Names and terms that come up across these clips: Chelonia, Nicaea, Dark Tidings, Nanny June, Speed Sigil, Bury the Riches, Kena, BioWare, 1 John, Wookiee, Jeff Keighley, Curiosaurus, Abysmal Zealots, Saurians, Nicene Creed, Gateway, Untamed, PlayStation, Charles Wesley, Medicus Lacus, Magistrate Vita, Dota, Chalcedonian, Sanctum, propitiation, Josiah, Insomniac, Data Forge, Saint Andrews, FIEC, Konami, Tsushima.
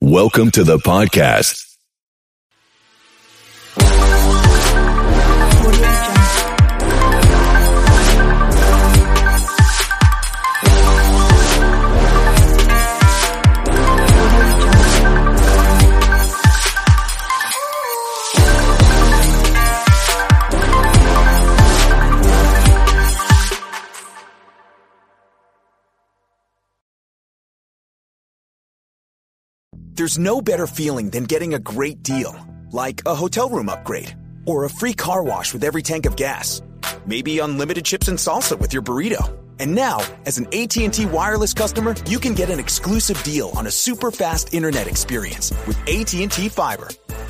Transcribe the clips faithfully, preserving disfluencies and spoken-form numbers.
Welcome to the podcast. There's no better feeling than getting a great deal, like a hotel room upgrade, or a free car wash with every tank of gas, maybe unlimited chips and salsa with your burrito. And now, as an A T and T wireless customer, you can get an exclusive deal on a super fast internet experience with A T and T Fiber.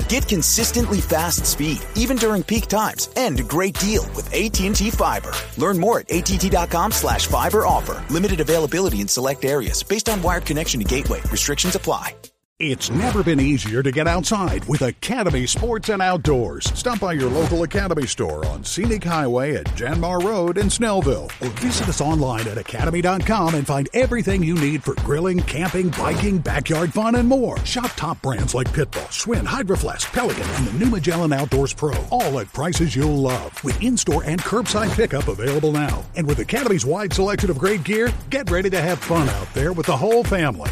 Get consistently fast speed, even during peak times, and a great deal with A T and T Fiber. Learn more at att.com slash fiber offer. Limited availability in select areas based on wired connection to gateway. Restrictions apply. It's never been easier to get outside with Academy Sports and Outdoors. Stop by your local Academy store on Scenic Highway at Janmar Road in Snellville. Or visit us online at academy dot com and find everything you need for grilling, camping, biking, backyard fun, and more. Shop top brands like Pitbull, Schwinn, Hydroflask, Pelican, and the new Magellan Outdoors Pro. All at prices you'll love. With in-store and curbside pickup available now. And with Academy's wide selection of great gear, get ready to have fun out there with the whole family.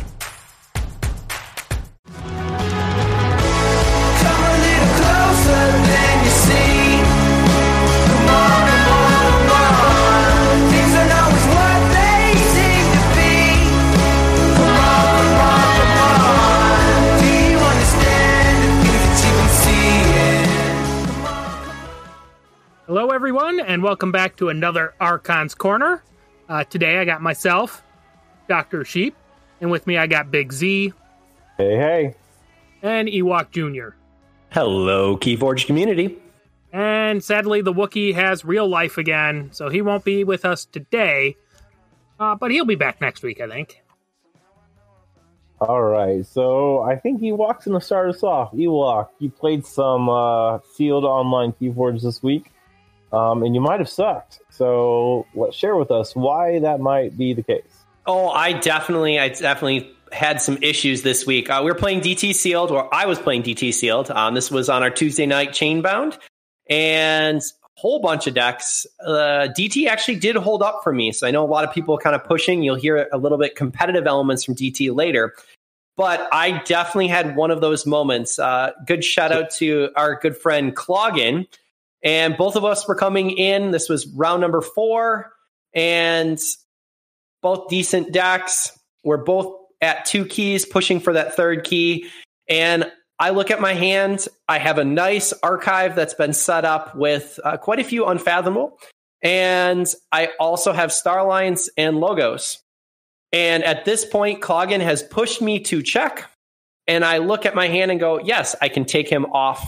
Hello, everyone, and welcome back to another Archon's Corner. Uh, today, I got myself, Doctor Sheep, and with me, I got Big Z. Hey, hey. And Ewok Junior Hello, Keyforge community. And sadly, the Wookiee has real life again, so he won't be with us today, uh, but he'll be back next week, I think. All right, so I think Ewok's going to start us off. Ewok, you played some uh, sealed online Keyforge this week. Um, and you might have sucked. So let's share with us why that might be the case. Oh, I definitely, I definitely had some issues this week. Uh, we were playing D T Sealed, or I was playing D T Sealed. Um, this was on our Tuesday night Chainbound, and a whole bunch of decks. Uh, D T actually did hold up for me. So I know a lot of people kind of pushing. You'll hear a little bit competitive elements from D T later. But I definitely had one of those moments. Uh, good shout out to our good friend Cloggin. And both of us were coming in. This was round number four. And both decent decks. We're both at two keys, pushing for that third key. And I look at my hand. I have a nice archive that's been set up with uh, quite a few Unfathomable. And I also have Star Alliance and Logos. And at this point, Cloggin has pushed me to check. And I look at my hand and go, yes, I can take him off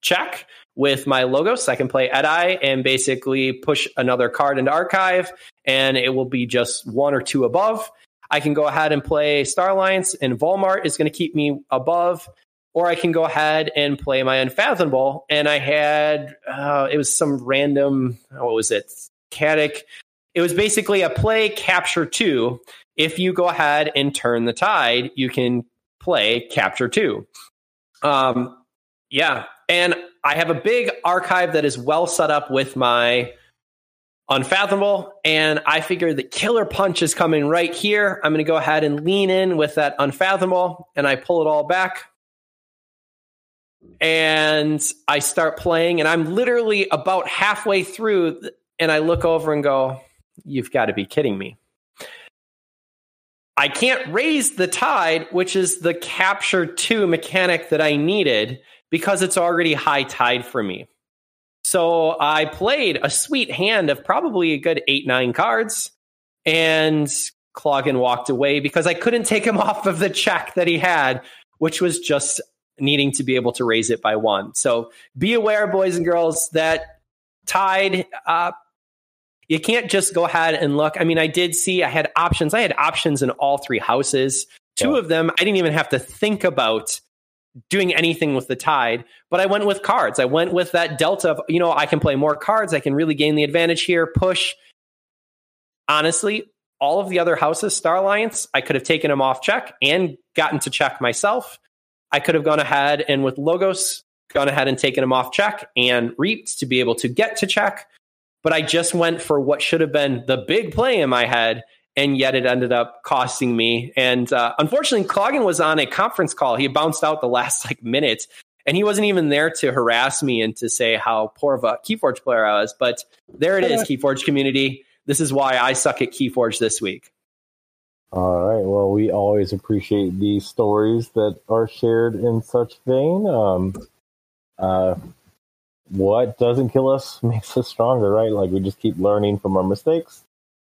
check. With my Logos, I can play Edi and basically push another card into archive, and it will be just one or two above. I can go ahead and play Star Alliance, and Volmart is going to keep me above. Or I can go ahead and play my Unfathomable, and I had, uh, it was some random, what was it, Caddick. It was basically a play, capture two. If you go ahead and turn the tide, you can play capture two. Um, yeah, and I have a big archive that is well set up with my Unfathomable, and I figure the killer punch is coming right here. I'm going to go ahead and lean in with that Unfathomable, and I pull it all back. And I start playing, and I'm literally about halfway through, and I look over and go, you've got to be kidding me. I can't raise the tide, which is the capture two mechanic that I needed, because it's already high tide for me. So I played a sweet hand of probably a good eight, nine cards. And Cloggin walked away because I couldn't take him off of the check that he had, which was just needing to be able to raise it by one. So be aware, boys and girls, that tide, uh, you can't just go ahead and look. I mean, I did see I had options. I had options in all three houses. Two yeah. of them I didn't even have to think about doing anything with the tide, but I went with cards. I went with that delta of, you know, I can play more cards. I can really gain the advantage here, push. Honestly, all of the other houses, Star Alliance, I could have taken them off check and gotten to check myself. I could have gone ahead and with Logos, gone ahead and taken them off check and reaped to be able to get to check. But I just went for what should have been the big play in my head, and yet it ended up costing me. And uh, unfortunately, Cloggin was on a conference call. He bounced out the last like minute, and he wasn't even there to harass me and to say how poor of a Keyforge player I was. But there it is, Keyforge community. This is why I suck at Keyforge this week. All right. Well, we always appreciate these stories that are shared in such vein. Um, uh, what doesn't kill us makes us stronger, right? Like, we just keep learning from our mistakes.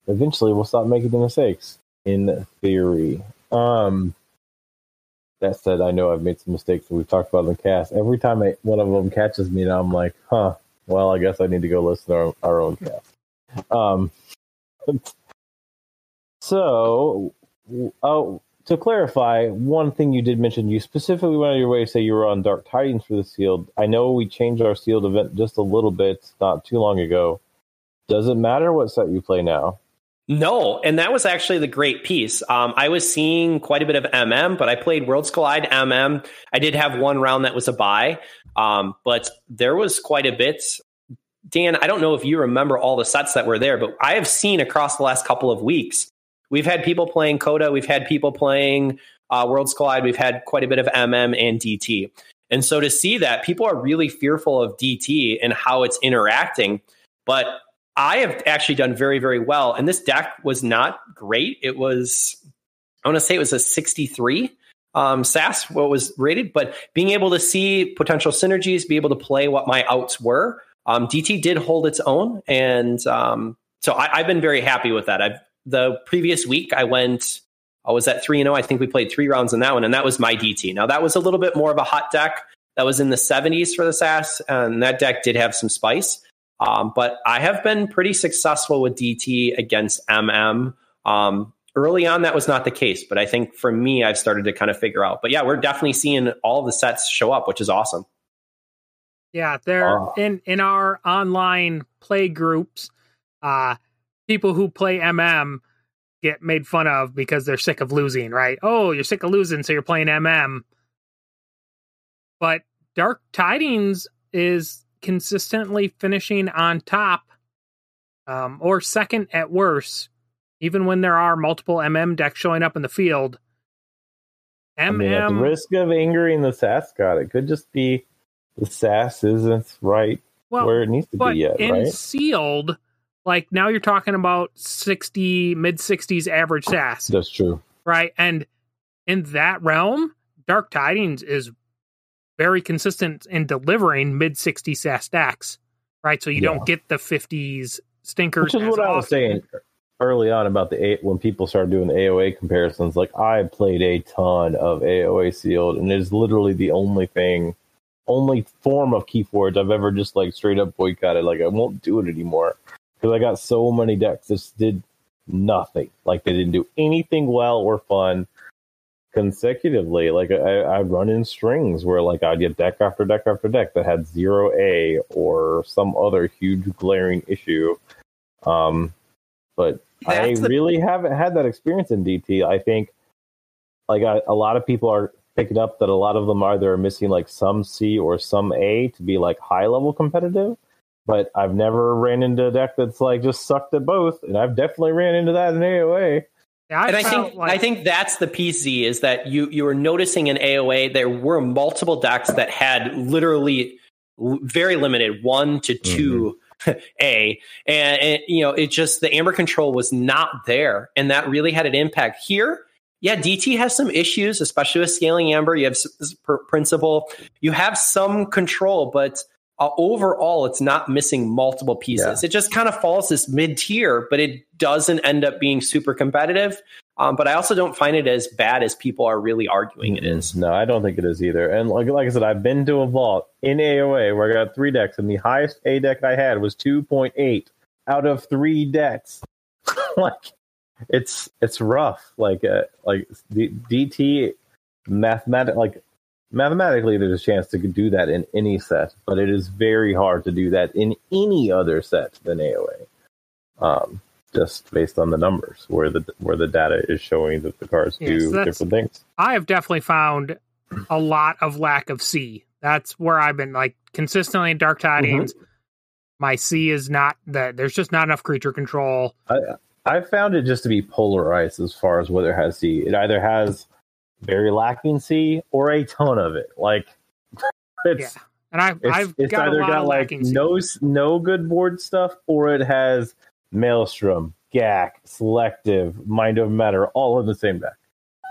Eventually, we'll stop making the mistakes, in theory. Um, that said, I know I've made some mistakes that we've talked about in the cast. Every time I, one of them catches me, now I'm like, huh, well, I guess I need to go listen to our, our own cast. Um, so, oh, to clarify, one thing you did mention, you specifically went out of your way to say you were on Dark Tidings for the sealed. I know we changed our sealed event just a little bit not too long ago. Does it matter what set you play now? No, and that was actually the great piece. Um, I was seeing quite a bit of M M, but I played Worlds Collide M M. I did have one round that was a bye, um, but there was quite a bit. Dan, I don't know if you remember all the sets that were there, but I have seen across the last couple of weeks, we've had people playing Coda, we've had people playing uh, Worlds Collide, we've had quite a bit of M M and D T. And so to see that, people are really fearful of D T and how it's interacting, but I have actually done very, very well. And this deck was not great. It was, I want to say it was a sixty-three um, S A S, what was rated, but being able to see potential synergies, be able to play what my outs were. Um, D T did hold its own. And um, so I, I've been very happy with that. I've, the previous week I went, I was at three and oh. I think we played three rounds in that one. And that was my D T. Now that was a little bit more of a hot deck. That was in the seventies for the S A S. And that deck did have some spice. Um, but I have been pretty successful with D T against M M. Um, early on, that was not the case. But I think for me, I've started to kind of figure out. But yeah, we're definitely seeing all the sets show up, which is awesome. Yeah, they're uh. in, in our online play groups. Uh, people who play M M get made fun of because they're sick of losing, right? Oh, you're sick of losing, so you're playing M M. But Dark Tidings is consistently finishing on top um, or second at worst, even when there are multiple M M decks showing up in the field. M M, I mean, at the risk of angering the S A S god, it could just be the S A S isn't right well, where it needs to but be yet, in right? Sealed, like now you're talking about sixty, mid sixties average S A S. That's true, right? And in that realm, Dark Tidings is very consistent in delivering mid-sixties S A S stacks, right? So you yeah. don't get the fifties stinkers. Which is what often. I was saying early on about the eight, when people started doing the A O A comparisons. Like, I played a ton of A O A sealed, and it is literally the only thing, only form of Keyforge I've ever just like straight up boycotted. Like, I won't do it anymore because I got so many decks that just did nothing. Like, they didn't do anything well or fun consecutively. Like I, I run in strings where like I'd get deck after deck after deck that had zero A or some other huge glaring issue. Um, but That's I the... really haven't had that experience in D T. I think like I, a lot of people are picking up that a lot of them are either missing like some C or some A to be like high level competitive. But I've never ran into a deck that's like just sucked at both, and I've definitely ran into that in A O A. I and I think like, I think that's the P C is that you you were noticing in A O A there were multiple decks that had literally very limited one to two mm-hmm. A, and, and you know it just the amber control was not there, and that really had an impact here. Yeah, D T has some issues, especially with scaling amber. You have principle, you have some control, but uh, overall it's not missing multiple pieces. Yeah. It just kind of falls this mid tier, but it doesn't end up being super competitive. Um, but I also don't find it as bad as people are really arguing it is. No, I don't think it is either. And like, like I said, I've been to a vault in A O A where I got three decks, and the highest A deck I had was two point eight out of three decks. Like, it's it's rough. Like uh, like the D T mathematic, like Mathematically, there's a chance to do that in any set, but it is very hard to do that in any other set than A O A, um, just based on the numbers where the where the data is showing that the cards yeah, do so different things. I have definitely found a lot of lack of C. That's where I've been like consistently in Dark Tidings. Mm-hmm. My C is not that. There's just not enough creature control. I, I found it just to be polarized as far as whether it has C. It either has very lacking C or a ton of it. Like it's, yeah. And I, it's, I've it's got either a lot got of like no C. no good board stuff, or it has Maelstrom, Gak, Selective, Mind Over Matter, all in the same deck.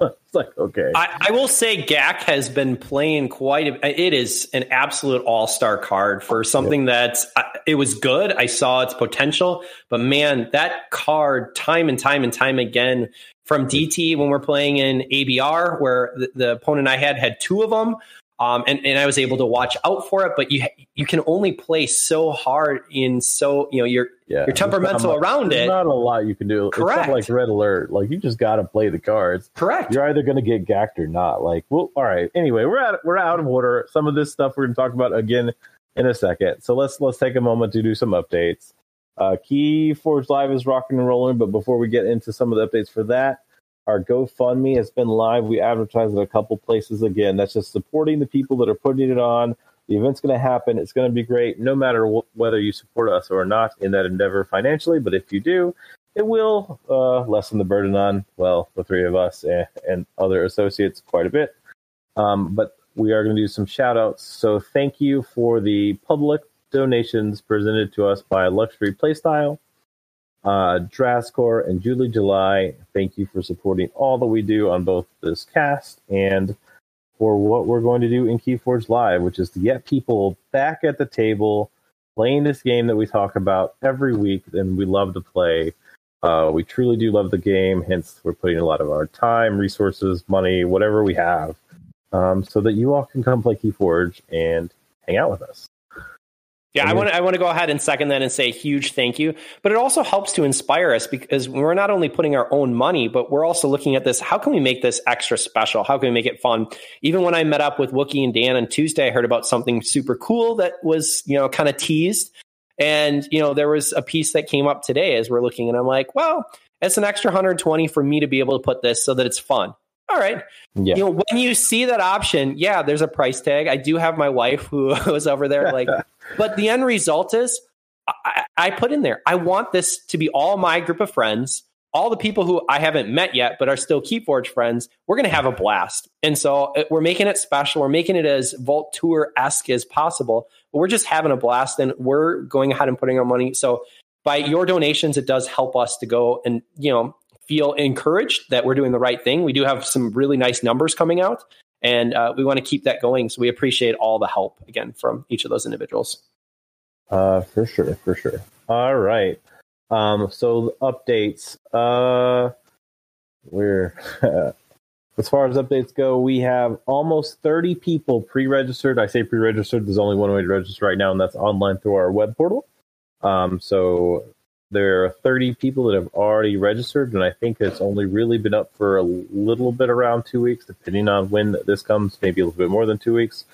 It's like, okay. I, I will say Gak has been playing quite a, it is an absolute all-star card for something yep. that's, it was good. I saw its potential, but man, that card time and time and time again from D T when we're playing in A B R, where the, the opponent I had had two of them. Um, and, and I was able to watch out for it, but you you can only play so hard in so you know you're yeah, you're temperamental much, around it. Not a lot you can do. Correct. Except like Red Alert, like you just got to play the cards. Correct. You're either going to get gacked or not. Like, well, all right. Anyway, we're out we're out of order. Some of this stuff we're going to talk about again in a second. So let's let's take a moment to do some updates. Uh, Keyforge Live is rocking and rolling, but before we get into some of the updates for that. Our GoFundMe has been live. We advertised it a couple places again. That's just supporting the people that are putting it on. The event's going to happen. It's going to be great, no matter wh- whether you support us or not in that endeavor financially. But if you do, it will uh, lessen the burden on, well, the three of us and, and other associates quite a bit. Um, but we are going to do some shout-outs. So thank you for the public donations presented to us by Luxury Playstyle. Uh, Drascore and Julie July, thank you for supporting all that we do on both this cast and for what we're going to do in Keyforge Live, which is to get people back at the table playing this game that we talk about every week and we love to play. Uh, we truly do love the game, hence we're putting a lot of our time, resources, money, whatever we have, um, so that you all can come play Keyforge and hang out with us. Yeah, I want to I want to go ahead and second that and say a huge thank you. But it also helps to inspire us because we're not only putting our own money, but we're also looking at this. How can we make this extra special? How can we make it fun? Even when I met up with Wookie and Dan on Tuesday, I heard about something super cool that was, you know, kind of teased. And, you know, there was a piece that came up today as we're looking and I'm like, well, it's an extra one hundred twenty for me to be able to put this so that it's fun. All right. Yeah. You know, when you see that option, yeah, there's a price tag. I do have my wife who was over there like, but the end result is I, I put in there, I want this to be all my group of friends, all the people who I haven't met yet, but are still Keyforge friends. We're going to have a blast. And so we're making it special. We're making it as Vault Tour-esque as possible, but we're just having a blast and we're going ahead and putting our money. So by your donations, it does help us to go and, you know, feel encouraged that we're doing the right thing. We do have some really nice numbers coming out, and uh, we want to keep that going. So we appreciate all the help, again, from each of those individuals. Uh, for sure, for sure. All right. Um, so updates. Uh, we're as far as updates go, we have almost thirty people pre-registered. I say pre-registered. There's only one way to register right now, and that's online through our web portal. Um, so... There are thirty people that have already registered, and I think it's only really been up for a little bit around two weeks, depending on when this comes, maybe a little bit more than two weeks,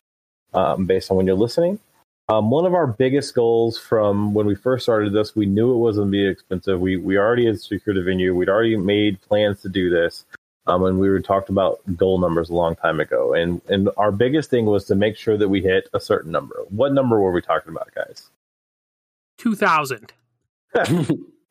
um, based on when you're listening. Um, one of our biggest goals from when we first started this, we knew it wasn't going to be expensive. We we already had secured a venue. We'd already made plans to do this, um, and we were talked about goal numbers a long time ago. And, and our biggest thing was to make sure that we hit a certain number. What number were we talking about, guys? two thousand.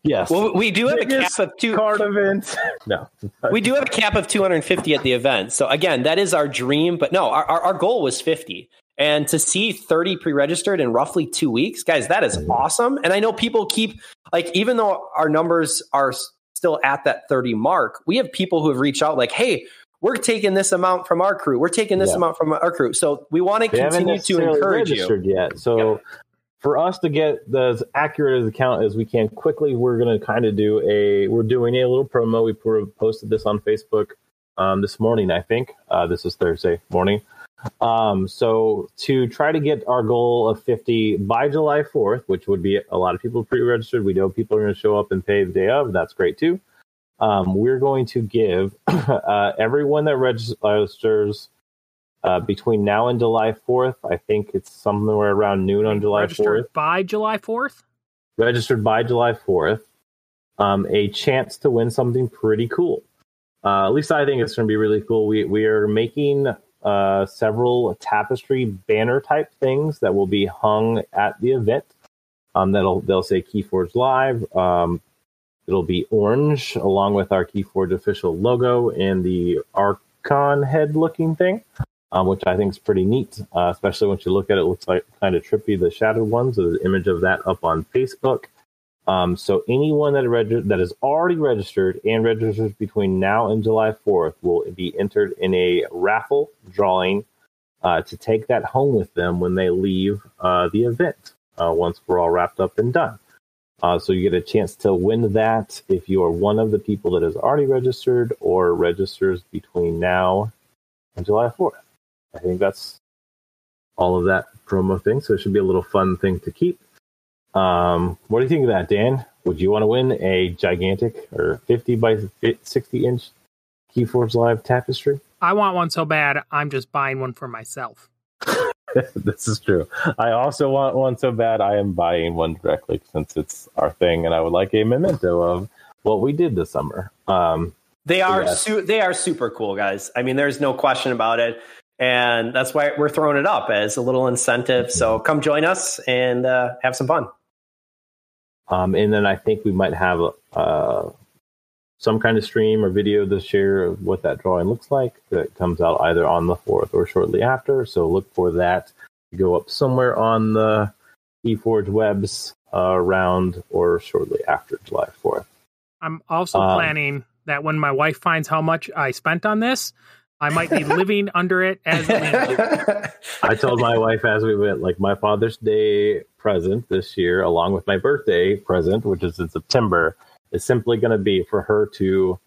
Yes. Well, we do have biggest a cap of two card events. No, we do have a cap of two hundred fifty at the event. So again, that is our dream. But no, our, our goal was fifty, and to see thirty pre-registered in roughly two weeks, guys, that is awesome. And I know people keep like, even though our numbers are still at that thirty mark, we have people who have reached out like, "Hey, we're taking this amount from our crew. We're taking this yeah. amount from our crew." So we want to continue to encourage you. Yet, so. Yep. For us to get as accurate as a count as we can quickly, we're going to kind of do a, we're doing a little promo. We posted this on Facebook um, this morning, I think. Uh, this is Thursday morning. Um, so to try to get our goal of fifty by July fourth, which would be a lot of people pre-registered. We know people are going to show up and pay the day of. That's great, too. Um, we're going to give uh, everyone that registers Uh, between now and July fourth, I think it's somewhere around noon on July Registered fourth. Registered by July fourth? Registered by July fourth. Um, a chance to win something pretty cool. Uh, at least I think it's going to be really cool. We we are making uh, several tapestry banner type things that will be hung at the event. Um, that'll they'll say Keyforge Live. Um, it'll be orange along with our Keyforge official logo and the Archon head looking thing, um, which I think is pretty neat. Uh, especially once you look at it, it looks like kind of trippy. The Shadow ones. So there's an image of that up on Facebook. Um, so anyone that reg- that is already registered and registers between now and July fourth will be entered in a raffle drawing uh, to take that home with them when they leave uh, the event uh, once we're all wrapped up and done. Uh, so you get a chance to win that if you are one of the people that is already registered or registers between now and July fourth. I think that's all of that promo thing. So it should be a little fun thing to keep. Um, what do you think of that, Dan? Would you want to win a gigantic or fifty by sixty inch Keyforge Live tapestry? I want one so bad, I'm just buying one for myself. This is true. I also want one so bad, I am buying one directly since it's our thing, and I would like a memento of what we did this summer. Um, they are yeah. su- they are super cool, guys. I mean, there's no question about it, and that's why we're throwing it up as a little incentive. Mm-hmm. So come join us and uh, have some fun. Um, and then I think we might have uh, some kind of stream or video to share of what that drawing looks like that comes out either on the fourth or shortly after. So look for that to go up somewhere on the Keyforge webs uh, round or shortly after July fourth. I'm also um, planning that when my wife finds how much I spent on this, I might be living under it as a I told my wife as we went, like my Father's Day present this year, along with my birthday present, which is in September, is simply going to be for her to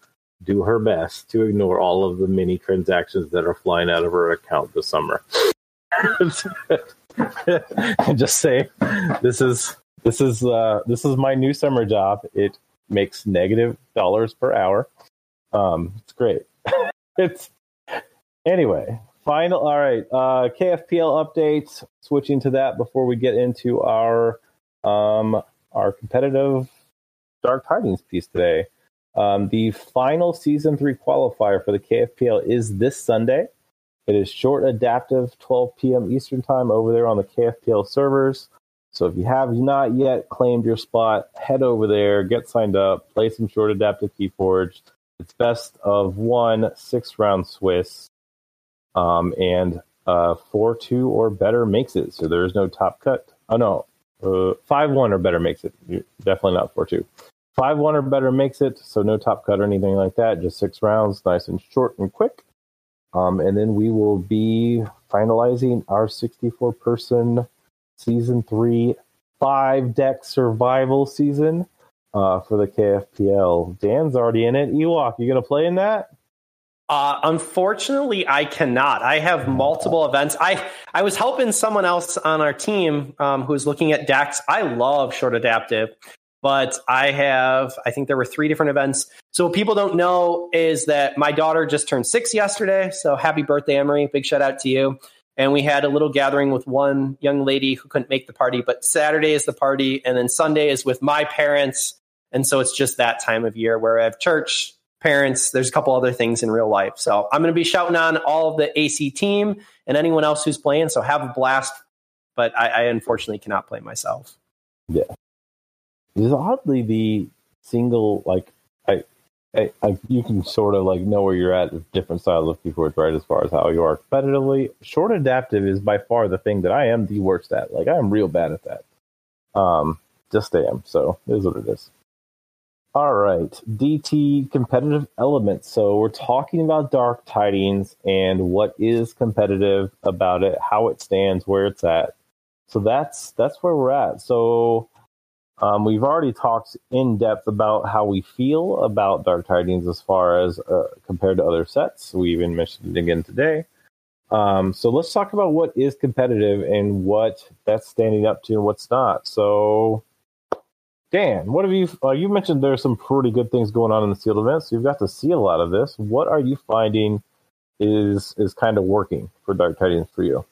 do her best to ignore all of the mini transactions that are flying out of her account this summer. And just say, this is this is uh, this is my new summer job. It makes negative dollars per hour. Um, it's great. it's Anyway, final. All right, uh, K F P L updates. Switching to that before we get into our um, our competitive Dark Tidings piece today. Um, the final season three qualifier for the K F P L is this Sunday. It is short, adaptive, twelve p.m. Eastern time over there on the K F P L servers. So if you have not yet claimed your spot, head over there, get signed up, play some short, adaptive Keyforge. It's best of one, six round Swiss. Um, and uh, four two or better makes it. So there is no top cut. Oh, no. Uh, five one or better makes it. You're definitely not four two. five one or better makes it. So no top cut or anything like that. Just six rounds, nice and short and quick. Um, and then we will be finalizing our sixty-four person Season three five deck survival season uh, for the K F P L. Dan's already in it. Ewok, you going to play in that? Uh, unfortunately, I cannot. I have multiple events. I, I was helping someone else on our team um, who's looking at decks. I love short adaptive, but I have, I think there were three different events. So what people don't know is that my daughter just turned six yesterday. So happy birthday, Emery. Big shout out to you. And we had a little gathering with one young lady who couldn't make the party, but Saturday is the party. And then Sunday is with my parents. And so it's just that time of year where I have church, parents, there's a couple other things in real life. So I'm going to be shouting on all of the A C team and anyone else who's playing. So have a blast. But I, I unfortunately cannot play myself. Yeah. This is oddly the single, like, I, I, I, you can sort of like know where you're at with different styles of Keyforge, right? As far as how you are competitively. Short adaptive is by far the thing that I am the worst at. Like, I'm real bad at that. Um, just am. So it is what it is. All right, D T competitive elements. So we're talking about Dark Tidings and what is competitive about it, how it stands, where it's at. So that's that's where we're at. So um, we've already talked in depth about how we feel about Dark Tidings as far as uh, compared to other sets. We even mentioned it again today. Um, so let's talk about what is competitive and what that's standing up to and what's not. So, Dan, what have you? Uh, you mentioned there's some pretty good things going on in the sealed events. So you've got to see a lot of this. What are you finding is is kind of working for Dark Tidings for you?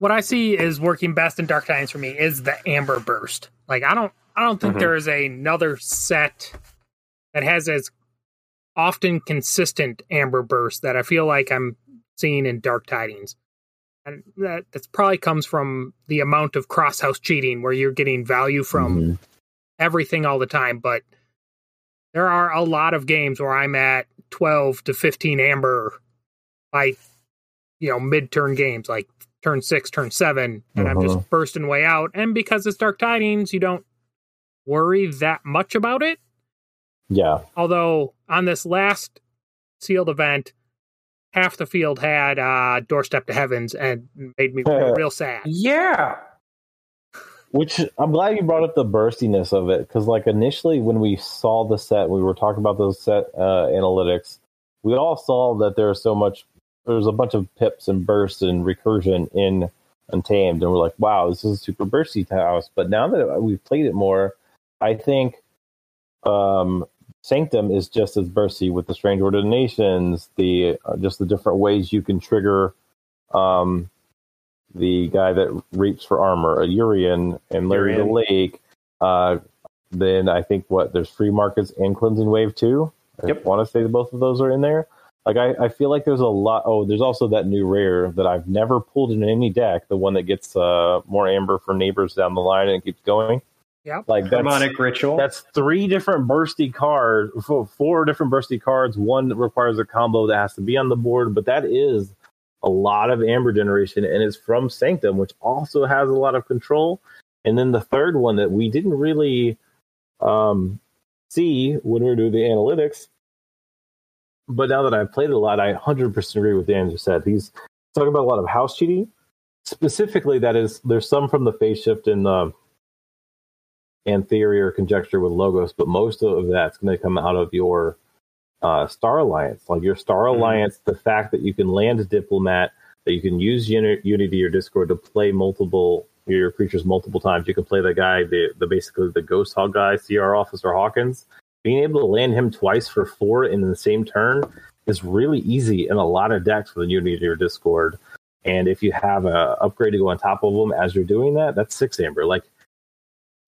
What I see is working best in Dark Tidings for me is the Amber Burst. Like, I don't I don't think mm-hmm. there is another set that has as often consistent Amber Burst that I feel like I'm seeing in Dark Tidings. And that that's probably comes from the amount of crosshouse cheating where you're getting value from mm-hmm. everything all the time. But there are a lot of games where I'm at twelve to fifteen amber by, you know, mid-turn games, like turn six, turn seven, and uh-huh. I'm just bursting way out. And because it's Dark Tidings, you don't worry that much about it. Yeah. Although on this last sealed event, half the field had uh, Doorstep to Heavens and made me feel real sad. Yeah. Which, I'm glad you brought up the burstiness of it, because like initially when we saw the set, we were talking about those set uh, analytics, we all saw that there's so much, there's a bunch of pips and bursts and recursion in Untamed, and we're like, wow, this is a super bursty house. But now that we've played it more, I think um, Sanctum is just as bursty with the strange ordinations, the uh, just the different ways you can trigger um, the guy that reaps for armor, a Urian, and Larry the Lake. Uh, then I think, what, there's Free Markets and Cleansing Wave two? Yep. I want to say that both of those are in there. Like, I, I feel like there's a lot... Oh, there's also that new rare that I've never pulled in any deck, the one that gets uh, more amber for neighbors down the line and it keeps going. Yeah, like Harmonic Ritual. That's three different bursty cards, four, four different bursty cards, one that requires a combo that has to be on the board, but that is a lot of amber generation, and it's from Sanctum, which also has a lot of control. And then the third one that we didn't really um, see when we were doing the analytics, but now that I've played it a lot, I one hundred percent agree with Dan just said. He's talking about a lot of house cheating. Specifically, that is, there's some from the phase shift in the and theory or conjecture with Logos, but most of that's going to come out of your uh, Star Alliance. Like your Star Alliance, mm-hmm. the fact that you can land a Diplomat, that you can use Uni- Unity or Discord to play multiple your creatures multiple times. You can play the guy, the, the basically the Ghost Hog guy, C R Officer Hawkins. Being able to land him twice for four in the same turn is really easy in a lot of decks with Unity or Discord. And if you have a upgrade to go on top of them as you're doing that, that's six amber. Like,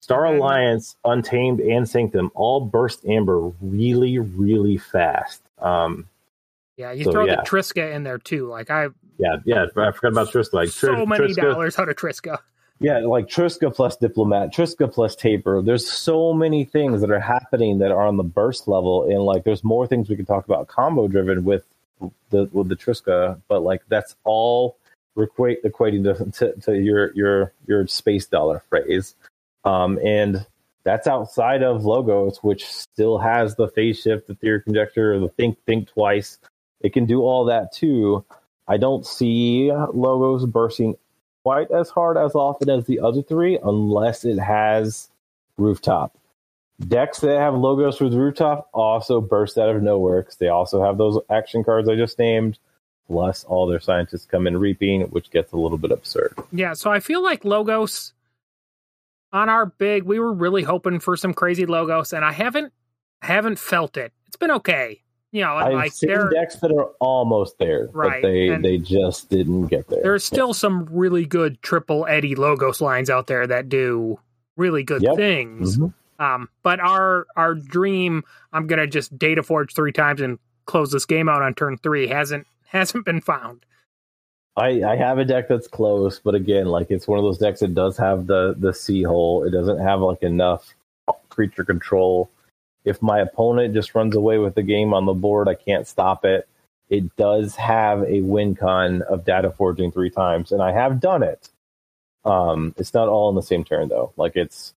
Star Alliance, Untamed, and Sanctum all burst amber really, really fast. Um, yeah, you so, throw yeah. the Triska in there too. Like I, yeah, yeah, I forgot about Triska. Like so Tr- many Triska, dollars out of Triska. Yeah, like Triska plus Diplomat, Triska plus Taper. There's so many things that are happening that are on the burst level, and like there's more things we can talk about combo driven with the with the Triska, but like that's all equate, equating to, to, to your your your space dollar phrase. Um, and that's outside of Logos, which still has the phase shift, the theory conjecture, the think, think twice. It can do all that too. I don't see Logos bursting quite as hard as often as the other three, unless it has Rooftop. Decks that have Logos with Rooftop also burst out of nowhere, because they also have those action cards I just named. Plus, all their scientists come in reaping, which gets a little bit absurd. Yeah, so I feel like Logos... On our big, we were really hoping for some crazy Logos, and I haven't haven't felt it. It's been okay. You know, and I've like seen decks that are almost there, right, but they, they just didn't get there. There's still yeah. some really good triple Eddie Logos lines out there that do really good yep. things. Mm-hmm. Um, but our our dream, I'm gonna just Data Forge three times and close this game out on turn three, hasn't hasn't been found. I, I have a deck that's close, but again, like it's one of those decks that does have the the sea hole. It doesn't have like enough creature control. If my opponent just runs away with the game on the board, I can't stop it. It does have a win con of Data Forging three times, and I have done it. Um, it's not all in the same turn though. Like it's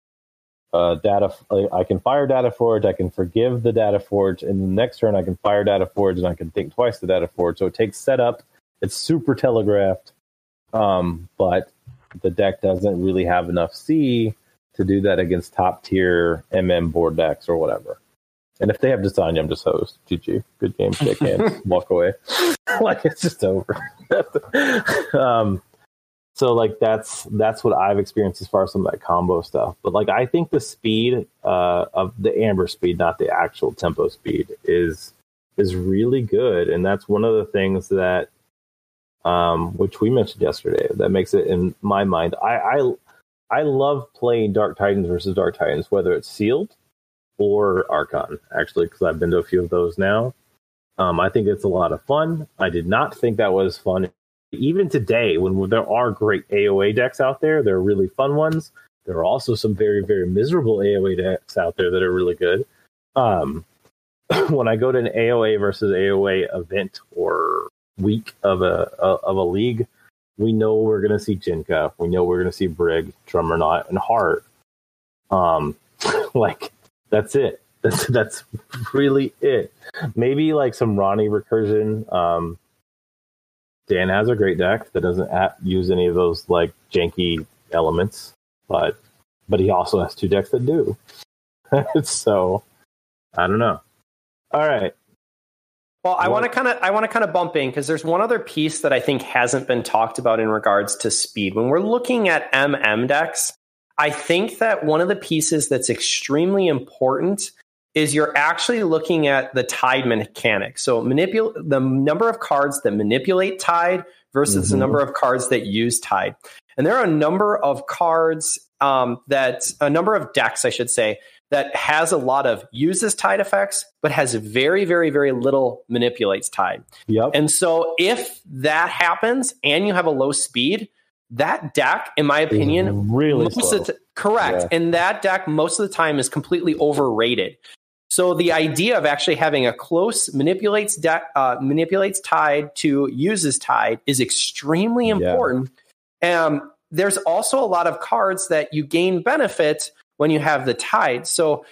uh, data. I can fire Data Forge. I can forgive the Data Forge, and the next turn I can fire Data Forge, and I can think twice the Data Forge. So it takes setup. It's super telegraphed, um, but the deck doesn't really have enough C to do that against top-tier M M board decks or whatever. And if they have Design, I'm just host. G G. Good game. Shake hands. Walk away. Like, it's just over. um, so, like, that's that's what I've experienced as far as some of that combo stuff. But, like, I think the speed uh, of the amber speed, not the actual tempo speed, is... is really good, and that's one of the things that, um, which we mentioned yesterday, that makes it, in my mind, I I, I love playing Dark Tidings versus Dark Tidings, whether it's sealed or Archon, actually, because I've been to a few of those now. Um, I think it's a lot of fun. I did not think that was fun. Even today, when there are great A O A decks out there, they're really fun ones. There are also some very, very miserable A O A decks out there that are really good. Um, when I go to an A O A versus A O A event or week of a, a of a league, we know we're going to see Jinka. We know we're going to see Brig, Drummerknot, and Hart. Um, like, that's it. That's that's really it. Maybe like some Ronnie recursion. Um, Dan has a great deck that doesn't use any of those like janky elements, but but he also has two decks that do. So I don't know. All right. Well, I want to kind of I want to kind of bump in because there's one other piece that I think hasn't been talked about in regards to speed. When we're looking at M M decks, I think that one of the pieces that's extremely important is you're actually looking at the tide mechanic. So manipul- the number of cards that manipulate tide versus mm-hmm. the number of cards that use tide. And there are a number of cards um, that, a number of decks, I should say, that has a lot of uses tide effects, but has very, very, very little manipulates tide. Yep. And so if that happens and you have a low speed, that deck, in my opinion, is really most of the t- correct. Yeah. And that deck most of the time is completely overrated. So the idea of actually having a close manipulates de- uh, manipulates tide to uses tide is extremely important. Yeah. Um, there's also a lot of cards that you gain benefit when you have the tide. So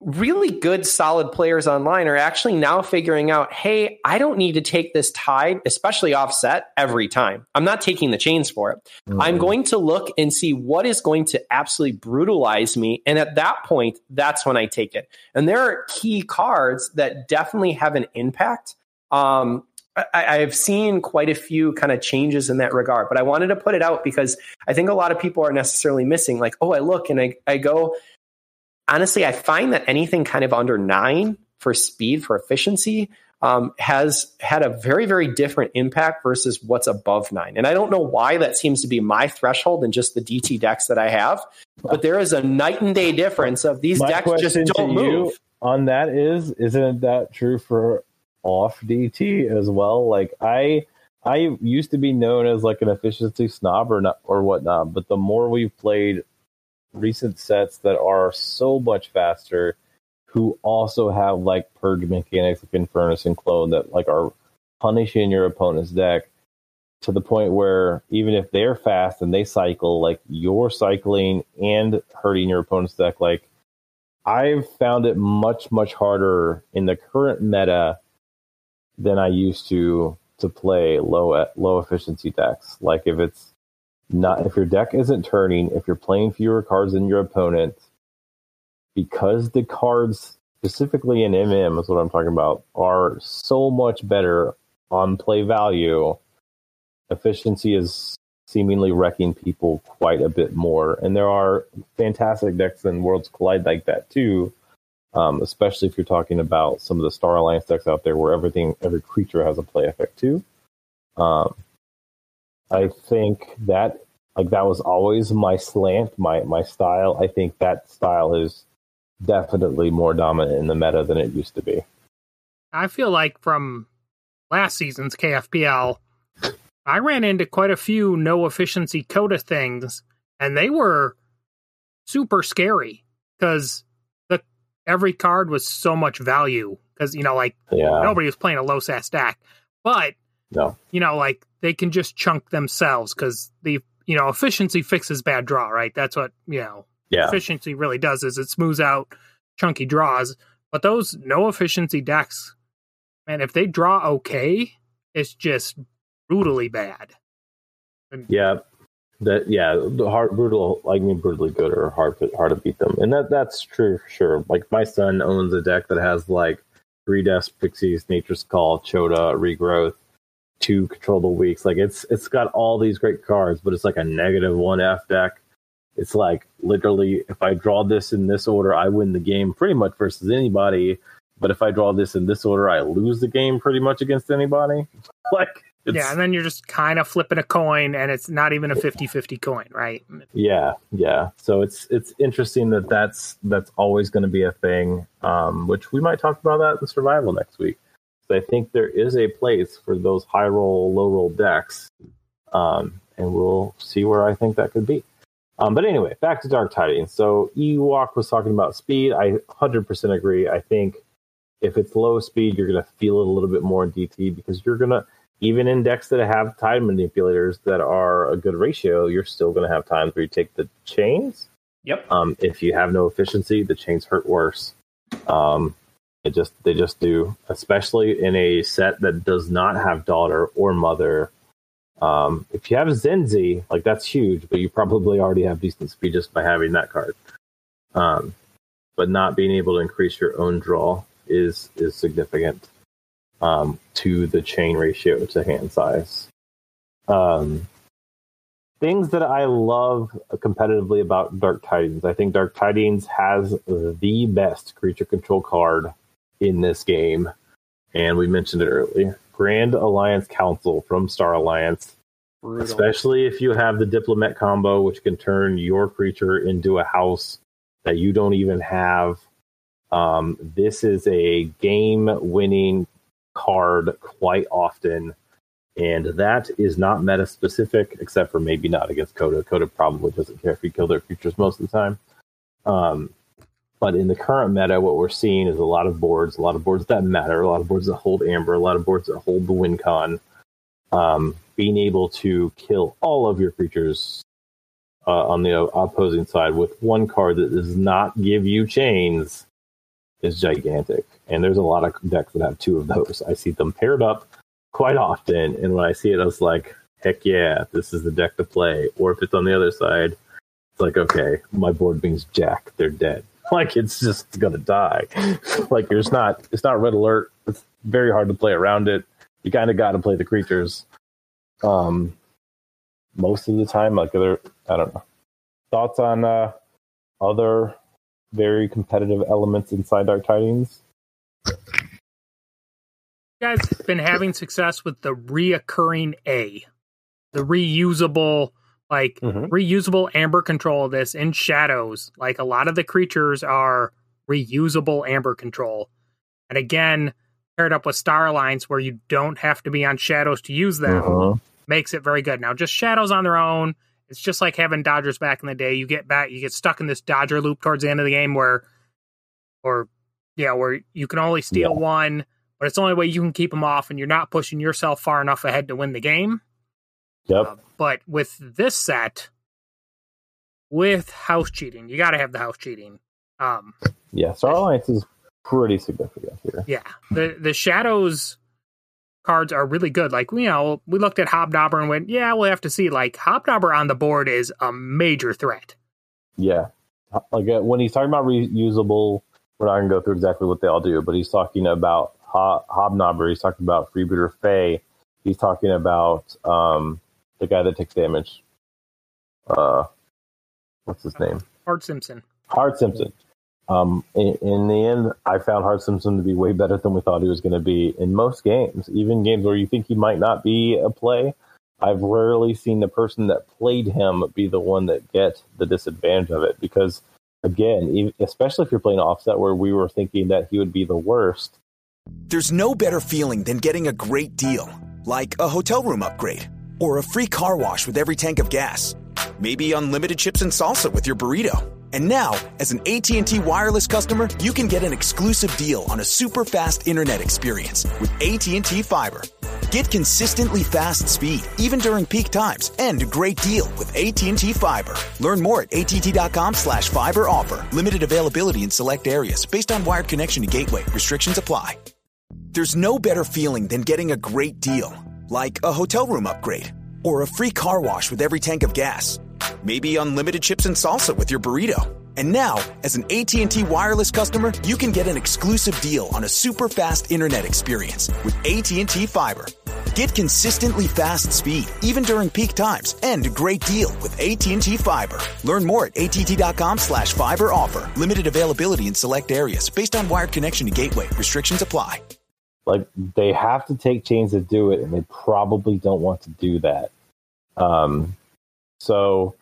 really good, solid players online are actually now figuring out, hey, I don't need to take this tide, especially offset, every time. I'm not taking the chains for it. Mm. I'm going to look and see what is going to absolutely brutalize me. And at that point, that's when I take it. And there are key cards that definitely have an impact. Um, I, I've seen quite a few kind of changes in that regard, but I wanted to put it out because I think a lot of people are necessarily missing, like, oh, I look and I, I go... Honestly, I find that anything kind of under nine for speed, for efficiency, um, has had a very, very different impact versus what's above nine. And I don't know why that seems to be my threshold and just the D T decks that I have, but there is a night and day difference of these my decks just don't move. On that is, isn't that true for off D T as well? Like I, I used to be known as like an efficiency snob or not, or whatnot, but the more we've played recent sets that are so much faster, who also have like purge mechanics like Infernus and Clone that like are punishing your opponent's deck to the point where even if they're fast and they cycle, like you're cycling and hurting your opponent's deck. Like I've found it much, much harder in the current meta than I used to to play low low efficiency decks. Like if it's Not if your deck isn't turning, if you're playing fewer cards than your opponent, because the cards, specifically in M M, is what I'm talking about, are so much better on play value. Efficiency is seemingly wrecking people quite a bit more, and there are fantastic decks in Worlds Collide like that too. Um, especially if you're talking about some of the Star Alliance decks out there, where everything, every creature has a play effect too. Um, I think that like that was always my slant, my my style. I think that style is definitely more dominant in the meta than it used to be. I feel like from last season's K F P L, I ran into quite a few no efficiency Coda things, and they were super scary because the every card was so much value. Because you know, like yeah. nobody was playing a low S A S deck, but no. you know, like. They can just chunk themselves because the, you know, efficiency fixes bad draw, right? That's what, you know, yeah. efficiency really does is it smooths out chunky draws. But those no efficiency decks, man, if they draw okay, it's just brutally bad. Yeah. That, yeah. The hard, brutal, I mean, brutally good or hard, hard to beat them. And that that's true for sure. Like my son owns a deck that has like three deaths, Pixies, Nature's Call, Choda, Regrowth, two controllable weeks. Like it's it's got all these great cards, but it's like a negative one F deck. It's like literally if I draw this in this order, I win the game pretty much versus anybody. But if I draw this in this order, I lose the game pretty much against anybody. Like, it's, yeah, and then you're just kind of flipping a coin, and it's not even a fifty-fifty coin, right? Yeah, yeah. So it's it's interesting that that's, that's always going to be a thing, um, which we might talk about that in Survival next week. So I think there is a place for those high roll, low roll decks, um, and we'll see where I think that could be. Um, but anyway, back to Dark Tidings. So Ewok was talking about speed. I one hundred percent agree. I think if it's low speed, you're going to feel it a little bit more in D T because you're going to, even in decks that have time manipulators that are a good ratio, you're still going to have times where you take the chains. Yep. Um, if you have no efficiency, the chains hurt worse. Um, it just they just do, especially in a set that does not have daughter or mother. Um, if you have Zenzi, like that's huge, but you probably already have decent speed just by having that card. Um, but not being able to increase your own draw is is significant um, to the chain ratio to hand size. Um, things that I love competitively about Dark Tidings. I think Dark Tidings has the best creature control card in this game, and we mentioned it earlier. Grand Alliance Council from Star Alliance. Brutal. Especially if you have the Diplomat combo, which can turn your creature into a house that you don't even have. Um, this is a game-winning card quite often, and that is not meta-specific, except for maybe not against Coda. Coda probably doesn't care if you kill their creatures most of the time. Um, But in the current meta, what we're seeing is a lot of boards, a lot of boards that matter, a lot of boards that hold Amber, a lot of boards that hold the WinCon. Um, being able to kill all of your creatures uh, on the opposing side with one card that does not give you chains is gigantic. And there's a lot of decks that have two of those. I see them paired up quite often. And when I see it, I was like, heck yeah, this is the deck to play. Or if it's on the other side, it's like, okay, my board means Jack, they're dead. Like, it's just going to die. Like, there's not, it's not red alert. It's very hard to play around it. You kind of got to play the creatures. Um, most of the time, like, other, I don't know. Thoughts on uh, other very competitive elements inside Dark Tidings? You guys have been having success with the reoccurring A, the reusable. Like, mm-hmm. reusable amber control of this in Shadows. Like, a lot of the creatures are reusable amber control. And again, paired up with Star Alliance, where you don't have to be on Shadows to use them, uh-huh. makes it very good. Now, just Shadows on their own, it's just like having Dodgers back in the day. You get back, you get stuck in this Dodger loop towards the end of the game where, or, yeah, where you can only steal yeah. one, but it's the only way you can keep them off, and you're not pushing yourself far enough ahead to win the game. Yep. Uh, but with this set, with house cheating, you got to have the house cheating. Um, yeah, Star Alliance is pretty significant here. Yeah, the the Shadows cards are really good. Like, you know, we looked at Hobnobber and went, yeah, we'll have to see. Like, Hobnobber on the board is a major threat. Yeah, like uh, when he's talking about reusable, we're not going to go through exactly what they all do, but he's talking about Ho- Hobnobber, he's talking about Freebooter Fae, he's talking about... Um, the guy that takes damage. Uh, what's his name? Hart Simpson. Hart Simpson. Um, in, in the end, I found Hart Simpson to be way better than we thought he was going to be in most games. Even games where you think he might not be a play, I've rarely seen the person that played him be the one that get the disadvantage of it. Because, again, even, especially if you're playing offset where we were thinking that he would be the worst. There's no better feeling than getting a great deal. Like a hotel room upgrade. Or a free car wash with every tank of gas. Maybe unlimited chips and salsa with your burrito. And now, as an A T and T wireless customer, you can get an exclusive deal on a super fast internet experience with A T and T Fiber. Get consistently fast speed, even during peak times, and a great deal with A T and T Fiber. Learn more at att.com slash fiber offer. Limited availability in select areas based on wired connection to gateway. Restrictions apply. There's no better feeling than getting a great deal. Like a hotel room upgrade. Or a free car wash with every tank of gas. Maybe unlimited chips and salsa with your burrito. And now, as an A T and T wireless customer, you can get an exclusive deal on a super fast internet experience with A T and T Fiber. Get consistently fast speed, even during peak times, and a great deal with A T and T Fiber. Learn more at A T T dot com slash fiber offer. Limited availability in select areas based on wired connection to Gateway. Restrictions apply. Like, they have to take chains to do it, and they probably don't want to do that. Um, so,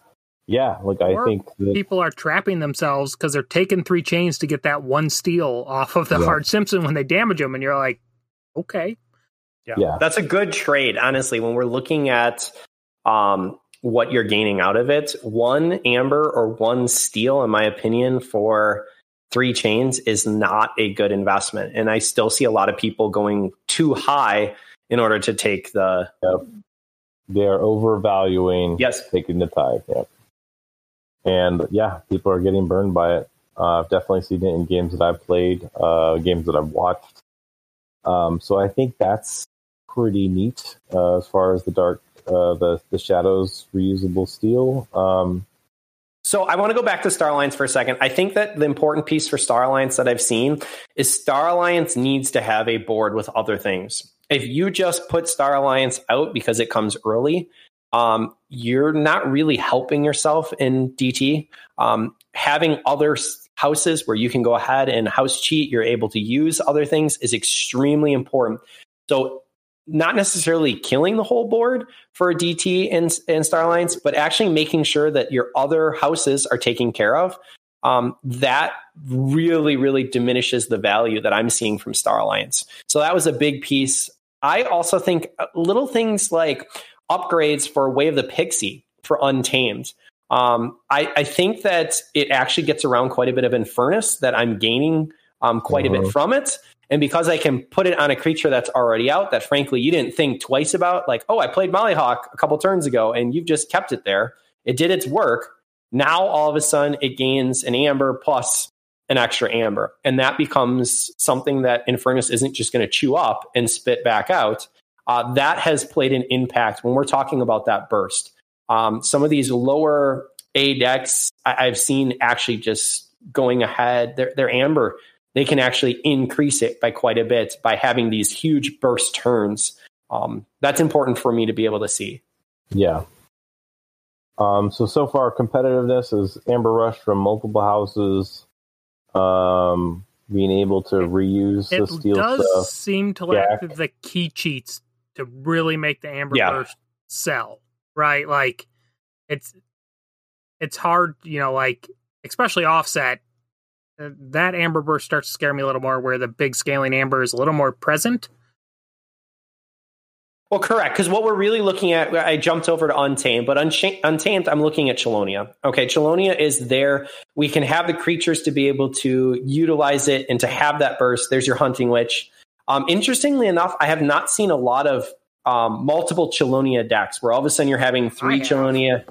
yeah, like, or I think that people are trapping themselves because they're taking three chains to get that one steal off of the yeah. Hart Simpson when they damage them, and you're like, okay. Yeah. yeah, that's a good trade, honestly, when we're looking at um, what you're gaining out of it. One amber or one steel, in my opinion, for three chains is not a good investment. And I still see a lot of people going too high in order to take the... Yep. They're overvaluing yes. taking the tide. Yep. And yeah, people are getting burned by it. Uh, I've definitely seen it in games that I've played, uh, games that I've watched. Um, so I think that's pretty neat uh, as far as the dark, uh, the, the shadows reusable steel. Um, So I want to go back to Star Alliance for a second. I think that the important piece for Star Alliance that I've seen is Star Alliance needs to have a board with other things. If you just put Star Alliance out because it comes early, um, you're not really helping yourself in D T. Um, having other houses where you can go ahead and house cheat, you're able to use other things, is extremely important. So not necessarily killing the whole board for a D T and, and Star Alliance, but actually making sure that your other houses are taken care of. Um, that really, really diminishes the value that I'm seeing from Star Alliance. So that was a big piece. I also think little things like upgrades for Way of the Pixie for Untamed. Um, I, I think that it actually gets around quite a bit of Infernus, that I'm gaining um, quite uh-huh. a bit from it. And because I can put it on a creature that's already out, that frankly you didn't think twice about, like, oh, I played Mollyhawk a couple turns ago, and you've just kept it there. It did its work. Now, all of a sudden, it gains an amber plus an extra amber. And that becomes something that Infernus isn't just going to chew up and spit back out. Uh, that has played an impact when we're talking about that burst. Um, some of these lower A decks I- I've seen actually just going ahead, their, their amber, they can actually increase it by quite a bit by having these huge burst turns. Um, that's important for me to be able to see. Yeah. Um, so, so far, competitiveness is Amber Rush from multiple houses, um, being able to reuse it the steel stuff. It does seem to lack Gak. the key cheats to really make the Amber yeah. Rush sell, right? Like, it's it's hard, you know, like, especially offset, that amber burst starts to scare me a little more, where the big scaling amber is a little more present. Well, correct. Because what we're really looking at, I jumped over to Untamed, but Uncha- Untamed, I'm looking at Chelonia. Okay. Chelonia is there. We can have the creatures to be able to utilize it and to have that burst. There's your Hunting Witch. Um, interestingly enough, I have not seen a lot of um, multiple Chelonia decks where all of a sudden you're having three Chelonia.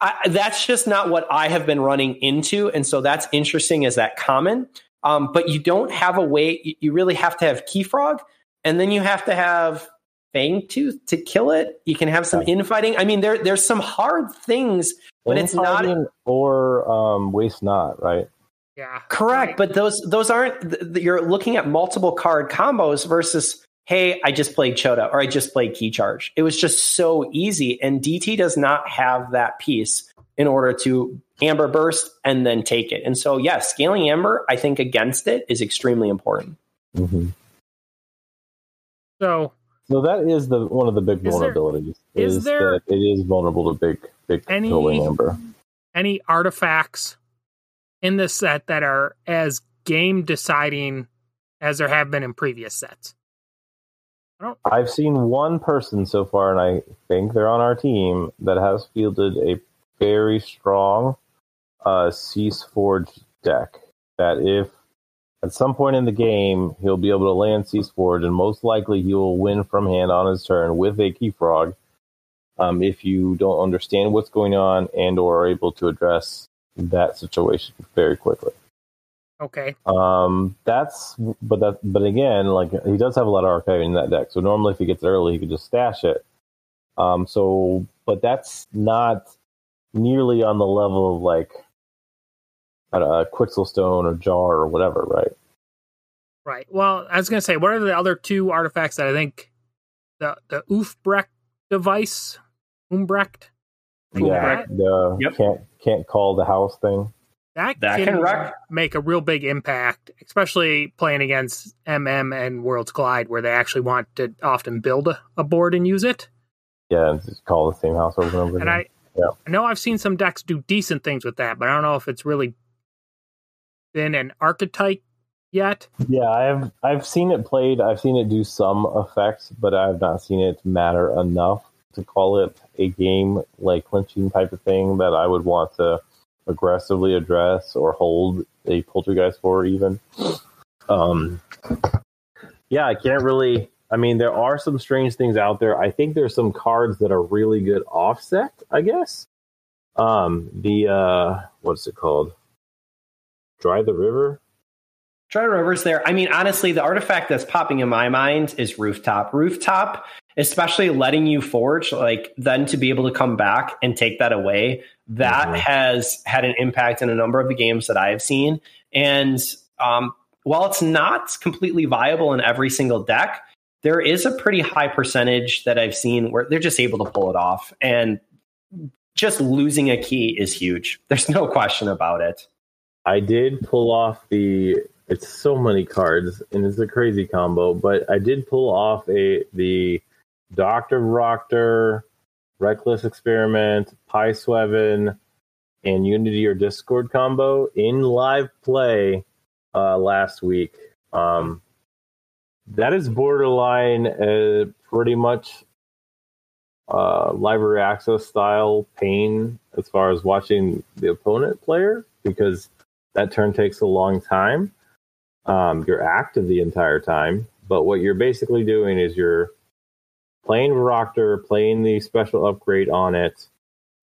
I, that's just not what I have been running into. And so that's interesting as that common, um, but you don't have a way, you, you really have to have Keyfrog, and then you have to have Fangtooth to kill it. You can have some yeah. infighting. I mean, there, there's some hard things, but infighting, it's not, or um, Waste Not, right? Yeah. Correct. But those, those aren't, th- you're looking at multiple card combos versus, hey, I just played Choda, or I just played Key Charge. It was just so easy, and D T does not have that piece in order to Amber Burst and then take it. And so, yes, yeah, scaling Amber, I think, against it is extremely important. Mm-hmm. So, so that is the one of the big is vulnerabilities. There, is, is there? That it is vulnerable to big, big any, scaling Amber. Any artifacts in this set that are as game deciding as there have been in previous sets? I've seen one person so far, and I think they're on our team, that has fielded a very strong uh, Cease Forge deck. That if at some point in the game he'll be able to land Cease Forge, and most likely he will win from hand on his turn with a Keyfrog. Um, if you don't understand what's going on and or are able to address that situation very quickly. Okay. Um, that's, but that, but again, like, he does have a lot of archiving in that deck. So normally, if he gets it early, he could just stash it. Um, so, but that's not nearly on the level of like a uh, Quixel Stone or Jar or whatever, right? Right. Well, I was gonna say, what are the other two artifacts that I think the the Oofbrecht device, Umbrecht. Yeah, the yep. can't can't call the house thing. That, that can, can wreck. Make a real big impact, especially playing against M M and Worlds Collide, where they actually want to often build a, a board and use it. Yeah, just call the same house over and over. And I, yeah. I know I've seen some decks do decent things with that, but I don't know if it's really been an archetype yet. Yeah, I've I've seen it played. I've seen it do some effects, but I've not seen it matter enough to call it a game like clinching type of thing that I would want to aggressively address or hold a poltergeist for even. Um, yeah, I can't really... I mean, there are some strange things out there. I think there's some cards that are really good offset, I guess. Um, the... Uh, what's it called? Dry the River? Dry River's there. I mean, honestly, the artifact that's popping in my mind is Rooftop. Rooftop, especially letting you forge, like, then to be able to come back and take that away... That mm-hmm. has had an impact in a number of the games that I have seen. And um, while it's not completely viable in every single deck, there is a pretty high percentage that I've seen where they're just able to pull it off. And just losing a key is huge. There's no question about it. I did pull off the... It's so many cards, and it's a crazy combo, but I did pull off a the Doctor Rockter... Reckless Experiment, Pi Swevin, and Unity or Discord combo in live play uh, last week. Um, that is borderline uh, pretty much uh, library access style pain as far as watching the opponent player, because that turn takes a long time. Um, you're active the entire time, but what you're basically doing is you're playing Varoctor, playing the special upgrade on it,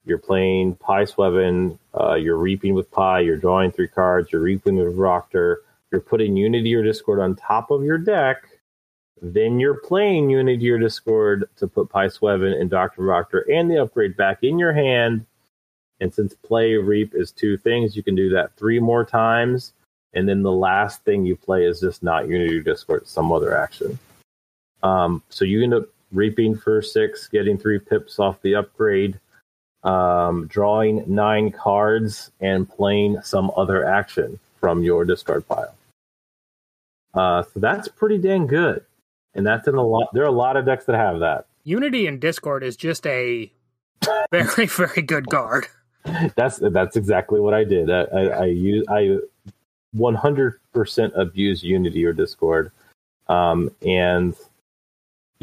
you're playing Pi Swevin, uh, you're reaping with Pi, you're drawing three cards, you're reaping with Varoctor, you're putting Unity or Discord on top of your deck, then you're playing Unity or Discord to put Pi Swevin and Doctor Varoctor and the upgrade back in your hand, and since play, reap is two things, you can do that three more times, and then the last thing you play is just not Unity or Discord, some other action. Um, so you end up reaping for six, getting three pips off the upgrade, um, drawing nine cards, and playing some other action from your discard pile. Uh, so that's pretty dang good. And that's in a lot. There are a lot of decks that have that. Unity and Discord is just a very, very good card. That's that's exactly what I did. I, I, I, use, I one hundred percent abuse Unity or Discord. Um, and...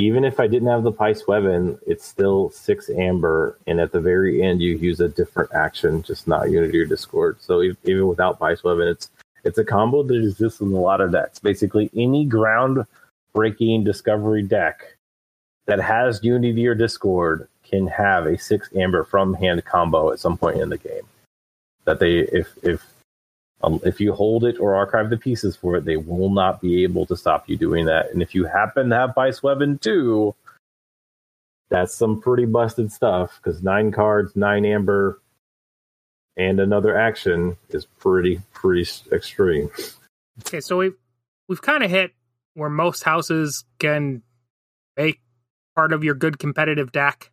Even if I didn't have the Pi Swevin, it's still six amber, and at the very end, you use a different action, just not Unity or Discord. So if, even without Pi Swevin, it's it's a combo that exists in a lot of decks. Basically, any ground-breaking discovery deck that has Unity or Discord can have a six amber from hand combo at some point in the game. That they, if if um, if you hold it or archive the pieces for it, they will not be able to stop you doing that. And if you happen to have Pi Swevin too, that's some pretty busted stuff, because nine cards, nine amber, and another action is pretty, pretty extreme. Okay, so we've, we've kind of hit where most houses can make part of your good competitive deck.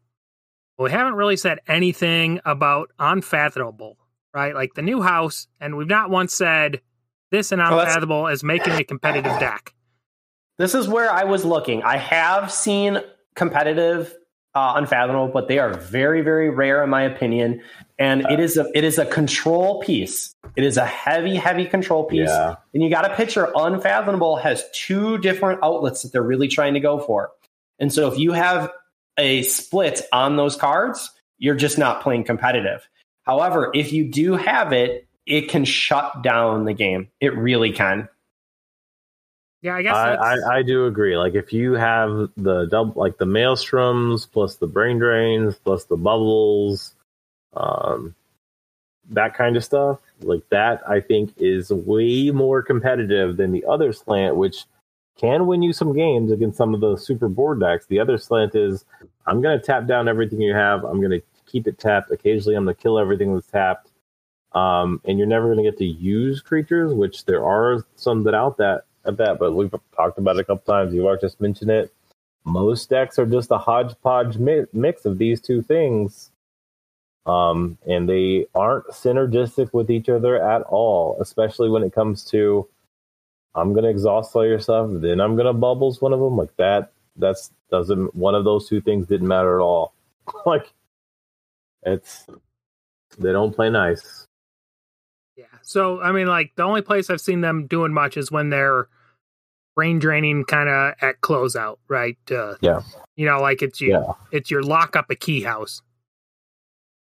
But we haven't really said anything about Unfathomable. Right, like the new house, and we've not once said this and Unfathomable well, is making a competitive deck. This is where I was looking. I have seen competitive uh, Unfathomable, but they are very, very rare in my opinion. And uh, it is a it is a control piece. It is a heavy, heavy control piece. Yeah. And you got to picture Unfathomable has two different outlets that they're really trying to go for. And so if you have a split on those cards, you're just not playing competitive. However, if you do have it, it can shut down the game. It really can. Yeah, I guess I, I, I do agree. Like if you have the double, like the Maelstroms plus the Brain Drains plus the Bubbles, um, that kind of stuff, like that, I think is way more competitive than the other slant, which can win you some games against some of the super board decks. The other slant is I'm going to tap down everything you have. I'm going to keep it tapped. Occasionally I'm going to kill everything that's tapped. Um, and you're never going to get to use creatures, which there are some that out that, at that, but we've talked about it a couple times. You are just mentioned it. most decks are just a hodgepodge mi- mix of these two things. Um, and they aren't synergistic with each other at all, especially when it comes to, I'm going to exhaust all your stuff, then I'm going to bubbles one of them. Like that, that's doesn't, one of those two things didn't matter at all. Like, it's, they don't play nice. Yeah. So, I mean, like, the only place I've seen them doing much is when they're brain draining kind of at closeout, right? Uh, yeah. You know, like it's, you, yeah. it's your lock up a key house.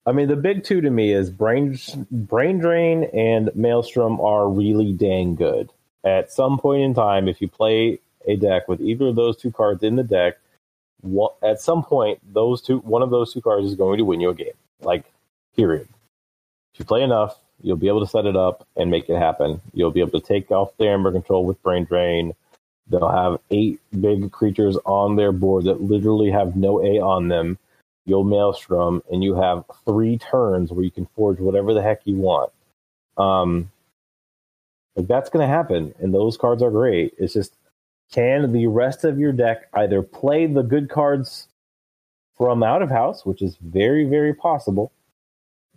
I mean, the big two to me is brain, brain drain and Maelstrom are really dang good. At some point in time, if you play a deck with either of those two cards in the deck, what, at some point, those two, one of those two cards is going to win you a game. Like, period. If you play enough, you'll be able to set it up and make it happen. You'll be able to take off their Ember Control with Brain Drain. They'll have eight big creatures on their board that literally have no A on them. You'll Maelstrom, and you have three turns where you can forge whatever the heck you want. Um, like that's going to happen, and those cards are great. It's just, can the rest of your deck either play the good cards from out of house, which is very, very possible,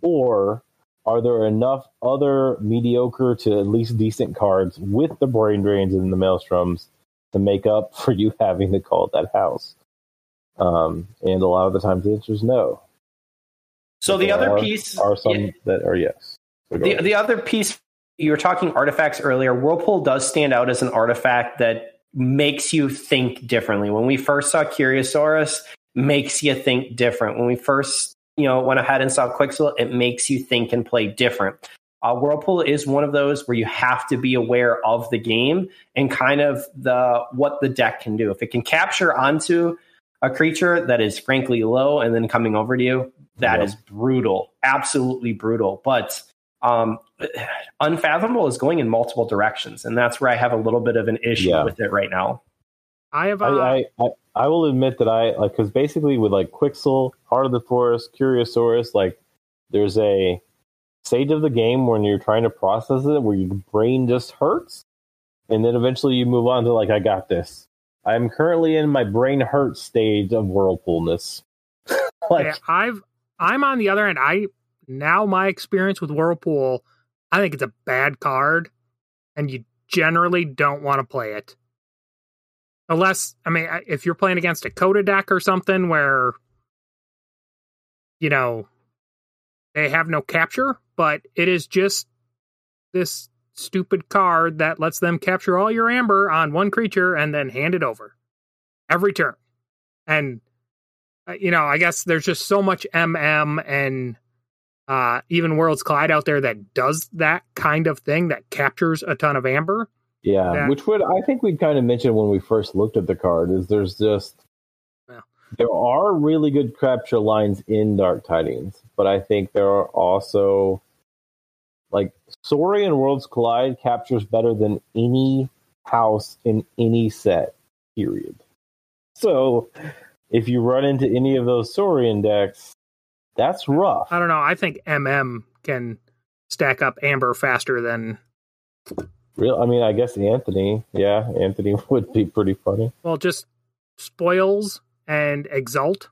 or are there enough other mediocre to at least decent cards with the Brain Drains and the Maelstroms to make up for you having to call that house? Um, and a lot of the times the answer is no. So the there other are, piece are some yeah, that are yes. So the ahead. the other piece, you were talking artifacts earlier. Whirlpool does stand out as an artifact that makes you think differently. When we first saw Curiosaurus, makes you think different. When we first, you know, went ahead and saw Quixel, it makes you think and play different. Uh, Whirlpool is one of those where you have to be aware of the game and kind of the what the deck can do. If it can capture onto a creature that is frankly low and then coming over to you, that yep. is brutal. Absolutely brutal. But um, Unfathomable is going in multiple directions, and that's where I have a little bit of an issue yeah. with it right now. I have. A... I, I, I I will admit that I like because basically with like Quixel, Heart of the Forest, Curiosaurus, like there's a stage of the game when you're trying to process it where your brain just hurts, and then eventually you move on to like I got this. I'm currently in my brain hurt stage of Whirlpoolness. Like, yeah, I've I'm on the other end. I now my experience with Whirlpool, I think it's a bad card, and you generally don't want to play it. Unless, I mean, if you're playing against a Coda deck or something where, you know, they have no capture, but it is just this stupid card that lets them capture all your amber on one creature and then hand it over every turn. And, you know, I guess there's just so much M M and uh, even Worlds Collide out there that does that kind of thing that captures a ton of amber. Yeah, that, which would, I think we kind of mentioned when we first looked at the card, is there's just, yeah. there are really good capture lines in Dark Tidings, but I think there are also like Saurian Worlds Collide captures better than any house in any set, period. So if you run into any of those Saurian decks, that's rough. I don't know. I think M M can stack up amber faster than... Real. I mean, I guess Anthony. Yeah, Anthony would be pretty funny. Well, just spoils and exalt.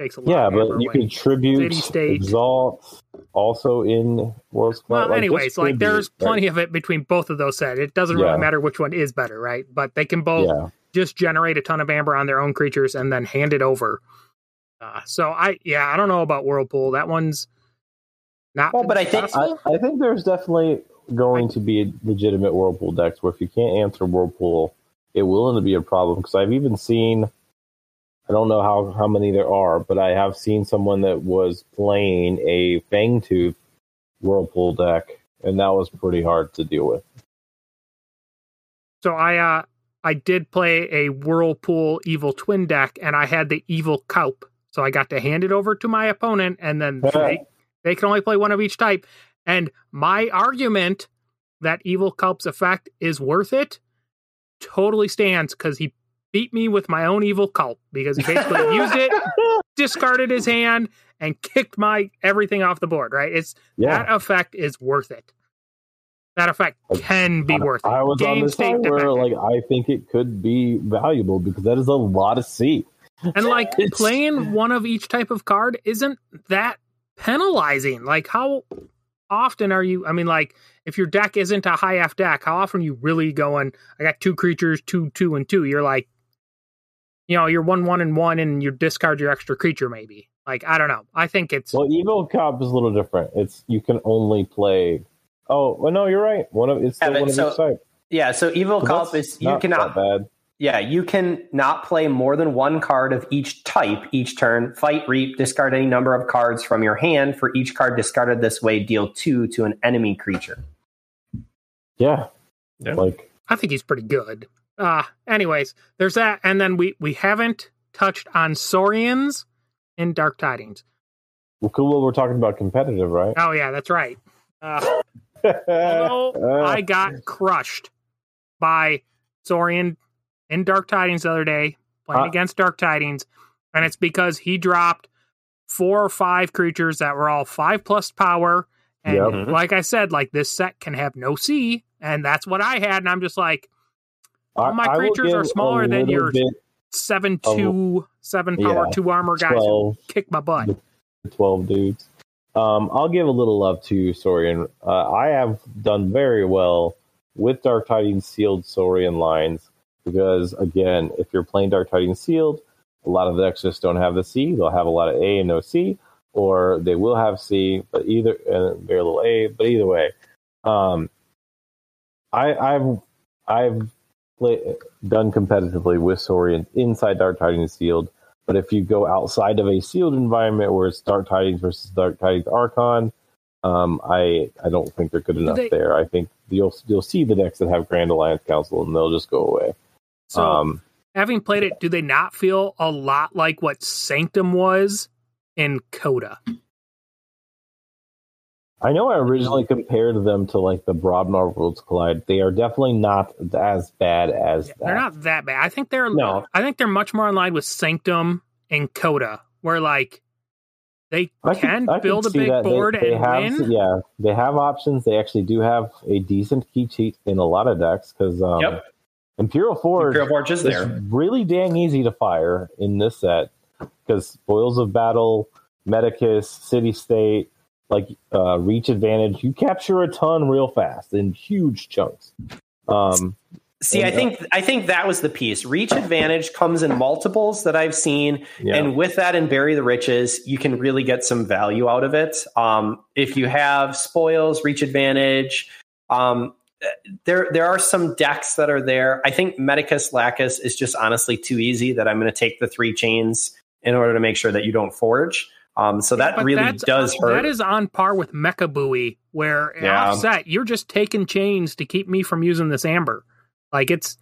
Takes a lot yeah, but you away. Can tribute exalt also in Worlds Collide. Well, like, anyways, like tribute, there's plenty right? of it between both of those sets. It doesn't yeah. really matter which one is better, right? But they can both yeah. just generate a ton of amber on their own creatures and then hand it over. Uh, so I, yeah, I don't know about Whirlpool. That one's not. Well, but I think I, I think there's definitely going to be legitimate Whirlpool decks where if you can't answer Whirlpool, it will end up being a problem. Because I've even seen. I don't know how, how many there are, but I have seen someone that was playing a Fangtooth Whirlpool deck, and that was pretty hard to deal with. So I uh, I did play a Whirlpool Evil Twin deck, and I had the Evil Caup, so I got to hand it over to my opponent, and then they, they can only play one of each type. And my argument that Evil Caup's effect is worth it totally stands, because he beat me with my own Evil Cult, because he basically used it, discarded his hand, and kicked my everything off the board, right? It's yeah. that effect is worth it. Matter of fact, can be I, worth it. I was Game on this side where, like, I think it could be valuable because that is a lot of C. And, like, playing one of each type of card isn't that penalizing. Like, how often are you... I mean, like, if your deck isn't a high F deck, how often are you really going, I got two creatures, two, two, and two? You're like, you know, you're one, one, and one, and you discard your extra creature, maybe. Like, I don't know. I think it's... Well, Evil Cop is a little different. It's you can only play... Oh, well, no, you're right. One of it's still Evan, one of so, each type. Yeah, so Evil so Cop is... you cannot. Bad. Yeah, you can not play more than one card of each type each turn. Fight, reap, discard any number of cards from your hand. For each card discarded this way, deal two to an enemy creature. Yeah. yeah. Like, I think he's pretty good. Uh, anyways, there's that. And then we, we haven't touched on Saurians and Dark Tidings. Well, cool. Well, we're talking about competitive, right? Oh, yeah, that's right. Uh, although I got crushed by Saurian... in Dark Tidings the other day, playing uh, against Dark Tidings, and it's because he dropped four or five creatures that were all five plus power, and yep. like I said, like this set can have no C, and that's what I had, and I'm just like, all my I, I creatures are smaller than your bit, seven two, seven power, yeah, two armor guys twelve, who kick my butt. twelve dudes. Um, I'll give a little love to Saurian. Uh, I have done very well with Dark Tidings sealed Saurian lines, because, again, if you're playing Dark Tidings sealed, a lot of the decks just don't have the C. They'll have a lot of A and no C, or they will have C, but either uh, very little A. But either way, um, I, I've I've play, done competitively with Saurians inside Dark Tidings sealed. But if you go outside of a sealed environment where it's Dark Tidings versus Dark Tidings Archon, um, I I don't think they're good enough they- there. I think you'll you'll see the decks that have Grand Alliance Council, and they'll just go away. So, um, having played it, do they not feel a lot like what Sanctum was in Coda? I know I originally compared them to, like, the Brobnar Worlds Collide. They are definitely not as bad as yeah, that. They're not that bad. I think they're no. I think they're much more in line with Sanctum and Coda, where, like, they I can could, build a big that. board they, they and have, win. Yeah, they have options. They actually do have a decent key cheat in a lot of decks, because... Um, yep. Imperial Forge, Imperial Forge is, is there. Really dang easy to fire in this set, because Spoils of Battle, Medicus, City State, like uh, Reach Advantage, you capture a ton real fast in huge chunks. Um, See, and, I think uh, I think that was the piece. Reach Advantage comes in multiples that I've seen, yeah. and with that and Bury the Riches, you can really get some value out of it. Um, if you have Spoils, Reach Advantage... Um, There there are some decks that are there. I think Medicus Lacus is just honestly too easy that I'm going to take the three chains in order to make sure that you don't forge. Um, so yeah, that really does hurt. That is on par with Mecha Buoy, where yeah. offset, you're just taking chains to keep me from using this amber. Like, it's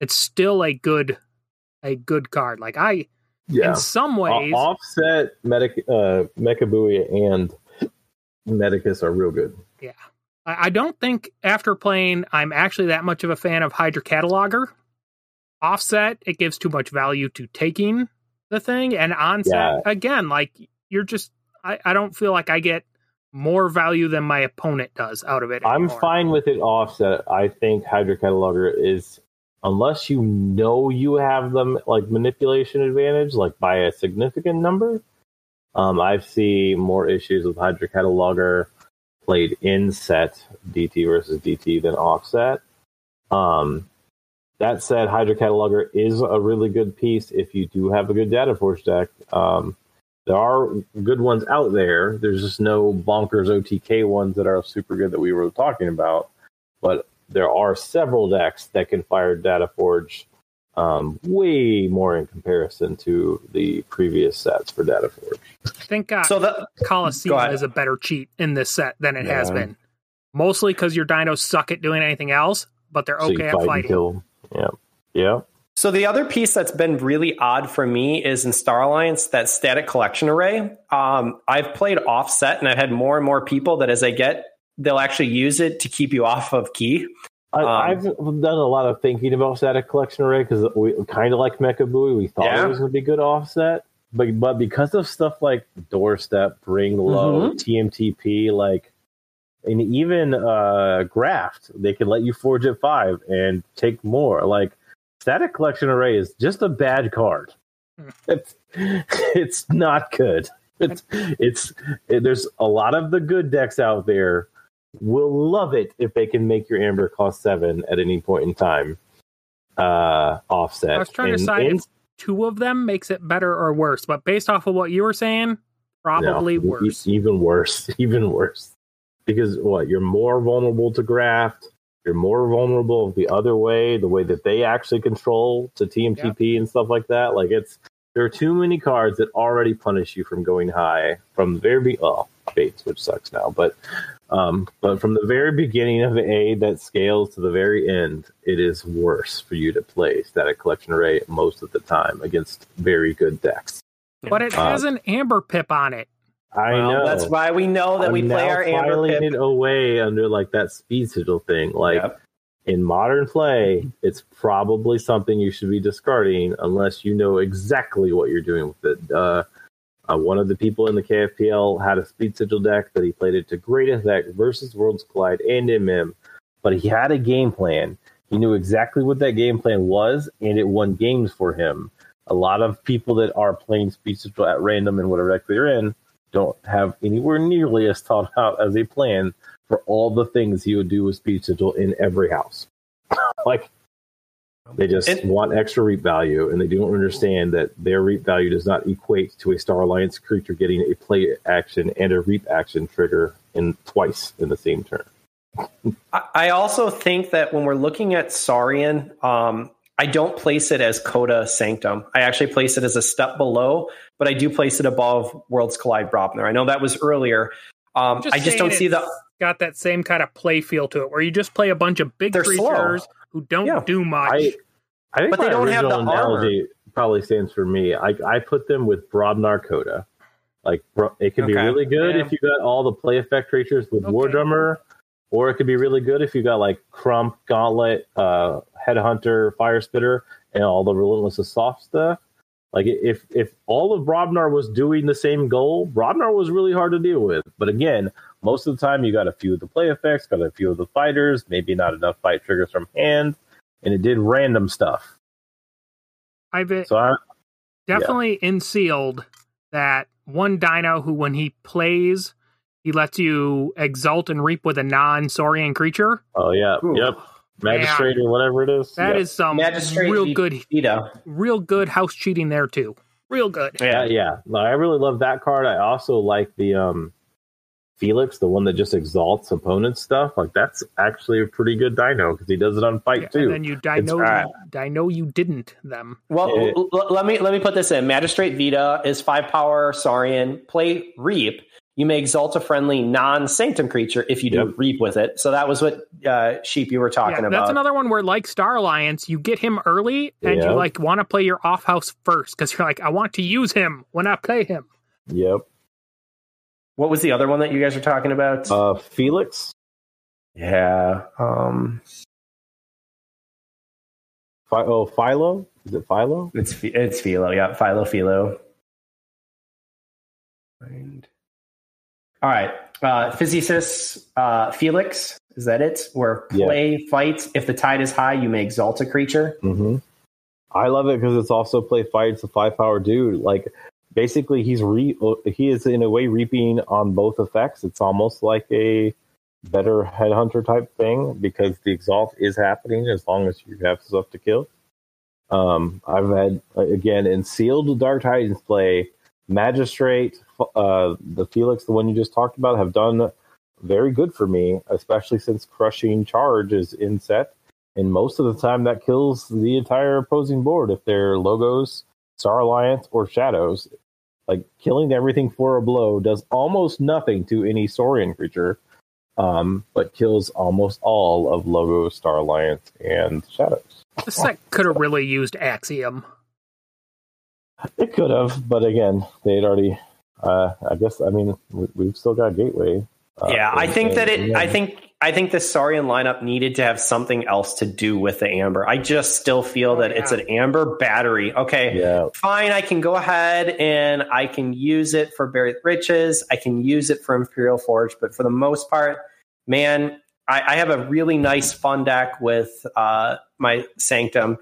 it's still a good a good card. Like, I, yeah. in some ways... Uh, offset, Medic, uh, Mecha Buoy, and Medicus are real good. Yeah. I don't think after playing, I'm actually that much of a fan of Hydra Cataloger. Offset, it gives too much value to taking the thing. And onset, yeah. again, like, you're just, I, I don't feel like I get more value than my opponent does out of it anymore. I'm fine with it offset. I think Hydra Cataloger is, unless you know you have them, like, manipulation advantage, like, by a significant number, um, I've seen more issues with Hydra Cataloger played in set D T versus D T than offset. Um, that said, Hydra Cataloger is a really good piece if you do have a good Data Forge deck. Um, there are good ones out there. There's just no bonkers O T K ones that are super good that we were talking about. But there are several decks that can fire Data Forge um, way more in comparison to the previous sets for Data Forge. Thank God. So the Colosseum is a better cheat in this set than it yeah. has been. Mostly because your dinos suck at doing anything else, but they're okay so at fight fighting. Kill. Yeah, yeah. So the other piece that's been really odd for me is in Star Alliance, that Static Collection Array. Um, I've played offset, and I've had more and more people that as I get, they'll actually use it to keep you off of key. Um, I've done a lot of thinking about Static Collection Array because we kind of like Mecha Buoy. We thought yeah. it was going to be good offset. But but because of stuff like Doorstep, Bring Low, mm-hmm. T M T P, like and even uh, Graft, they can let you forge at five and take more. Like, Static Collection Array is just a bad card. It's, it's not good. It's it's it, there's a lot of the good decks out there will love it if they can make your amber cost seven at any point in time. Uh, offset. I was trying and, to decide and, if two of them makes it better or worse, but based off of what you were saying, probably no, worse. E- even worse. Even worse. Because what, you're more vulnerable to Graft. You're more vulnerable the other way, the way that they actually control to T M T P yep. and stuff like that. Like, it's there are too many cards that already punish you from going high from the very be- oh Bates, which sucks now, but um, but from the very beginning of A that scales to the very end, it is worse for you to play Static Collection Array most of the time against very good decks. But it um, has an amber pip on it. I well, know. That's why we know that I'm we play our amber pip. It away under like that speed sigil thing. Like yep. in modern play, it's probably something you should be discarding unless you know exactly what you're doing with it. Uh, uh, one of the people in the K F P L had a speed sigil deck that he played it to great effect versus Worlds Collide and M M, but he had a game plan. He knew exactly what that game plan was, and it won games for him. A lot of people that are playing speed sigil at random and whatever deck they're in don't have anywhere nearly as thought out as a plan for all the things you would do with Speed Sigil in every house. Like, they just it, want extra reap value, and they don't understand that their reap value does not equate to a Star Alliance creature getting a play action and a reap action trigger in twice in the same turn. I, I also think that when we're looking at Saurian, um, I don't place it as Coda Sanctum. I actually place it as a step below, but I do place it above Worlds Collide Brobner. I know that was earlier. Um, just I just don't see the... got that same kind of play feel to it, where you just play a bunch of big They're creatures slow. who don't yeah. do much. I, I think but my they don't have the analogy armor. Probably stands for me. I, I put them with Brobnar Coda. Like, it could okay. be really good yeah. if you got all the play effect creatures with okay. War Drummer, or it could be really good if you got like Crump, Gauntlet, uh, Headhunter, Fire Spitter, and all the Relentless Assault stuff. Like, if if all of Brobnar was doing the same goal, Brobnar was really hard to deal with. But again, most of the time you got a few of the play effects, got a few of the fighters, maybe not enough fight triggers from hand, and it did random stuff. I've so I, definitely yeah. insealed that one dino who, when he plays, he lets you exalt and reap with a non-Saurian creature. Oh, yeah. Ooh. Yep. Magistrate or whatever it is. That yep. is some Magistrate real good, Vito. real good house cheating there too. Real good. Yeah, yeah. No, I really love that card. I also like the um, Felix, the one that just exalts opponents stuff. Like, that's actually a pretty good dino because he does it on fight yeah, too. And then you dino, right. dino you didn't them. Well, it, l- l- let me let me put this in. Magistrate Vita is five power Saurian. Play Reap. You may exalt a friendly non-Sanctum creature if you do yep. reap with it. So that was what uh, Sheep you were talking yeah, about. That's another one where, like Star Alliance, you get him early and yep. you like want to play your off house first because you're like, I want to use him when I play him. Yep. What was the other one that you guys were talking about? Uh, Felix. Yeah. Um. Ph- oh, Philo. Is it Philo? It's it's Philo. Yeah, Philo. Philo. And. All right, uh, Physicist uh, Felix, is that it? Where play, yeah. fight, if the tide is high, you may exalt a creature. Mm-hmm. I love it because it's also play, fight, it's a five-power dude. Like, basically, he's re- he is in a way reaping on both effects. It's almost like a better headhunter type thing because the exalt is happening as long as you have stuff to kill. Um, I've had, again, in sealed Dark Tidings play, Magistrate, uh, the Felix, the one you just talked about, have done very good for me, especially since Crushing Charge is in set. And most of the time that kills the entire opposing board if they're Logos, Star Alliance, or Shadows. Like, killing everything for a blow does almost nothing to any Saurian creature, um, but kills almost all of Logos, Star Alliance, and Shadows. This set could have really used Axiom. It could have, but again, they'd already. Uh, I guess. I mean, we, we've still got Gateway. Uh, yeah, I think and, that it. Yeah. I think. I think the Saurian lineup needed to have something else to do with the amber. I just still feel oh, that yeah. it's an amber battery. Okay, yeah. fine. I can go ahead and I can use it for Buried Riches. I can use it for Imperial Forge, but for the most part, man, I, I have a really nice fun deck with uh, my Sanctum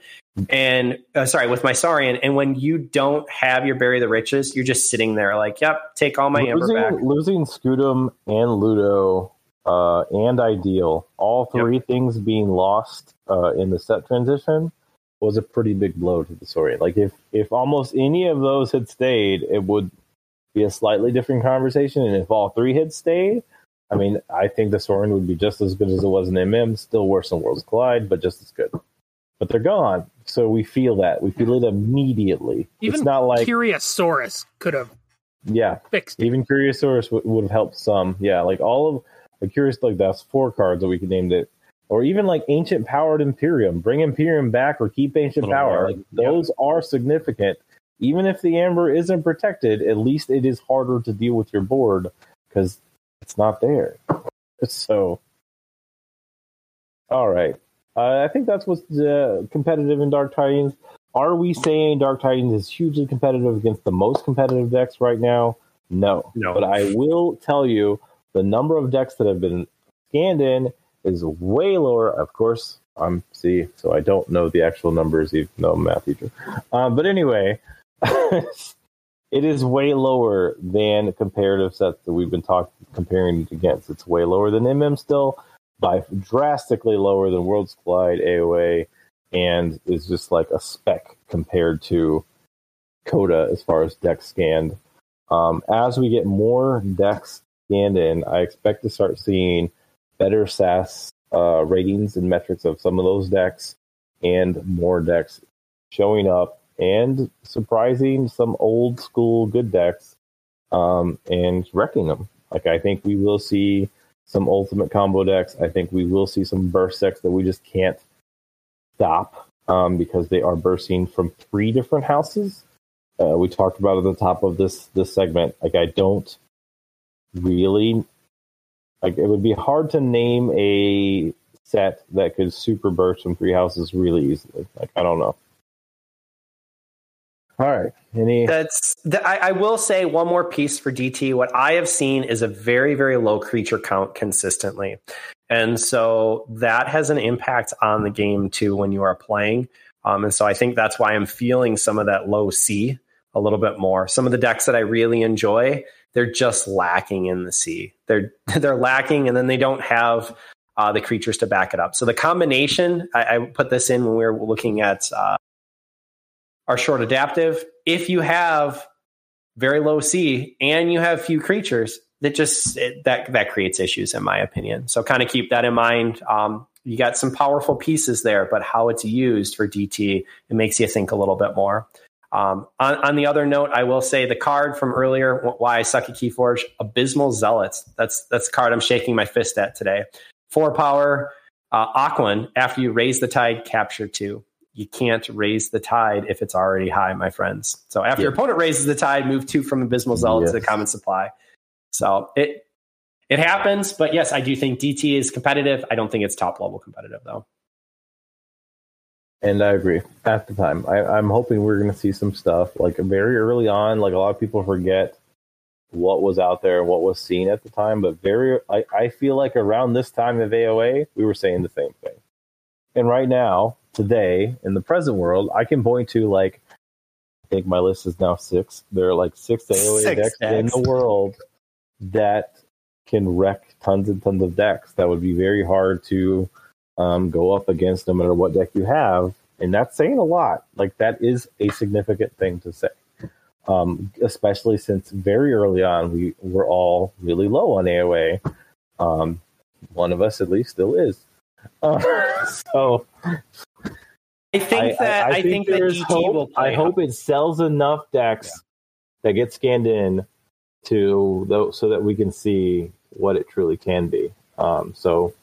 and uh, sorry, with my Saurian. And when you don't have your Bury the Riches, you're just sitting there like, yep, take all my losing, Amber back. Losing Scutum and Ludo uh, and Ideal, all three yep. things being lost uh, in the set transition was a pretty big blow to the Saurian. Like if, if almost any of those had stayed, it would be a slightly different conversation. And if all three had stayed, I mean, I think the Saurian would be just as good as it was in M M, still worse in Worlds Collide, but just as good. But they're gone, so we feel that. We feel it immediately. Even it's not like Curiosaurus could have yeah, fixed it. Even Curiosaurus w- would have helped some. Yeah, like all of the like Curious, like that's four cards that we could name it. Or even like Ancient Powered Imperium. Bring Imperium back or keep Ancient Little Power. Like, those yeah. are significant. Even if the Amber isn't protected, at least it is harder to deal with your board because it's not there. So, all right. Uh, I think that's what's uh, competitive in Dark Tidings. Are we saying Dark Tidings is hugely competitive against the most competitive decks right now? No. No. But I will tell you the number of decks that have been scanned in is way lower. Of course, I'm C, so I don't know the actual numbers, even though I'm a math teacher. Uh, but anyway, it is way lower than comparative sets that we've been talking comparing it against. It's way lower than M M still, by drastically lower than Worlds Collide, A O A, and is just like a speck compared to Coda as far as decks scanned. Um, as we get more decks scanned in, I expect to start seeing better S A S uh, ratings and metrics of some of those decks, and more decks showing up. And surprising some old school good decks um, and wrecking them. Like, I think we will see some ultimate combo decks. I think we will see some burst decks that we just can't stop um, because they are bursting from three different houses. Uh, we talked about at the top of this this segment. Like, I don't really... Like, it would be hard to name a set that could super burst from three houses really easily. Like, I don't know. All right. Any... That's. Th- I, I will say one more piece for D T. What I have seen is a very, very low creature count consistently. And so that has an impact on the game, too, when you are playing. Um, and so I think that's why I'm feeling some of that low C a little bit more. Some of the decks that I really enjoy, they're just lacking in the C. They're, they're lacking, and then they don't have uh, the creatures to back it up. So the combination, I, I put this in when we were looking at... Uh, Are short adaptive. If you have very low C and you have few creatures, that just it, that that creates issues, in my opinion. So kind of keep that in mind. Um, you got some powerful pieces there, but how it's used for D T, it makes you think a little bit more. Um, on, on the other note, I will say the card from earlier, why I suck at Keyforge, Abysmal Zealots. That's that's a card I'm shaking my fist at today. Four power, uh, Aquan. After you raise the tide, capture two. You can't raise the tide if it's already high, my friends. So after yeah. your opponent raises the tide, move two from Abysmal Zealot yes. to the common supply. So it it happens, but yes, I do think D T is competitive. I don't think it's top level competitive though. And I agree. Half the time, I, I'm hoping we're going to see some stuff like very early on. Like a lot of people forget what was out there and what was seen at the time, but very I, I feel like around this time of A O A, we were saying the same thing. And right now, today, in the present world, I can point to, like, I think my list is now six. There are, like, six A O A six decks, decks in the world that can wreck tons and tons of decks. That would be very hard to um, go up against no matter what deck you have. And that's saying a lot. Like, that is a significant thing to say. Um, especially since very early on, we were all really low on A O A. Um, one of us, at least, still is. Uh, so I think that I, I, I think, think that D T hope, will play I hope up. It sells enough decks yeah. that get scanned in to though so that we can see what it truly can be. Um, so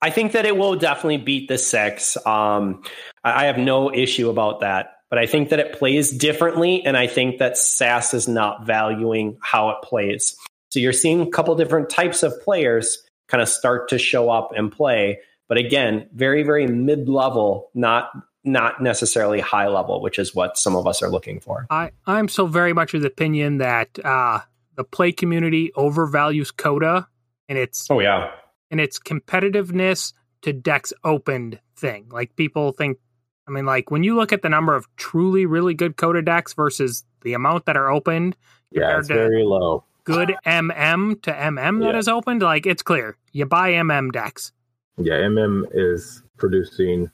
I think that it will definitely beat the six. Um, I, I have no issue about that. But I think that it plays differently, and I think that S A S is not valuing how it plays. So you're seeing a couple different types of players kind of start to show up and play. But again, very, very mid-level, not not necessarily high level, which is what some of us are looking for. I, I'm still very much of the opinion that uh, the play community overvalues Coda, and it's oh yeah, and it's competitiveness to decks opened thing. Like, people think, I mean, like, when you look at the number of truly really good Coda decks versus the amount that are opened, yeah, it's very low. Good M M to M M that yeah. is opened, like, it's clear. You buy M M decks. Yeah, M M is producing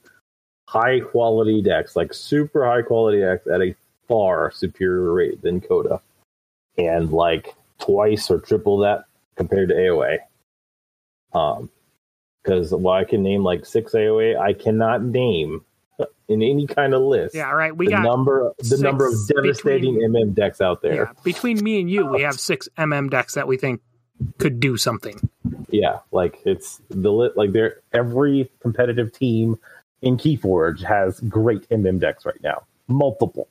high-quality decks, like super high-quality decks at a far superior rate than Coda. And, like, twice or triple that compared to A O A. Um, because while I can name, like, six A O A, I cannot name in any kind of list. Yeah, right. We the got number, the number of devastating between, M M decks out there. Yeah, between me and you, we have six M M decks that we think could do something. Yeah, like it's the lit. Like there, every competitive team in Keyforge has great M M decks right now, multiple.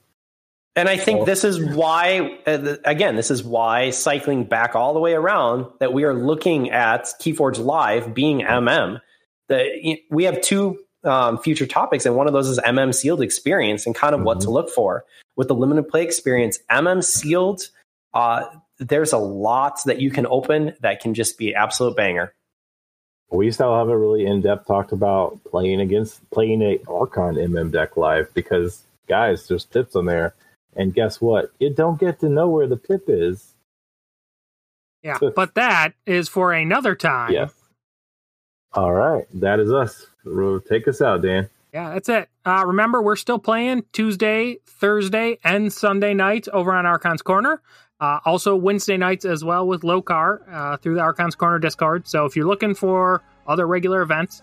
And I think this is why, again, this is why cycling back all the way around that we are looking at Keyforge Live being M M. The, we have two um, future topics, and one of those is M M sealed experience and kind of mm-hmm. what to look for. With the limited play experience, M M sealed, uh, there's a lot that you can open that can just be absolute banger. We still haven't really in-depth talked about playing against playing a Archon M M deck live because, guys, there's pips on there. And guess what? You don't get to know where the pip is. Yeah, but that is for another time. Yes. All right. That is us. Take us out, Dan. Yeah, that's it. Uh, remember, we're still playing Tuesday, Thursday, and Sunday nights over on Archon's Corner. Uh, also Wednesday nights as well with Lokar uh, through the Archon's Corner Discord. So if you're looking for other regular events,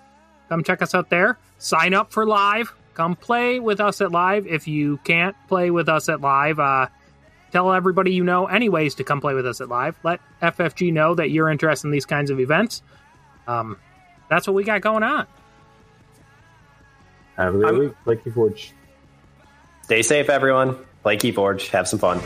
come check us out there. Sign up for live. Come play with us at live. If you can't play with us at live, uh, tell everybody you know anyways to come play with us at live. Let F F G know that you're interested in these kinds of events. Um, that's what we got going on. Have a good week. Play Keyforge. Stay safe, everyone. Play Keyforge. Have some fun.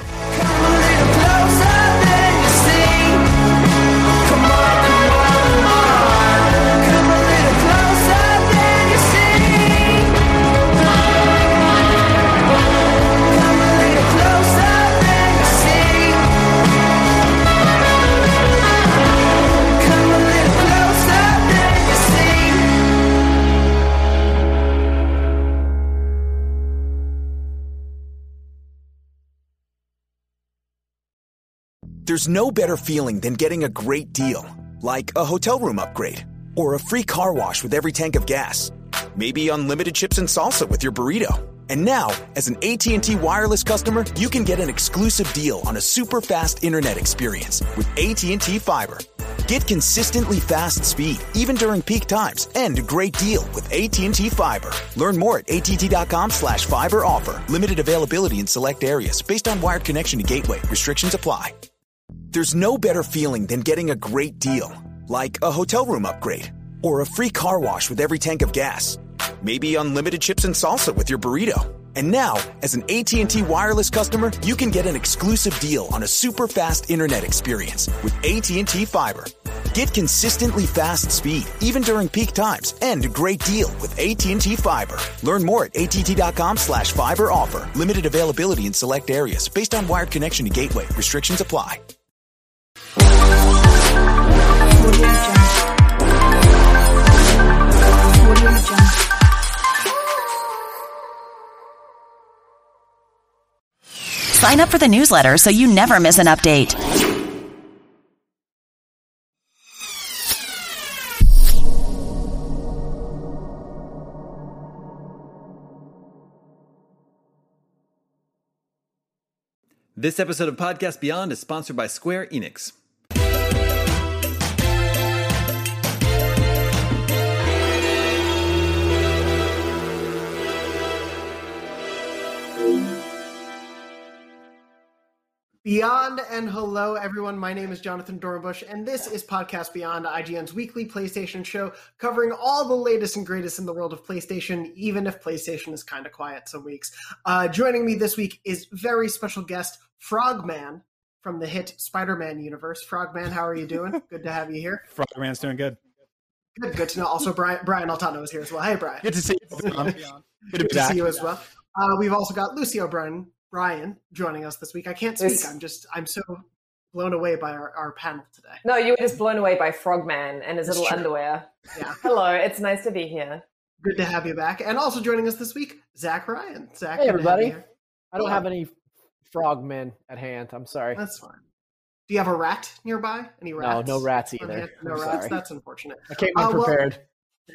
There's no better feeling than getting a great deal, like a hotel room upgrade or a free car wash with every tank of gas. Maybe unlimited chips and salsa with your burrito. And now, as an A T and T wireless customer, you can get an exclusive deal on a super fast internet experience with A T and T Fiber. Get consistently fast speed, even during peak times, and a great deal with A T and T Fiber. Learn more at att.com slash fiber offer. Limited availability in select areas based on wired connection to gateway. Restrictions apply. There's no better feeling than getting a great deal, like a hotel room upgrade or a free car wash with every tank of gas. Maybe unlimited chips and salsa with your burrito. And now, as an A T and T wireless customer, you can get an exclusive deal on a super fast internet experience with A T and T Fiber. Get consistently fast speed, even during peak times, and a great deal with A T and T Fiber. Learn more at att.com slash fiber offer. Limited availability in select areas based on wired connection to gateway. Restrictions apply. Audio Jump. Audio Jump. Sign up for the newsletter so you never miss an update. This episode of Podcast Beyond is sponsored by Square Enix. Beyond and hello, everyone. My name is Jonathan Dornbush, and this is Podcast Beyond, I G N's weekly PlayStation show covering all the latest and greatest in the world of PlayStation, even if PlayStation is kind of quiet some weeks. Uh, joining me this week is very special guest Frogman from the hit Spider-Man universe. Frogman, how are you doing? Good to have you here. Frogman's doing good. Good, good to know. Also, Brian, Brian Altano is here as well. Hey, Brian. Good to see you. Good to, to see you as well. Uh, we've also got Lucy O'Brien. Ryan joining us this week. I can't speak. It's, I'm just, I'm so blown away by our, our panel today. No, you were just blown away by Frogman and his That's little true. underwear. Yeah. Hello, it's nice to be here. Good to have you back. And also joining us this week, Zach Ryan. Zach, hey, everybody. I don't have any frogmen at hand. I'm sorry. That's fine. Do you have a rat nearby? Any rats? No, no rats either. No I'm rats. Sorry. That's unfortunate. I came unprepared. Uh, well,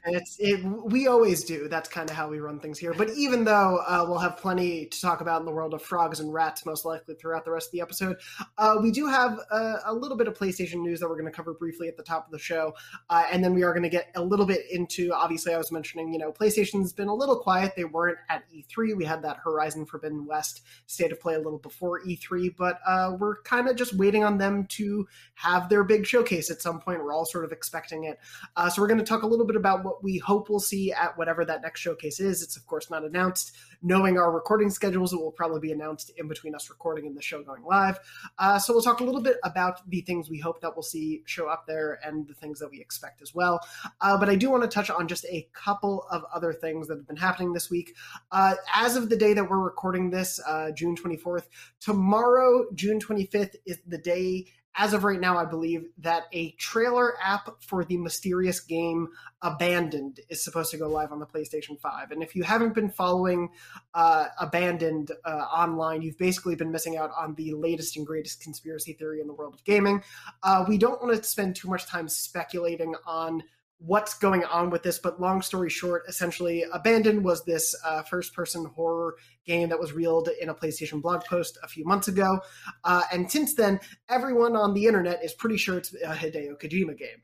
it's, it, we always do. That's kind of how we run things here. But even though uh, we'll have plenty to talk about in the world of frogs and rats, most likely throughout the rest of the episode, uh, we do have a, a little bit of PlayStation news that we're going to cover briefly at the top of the show. Uh, and then we are going to get a little bit into, obviously, I was mentioning, you know, PlayStation's been a little quiet. They weren't at E three. We had that Horizon Forbidden West state of play a little before E three. But uh, we're kind of just waiting on them to have their big showcase at some point. We're all sort of expecting it. Uh, so we're going to talk a little bit about what we hope we'll see at whatever that next showcase is. It's of course not announced. Knowing our recording schedules, it will probably be announced in between us recording and the show going live. Uh, so we'll talk a little bit about the things we hope that we'll see show up there and the things that we expect as well. Uh, but I do want to touch on just a couple of other things that have been happening this week. Uh, as of the day that we're recording this, uh, June twenty-fourth, tomorrow, June twenty-fifth is the day, as of right now, I believe, that a trailer app for the mysterious game Abandoned is supposed to go live on the PlayStation five. And if you haven't been following uh, Abandoned uh, online, you've basically been missing out on the latest and greatest conspiracy theory in the world of gaming. Uh, we don't want to spend too much time speculating on what's going on with this, but long story short, essentially, Abandoned was this uh, first-person horror game that was reeled in a PlayStation blog post a few months ago, uh, and since then, everyone on the internet is pretty sure it's a Hideo Kojima game,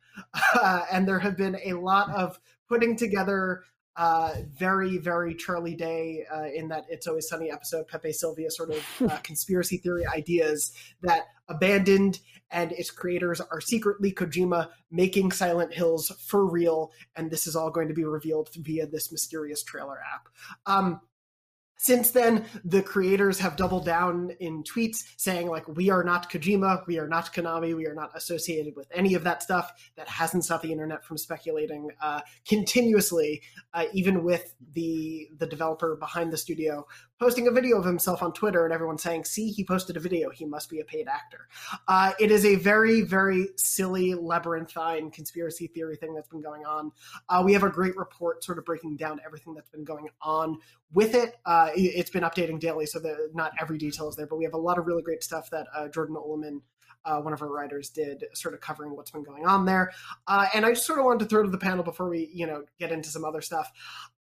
uh, and there have been a lot of putting together uh, very, very Charlie Day uh, in that It's Always Sunny episode, Pepe Sylvia sort of uh, conspiracy theory ideas that Abandoned and its creators are secretly Kojima making Silent Hills for real, and this is all going to be revealed via this mysterious trailer app. Um, Since then, the creators have doubled down in tweets saying, like, we are not Kojima, we are not Konami, we are not associated with any of that stuff. That hasn't stopped the internet from speculating uh, continuously, uh, even with the the developer behind the studio posting a video of himself on Twitter and everyone saying, see, he posted a video, he must be a paid actor. Uh, it is a very, very silly, labyrinthine conspiracy theory thing that's been going on. Uh, we have a great report sort of breaking down everything that's been going on with it. Uh, it's been updating daily, so that not every detail is there, but we have a lot of really great stuff that uh, Jordan Ullman, Uh, one of our writers, did sort of covering what's been going on there. Uh, and I just sort of wanted to throw to the panel before we, you know, get into some other stuff.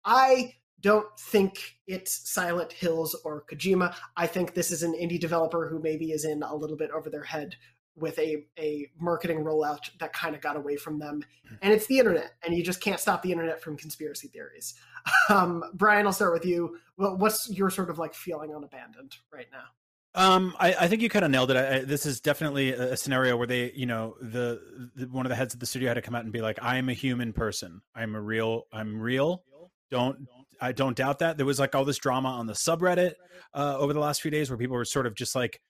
I don't think it's Silent Hills or Kojima. I think this is an indie developer who maybe is in a little bit over their head with a, a marketing rollout that kind of got away from them. And it's the internet, and you just can't stop the internet from conspiracy theories. Um, Brian, I'll start with you. Well, what's your sort of like feeling on Abandoned right now? Um, I, I think you kind of nailed it. I, I, this is definitely a, a scenario where they, you know, the, the one of the heads of the studio had to come out and be like, "I am a human person. I'm a real. I'm real. Don't I don't doubt that." There was like all this drama on the subreddit uh, over the last few days where people were sort of just like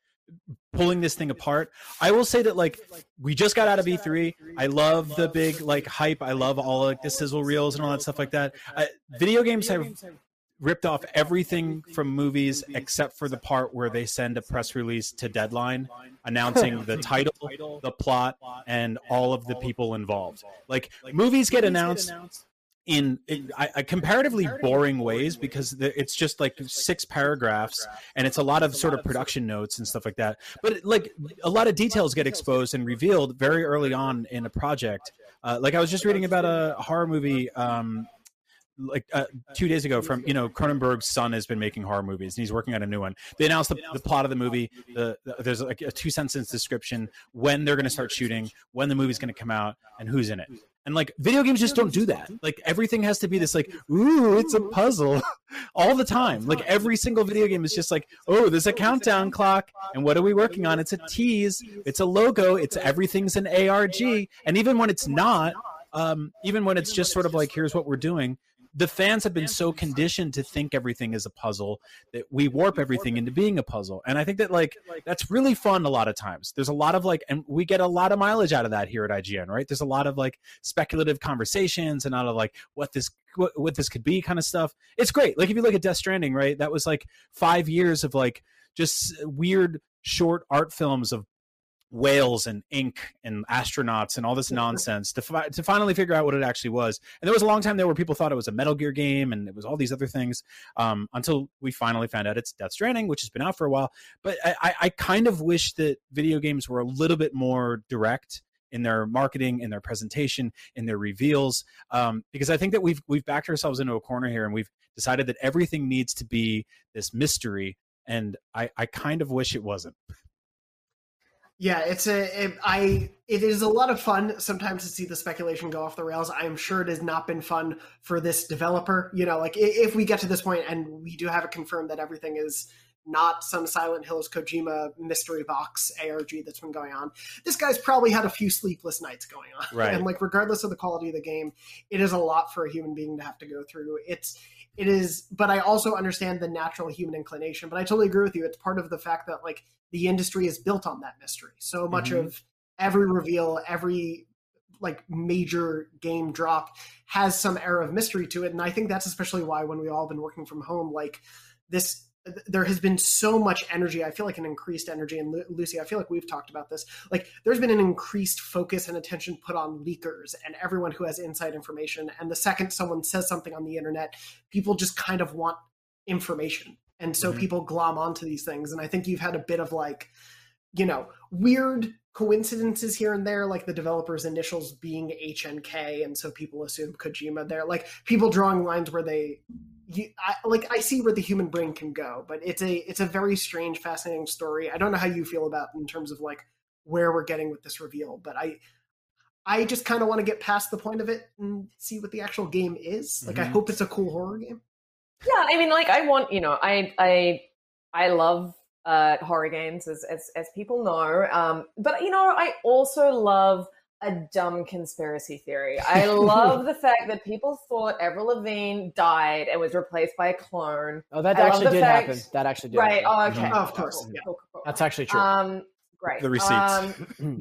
pulling this thing apart. I will say that like we just got out of E three. I love the big like hype. I love all like the sizzle reels and all that stuff like that. I, video games have ripped off everything from movies except for the part where they send a press release to Deadline announcing the title, the plot, and all of the people involved. Like, movies get announced in, in I, comparatively boring ways because it's just like six paragraphs and it's a lot of sort of production notes and stuff like that. But like a lot of details get exposed and revealed very early on in a project. Uh, like I was just reading about a horror movie um, like uh, two days ago from, you know, Cronenberg's son has been making horror movies and he's working on a new one. They announced the, the plot of the movie. The, the, there's like a two sentence description, when they're going to start shooting, when the movie's going to come out, and who's in it. And like video games just don't do that. Like everything has to be this like, ooh, it's a puzzle all the time. Like every single video game is just like, oh, there's a countdown clock. And what are we working on? It's a tease. It's a logo. It's everything's an A R G. And even when it's not, um, even when it's just sort of like, here's what we're doing, the fans have been so conditioned to think everything is a puzzle that we warp everything into being a puzzle. And I think that like, that's really fun a lot of times. There's a lot of like, and we get a lot of mileage out of that here at I G N, right? There's a lot of like speculative conversations and out of like what this, what, what this could be kind of stuff. It's great. Like if you look at Death Stranding, right? That was like five years of like just weird short art films of whales and ink and astronauts and all this nonsense to, fi- to finally figure out what it actually was. And there was a long time there where people thought it was a Metal Gear game and it was all these other things, um, until we finally found out it's Death Stranding, which has been out for a while. But I, I kind of wish that video games were a little bit more direct in their marketing, in their presentation, in their reveals, um, because I think that we've we've backed ourselves into a corner here, and we've decided that everything needs to be this mystery, and I, I kind of wish it wasn't. Yeah, it's a it, I it is a lot of fun sometimes to see the speculation go off the rails. I am sure it has not been fun for this developer. You know, like if we get to this point and we do have it confirmed that everything is not some Silent Hills Kojima mystery box A R G that's been going on, this guy's probably had a few sleepless nights going on. Right. And like, regardless of the quality of the game, it is a lot for a human being to have to go through. It's it is, but I also understand the natural human inclination. But I totally agree with you. It's part of the fact that like, the industry is built on that mystery. So much mm-hmm. of every reveal, every like major game drop has some air of mystery to it. And I think that's especially why when we all been working from home, like this, there has been so much energy. I feel like an increased energy. And Lu- Lucy, I feel like we've talked about this. Like there's been an increased focus and attention put on leakers and everyone who has inside information. And the second someone says something on the internet, people just kind of want information. And so mm-hmm. people glom onto these things. And I think you've had a bit of like, you know, weird coincidences here and there, like the developer's initials being H N K. And so people assume Kojima there, like people drawing lines where they, you, I, like I see where the human brain can go, but it's a, it's a very strange, fascinating story. I don't know how you feel about in terms of like where we're getting with this reveal, but I, I just kind of want to get past the point of it and see what the actual game is. Like, mm-hmm. I hope it's a cool horror game. Yeah, I mean, like, I want, you know, I I I love uh, horror games, as, as as people know. Um, but, you know, I also love a dumb conspiracy theory. I love the fact that people thought Avril Lavigne died and was replaced by a clone. Oh, that I actually did fact, happen. That actually did right, happen. Right, oh, okay. Oh, of course. Cool, yeah. cool, cool, cool. That's actually true. Um, great. The receipts. Um,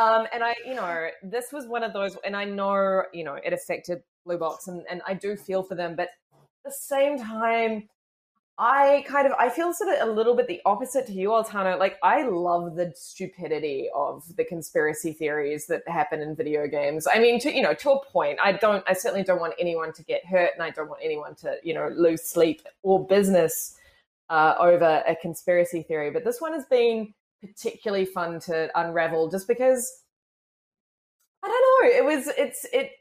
um, and I, you know, this was one of those, and I know, you know, it affected Blue Box, and, and I do feel for them, but at the same time, I kind of, I feel sort of a little bit the opposite to you, Altano. Like, I love the stupidity of the conspiracy theories that happen in video games. I mean, to, you know, to a point, I don't, I certainly don't want anyone to get hurt, and I don't want anyone to, you know, lose sleep or business uh, over a conspiracy theory. But this one has been particularly fun to unravel just because, I don't know, it was, it's, it,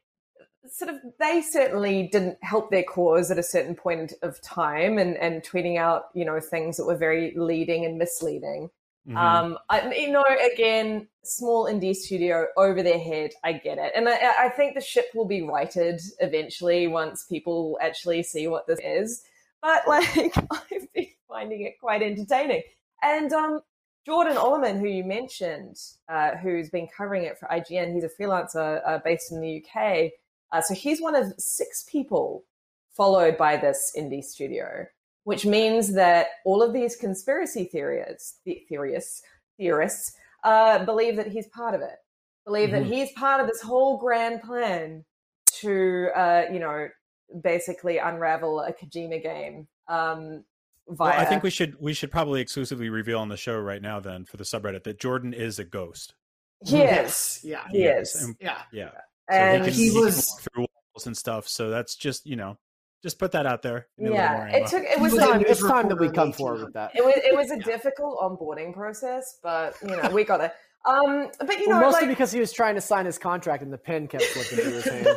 sort of, they certainly didn't help their cause at a certain point of time, and, and tweeting out, you know, things that were very leading and misleading. Mm-hmm. Um, I, you know, again, small indie studio, over their head. I get it. And I, I think the ship will be righted eventually once people actually see what this is. But like, I've been finding it quite entertaining. And um, Jordan Olliman, who you mentioned, uh, who's been covering it for I G N, he's a freelancer uh, based in the U K. Uh, so he's one of six people followed by this indie studio, which means that all of these conspiracy theorists, the- theorists, theorists uh, believe that he's part of it, believe mm-hmm. that he's part of this whole grand plan to, uh, you know, basically unravel a Kojima game. Um, via... Well, I think we should we should probably exclusively reveal on the show right now, then, for the subreddit, that Jordan is a ghost. He yes, is. yeah, he, he is. is, and, yeah, yeah. So and he, can, he was he can walk through walls and stuff. So that's just, you know, just put that out there. Yeah, it took. It was it's time, it's time that we come forward with that. It was it was a yeah. difficult onboarding process, but you know we got it. Um, but you know, well, mostly like, because he was trying to sign his contract and the pen kept slipping through his hand.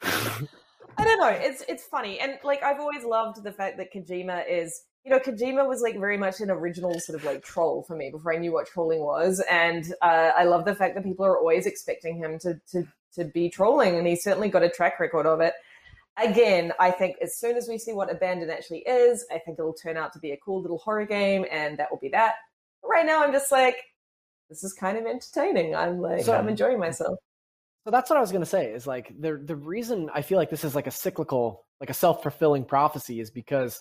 I don't know. It's it's funny, and like I've always loved the fact that Kojima is. You know, Kojima was like very much an original sort of like troll for me before I knew what trolling was, and uh, I love the fact that people are always expecting him to to. to be trolling, and he's certainly got a track record of it. Again, I think as soon as we see what Abandon actually is, I think it'll turn out to be a cool little horror game, and that will be that. But right now I'm just like, this is kind of entertaining. I'm like, so, I'm enjoying myself. So that's what I was going to say is like, the the reason I feel like this is like a cyclical, like a self-fulfilling prophecy is because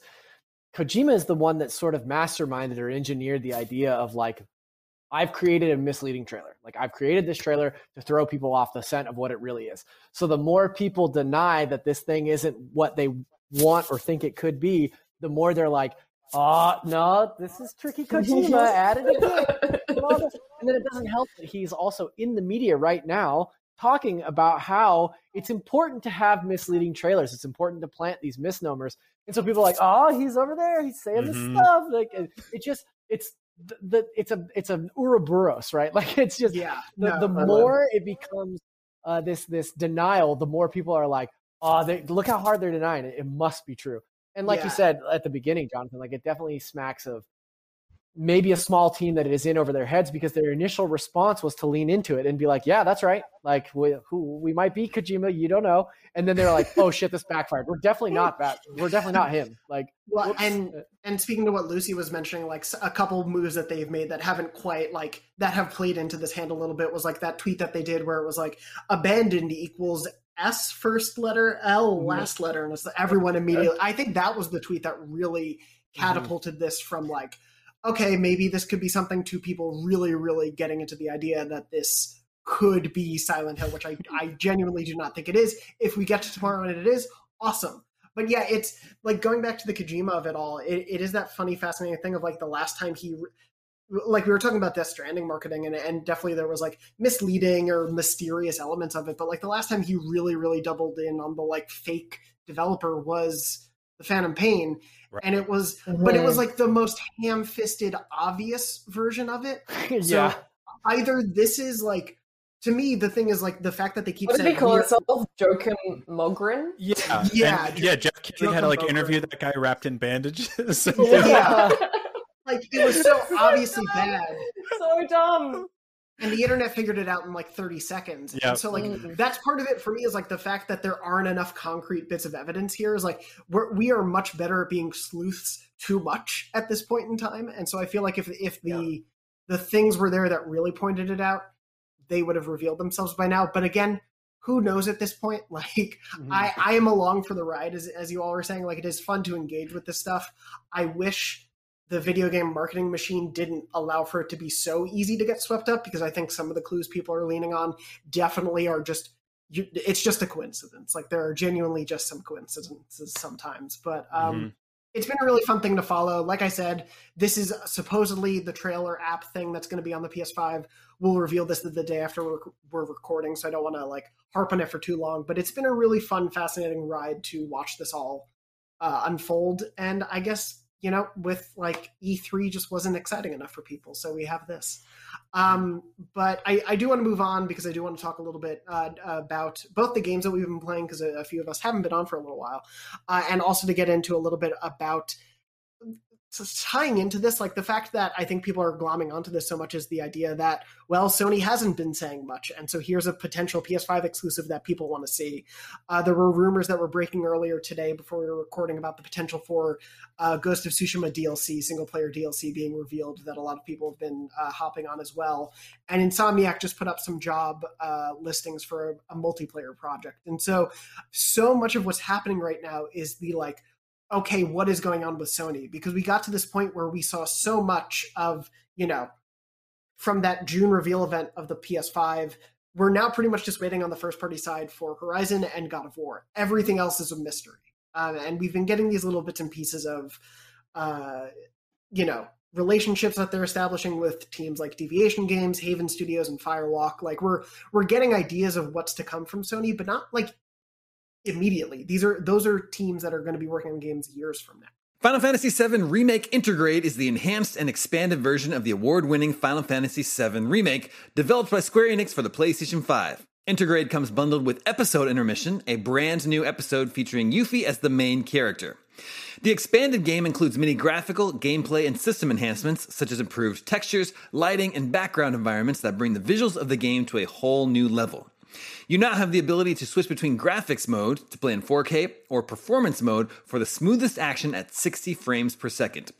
Kojima is the one that sort of masterminded or engineered the idea of like, I've created a misleading trailer. Like I've created this trailer to throw people off the scent of what it really is. So the more people deny that this thing isn't what they want or think it could be, the more they're like, Ah, uh, no, this is tricky Kojima at it again. And then it doesn't help that he's also in the media right now talking about how it's important to have misleading trailers. It's important to plant these misnomers. And so people are like, oh, he's over there. He's saying mm-hmm. this stuff. Like it just, it's the, the it's a, it's an Ouroboros, right? Like it's just, yeah, the, no, the more it becomes uh, this, this denial, the more people are like, oh, they, look how hard they're denying it. It must be true. And like yeah. you said at the beginning, Jonathan, like it definitely smacks of maybe a small team that it is in over their heads because their initial response was to lean into it and be like, yeah, that's right. Like we, who, we might be Kojima, you don't know. And then they're like, oh shit, this backfired. We're definitely not that. We're definitely not him. Like, well, and and speaking to what Lucy was mentioning, like a couple moves that they've made that haven't quite like that have played into this hand a little bit was like that tweet that they did where it was like abandoned equals S first letter, L last letter, and it's the, everyone immediately. I think that was the tweet that really catapulted mm-hmm. this from like, okay, maybe this could be something to people really, really getting into the idea that this could be Silent Hill, which I, I genuinely do not think it is. If we get to tomorrow and it is, awesome. But yeah, it's like going back to the Kojima of it all, it, it is that funny, fascinating thing of like the last time he... like we were talking about Death Stranding marketing and, and definitely there was like misleading or mysterious elements of it. But like the last time he really, really doubled in on the like fake developer was the Phantom Pain. Right. And it was, mm-hmm. but it was like the most ham fisted, obvious version of it. yeah. So either this is like, to me, the thing is like the fact that they keep what saying. What did they call themselves? Joachim Mogren? Yeah. Yeah. And, yeah. Jeff Keighley had to like Mogren. interview that guy wrapped in bandages. yeah. Like, it was so obviously so bad. So dumb. And the internet figured it out in, like, thirty seconds. Yep. And so, like, mm-hmm. that's part of it for me is, like, the fact that there aren't enough concrete bits of evidence here is, like, we're, we are much better at being sleuths too much at this point in time. And so I feel like if if the yeah. the things were there that really pointed it out, they would have revealed themselves by now. But again, who knows at this point? Like, mm-hmm. I, I am along for the ride, as, as you all were saying. Like, it is fun to engage with this stuff. I wish... the video game marketing machine didn't allow for it to be so easy to get swept up because I think some of the clues people are leaning on definitely are just, it's just a coincidence. Like there are genuinely just some coincidences sometimes, but um, mm-hmm. it's been a really fun thing to follow. Like I said, this is supposedly the trailer app thing that's going to be on the P S five. We'll reveal this the day after we're, we're recording. So I don't want to like harp on it for too long, but it's been a really fun, fascinating ride to watch this all uh, unfold. And I guess, you know, with like E three just wasn't exciting enough for people. So we have this. Um, but I, I do want to move on because I do want to talk a little bit uh, about both the games that we've been playing because a, a few of us haven't been on for a little while. Uh, and also to get into a little bit about so tying into this, like the fact that I think people are glomming onto this so much is the idea that, well, Sony hasn't been saying much. And so here's a potential P S five exclusive that people want to see. Uh, there were rumors that were breaking earlier today before we were recording about the potential for uh, Ghost of Tsushima D L C, single player D L C being revealed that a lot of people have been uh, hopping on as well. And Insomniac just put up some job uh, listings for a, a multiplayer project. And so, so much of what's happening right now is the like, okay, what is going on with Sony? Because we got to this point where we saw so much of, you know, from that June reveal event of the P S five, we're now pretty much just waiting on the first party side for Horizon and God of War. Everything else is a mystery. Um, and we've been getting these little bits and pieces of, uh, you know, relationships that they're establishing with teams like Deviation Games, Haven Studios, and Firewalk. Like we're, we're getting ideas of what's to come from Sony, but not like immediately. These are those are teams that are going to be working on games years from now. Final Fantasy seven Remake Intergrade is the enhanced and expanded version of the award-winning Final Fantasy seven Remake, developed by Square Enix for the PlayStation five. Intergrade comes bundled with Episode Intermission, a brand new episode featuring Yuffie as the main character. The expanded game includes many graphical, gameplay, and system enhancements, such as improved textures, lighting, and background environments that bring the visuals of the game to a whole new level. You now have the ability to switch between graphics mode to play in four K or performance mode for the smoothest action at sixty frames per second.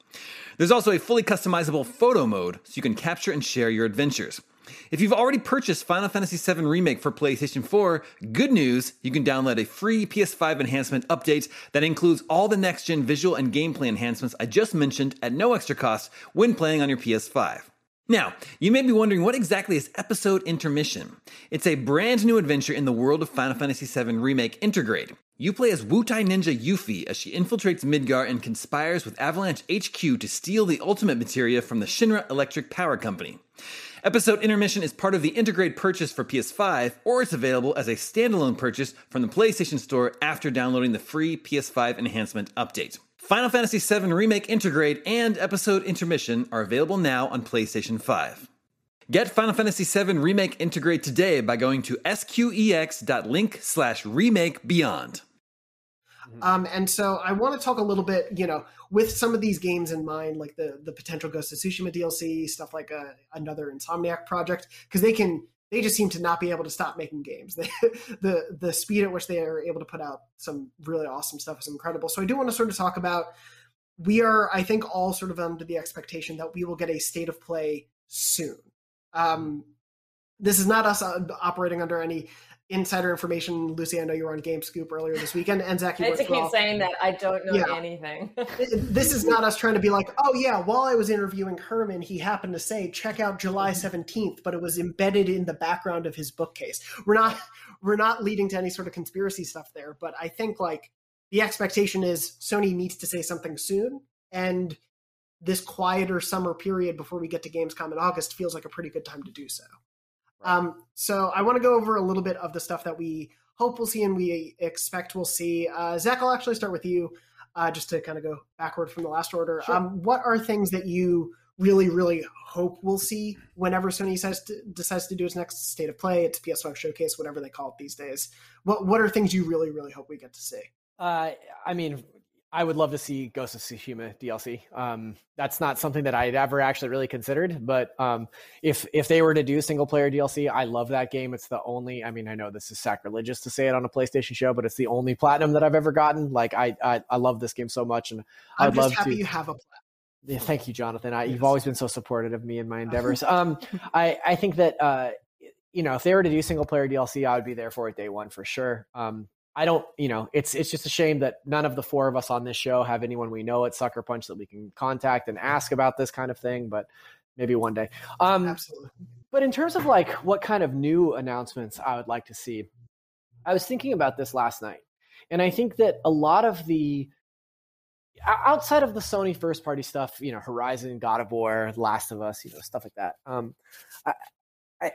There's also a fully customizable photo mode so you can capture and share your adventures. If you've already purchased Final Fantasy seven Remake for PlayStation four, good news, you can download a free P S five enhancement update that includes all the next-gen visual and gameplay enhancements I just mentioned at no extra cost when playing on your P S five. Now, you may be wondering what exactly is Episode Intermission. It's a brand new adventure in the world of Final Fantasy seven Remake Intergrade. You play as Wutai Ninja Yuffie as she infiltrates Midgar and conspires with Avalanche H Q to steal the ultimate materia from the Shinra Electric Power Company. Episode Intermission is part of the Integrate purchase for P S five, or it's available as a standalone purchase from the PlayStation Store after downloading the free P S five Enhancement Update. Final Fantasy seven Remake Integrate and Episode Intermission are available now on PlayStation five. Get Final Fantasy seven Remake Integrate today by going to sqex.link slash remake beyond. Um, and so I want to talk a little bit, you know, with some of these games in mind, like the the potential Ghost of Tsushima D L C, stuff like a, another Insomniac project, because they can they just seem to not be able to stop making games. They, the the speed at which they are able to put out some really awesome stuff is incredible. So I do want to sort of talk about, we are, I think, all sort of under the expectation that we will get a state of play soon. Um, this is not us operating under any insider information. Lucy, I know you were on Game Scoop earlier this weekend, and Zach, you I keep well. saying that I don't know yeah. anything. This is not us trying to be like, oh yeah, while I was interviewing Herman, he happened to say, check out July seventeenth, but it was embedded in the background of his bookcase. We're not, we're not leading to any sort of conspiracy stuff there, but I think like the expectation is Sony needs to say something soon, and this quieter summer period before we get to Gamescom in August feels like a pretty good time to do so. Um, so I want to go over a little bit of the stuff that we hope we'll see and we expect we'll see. Uh, Zach, I'll actually start with you, uh, just to kind of go backward from the last order. Sure. Um, what are things that you really, really hope we'll see whenever Sony decides to, decides to do its next State of Play, its P S five Showcase, whatever they call it these days? What What are things you really, really hope we get to see? Uh, I mean, I would love to see Ghost of Tsushima D L C. Um, that's not something that I had ever actually really considered, but um, if if they were to do single player D L C, I love that game. It's the only, I mean, I know this is sacrilegious to say it on a PlayStation show, but it's the only platinum that I've ever gotten. Like, I I, I love this game so much, and I'm I'd just love happy to. You have a platinum. Yeah, thank you, Jonathan. I, yes. You've always been so supportive of me and my endeavors. um, I I think that uh, you know, if they were to do single player D L C, I would be there for it day one for sure. Um, I don't, you know, it's it's just a shame that none of the four of us on this show have anyone we know at Sucker Punch that we can contact and ask about this kind of thing, but maybe one day. Um, Absolutely. But in terms of like what kind of new announcements I would like to see, I was thinking about this last night, and I think that a lot of the, outside of the Sony first party stuff, you know, Horizon, God of War, Last of Us, you know, stuff like that, um, I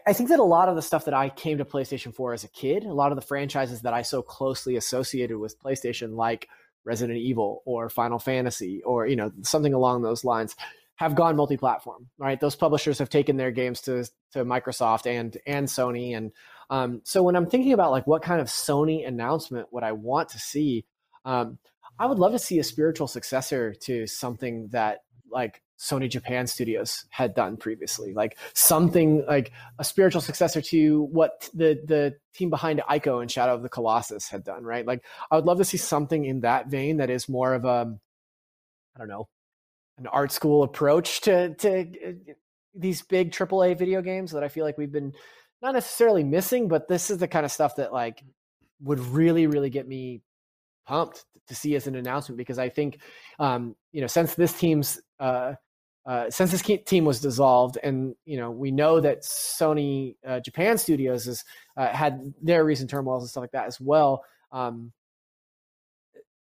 I think that a lot of the stuff that I came to PlayStation for as a kid, a lot of the franchises that I so closely associated with PlayStation, like Resident Evil or Final Fantasy or, you know, something along those lines, have gone multi-platform, right? Those publishers have taken their games to to Microsoft and and Sony. And um, so when I'm thinking about like what kind of Sony announcement would I want to see, um, I would love to see a spiritual successor to something that like Sony Japan Studios had done previously, like something like a spiritual successor to what the the team behind Ico and Shadow of the Colossus had done, right? Like, I would love to see something in that vein that is more of a, I don't know, an art school approach to to these big triple A video games that I feel like we've been not necessarily missing, but this is the kind of stuff that like would really, really get me pumped to see as an announcement, because I think, um, you know, since this team's uh, Uh, since this team was dissolved, and you know, we know that Sony uh, Japan Studios has uh, had their recent turmoils and stuff like that as well. Um,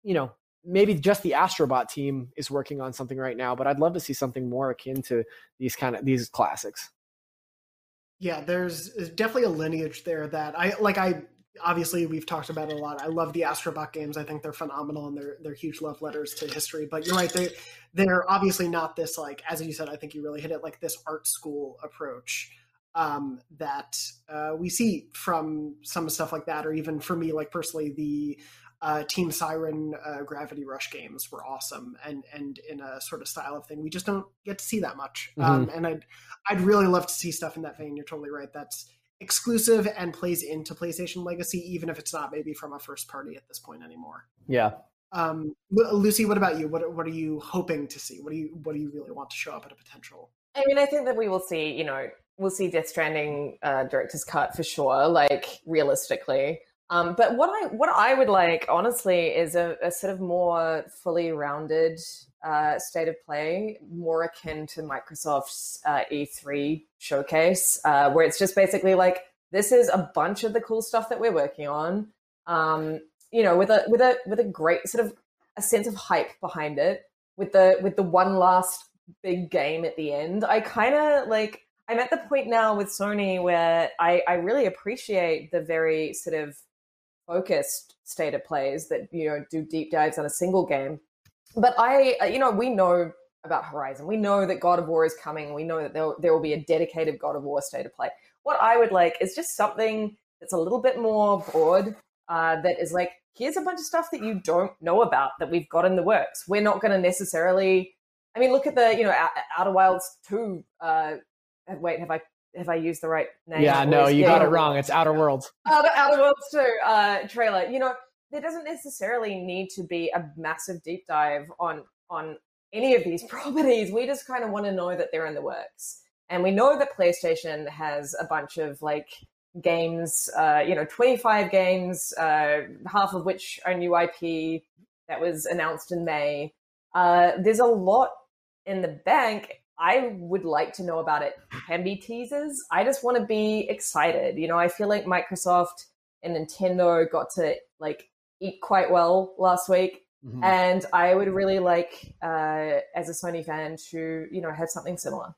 you know, maybe just the Astro Bot team is working on something right now, but I'd love to see something more akin to these kind of these classics. Yeah, there's definitely a lineage there that I like. I obviously we've talked about it a lot. I love the Astro Bot games. I think they're phenomenal, and they're they're huge love letters to history. But you're right, they they're obviously not this, like, as you said, I think you really hit it, like this art school approach um, that uh, we see from some stuff like that, or even for me, like personally, the uh, Team Siren uh, Gravity Rush games were awesome, and and in a sort of style of thing we just don't get to see that much. Mm-hmm. Um, and I'd I'd really love to see stuff in that vein. You're totally right. That's exclusive and plays into PlayStation Legacy, even if it's not maybe from a first party at this point anymore. Yeah. Um, Lucy, what about you? What what are you hoping to see? What do you what do you really want to show up at a potential? I mean, I think that we will see. You know, we'll see Death Stranding uh, director's cut for sure. Like, realistically. Um, but what I what I would like, honestly, is a, a sort of more fully rounded uh, state of play, more akin to Microsoft's uh, E three showcase, uh, where it's just basically like, this is a bunch of the cool stuff that we're working on. Um, you know, with a with a with a great sort of a sense of hype behind it, with the with the one last big game at the end. I kind of like I'm at the point now with Sony where I, I really appreciate the very sort of focused state of plays that, you know, do deep dives on a single game. But I, you know, we know about Horizon. We know that God of War is coming. We know that there there will be a dedicated God of War state of play. What I would like is just something that's a little bit more broad, uh, that is like, here's a bunch of stuff that you don't know about that we've got in the works. We're not going to necessarily, I mean, look at the, you know, Outer Wilds two, uh, wait, have I, have I used the right name? Yeah, no, you got it wrong. It's Outer Worlds. Outer, Outer Worlds two uh, trailer. You know, there doesn't necessarily need to be a massive deep dive on, on any of these properties. We just kind of want to know that they're in the works. And we know that PlayStation has a bunch of like games, uh, you know, twenty-five games, uh, half of which are new I P that was announced in May. Uh, there's a lot in the bank. I would like to know about it. Can be teasers. I just want to be excited. You know, I feel like Microsoft and Nintendo got to like eat quite well last week. Mm-hmm. And I would really like, uh, as a Sony fan, to, you know, have something similar.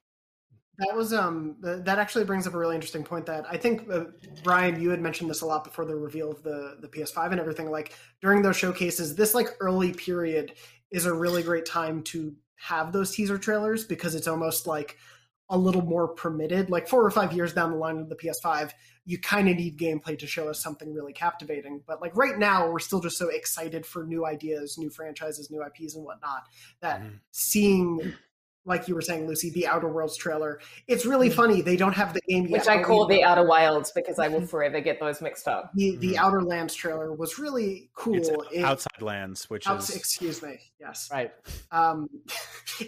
That was, um, that actually brings up a really interesting point that I think, uh, Brian, you had mentioned this a lot before the reveal of the, the P S five and everything. Like during those showcases, this like early period is a really great time to have those teaser trailers, because it's almost like a little more permitted. Like four or five years down the line of the P S five, you kind of need gameplay to show us something really captivating. But like right now, we're still just so excited for new ideas, new franchises, new I Ps and whatnot, that mm-hmm. seeing, like you were saying, Lucy, the Outer Worlds trailer, it's really mm-hmm. funny. They don't have the game yet. Which I call the Outer Wilds because I will forever get those mixed up. The, mm-hmm. the Outer Lands trailer was really cool. It's it, Outside Lands, which out, is... Excuse me. Yes. Right. Um,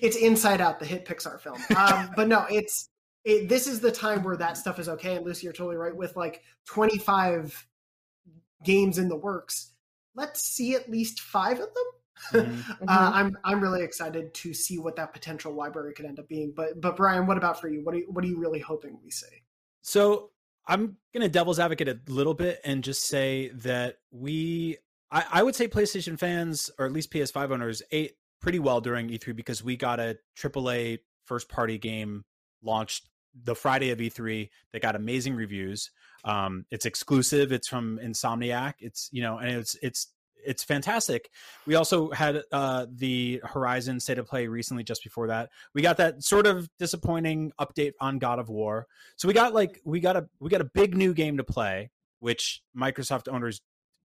it's Inside Out, the hit Pixar film. Um, but no, it's it, this is the time where that stuff is okay. And Lucy, you're totally right. With like twenty-five games in the works, let's see at least five of them. Mm-hmm. uh, I'm I'm really excited to see what that potential library could end up being. But but Brian, what about for you? What are you, what are you really hoping we see? So I'm gonna devil's advocate a little bit and just say that we I, I would say PlayStation fans, or at least P S five owners, ate pretty well during E three, because we got a triple A first party game launched the Friday of E three that got amazing reviews. Um, it's exclusive. It's from Insomniac. It's you know and it's it's. It's fantastic. We also had uh, the Horizon State of Play recently. Just before that, we got that sort of disappointing update on God of War. So we got like we got a we got a big new game to play, which Microsoft owners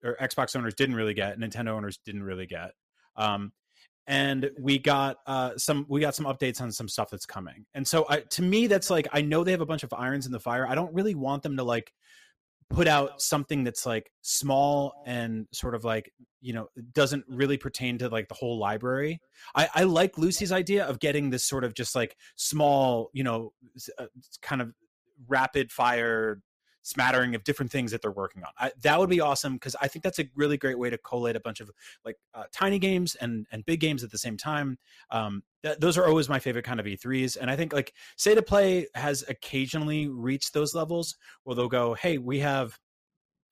or Xbox owners didn't really get, Nintendo owners didn't really get. Um, and we got uh, some we got some updates on some stuff that's coming. And so I, to me, that's like, I know they have a bunch of irons in the fire. I don't really want them to like put out something that's like small and sort of like, you know, doesn't really pertain to like the whole library. I, I like Lucy's idea of getting this sort of just like small, you know, uh, kind of rapid fire smattering of different things that they're working on. I, that would be awesome, because I think that's a really great way to collate a bunch of like uh, tiny games and and big games at the same time. Um, th- those are always my favorite kind of E threes, and I think like State of Play has occasionally reached those levels where they'll go, "Hey, we have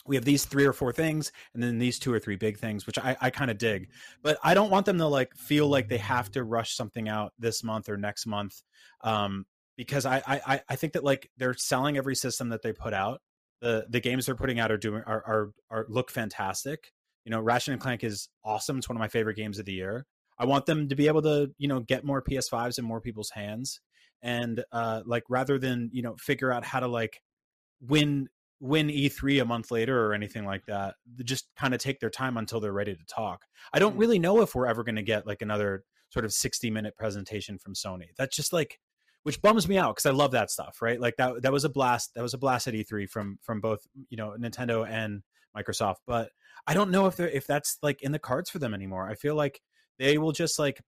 we have these three or four things, and then these two or three big things," which I, I kind of dig. But I don't want them to like feel like they have to rush something out this month or next month, um, because I I I think that like they're selling every system that they put out. The the games they're putting out are doing are, are are look fantastic. You know, Ratchet and Clank is awesome. It's one of my favorite games of the year. I want them to be able to, you know, get more P S fives in more people's hands, and uh, like rather than, you know, figure out how to like win win E three a month later or anything like that. Just kind of take their time until they're ready to talk. I don't really know if we're ever going to get like another sort of sixty minute presentation from Sony. That's just like, which bums me out, because I love that stuff, right? Like that that was a blast. That was a blast at E three from from both, you know, Nintendo and Microsoft. But I don't know if they're if that's like in the cards for them anymore. I feel like they will just like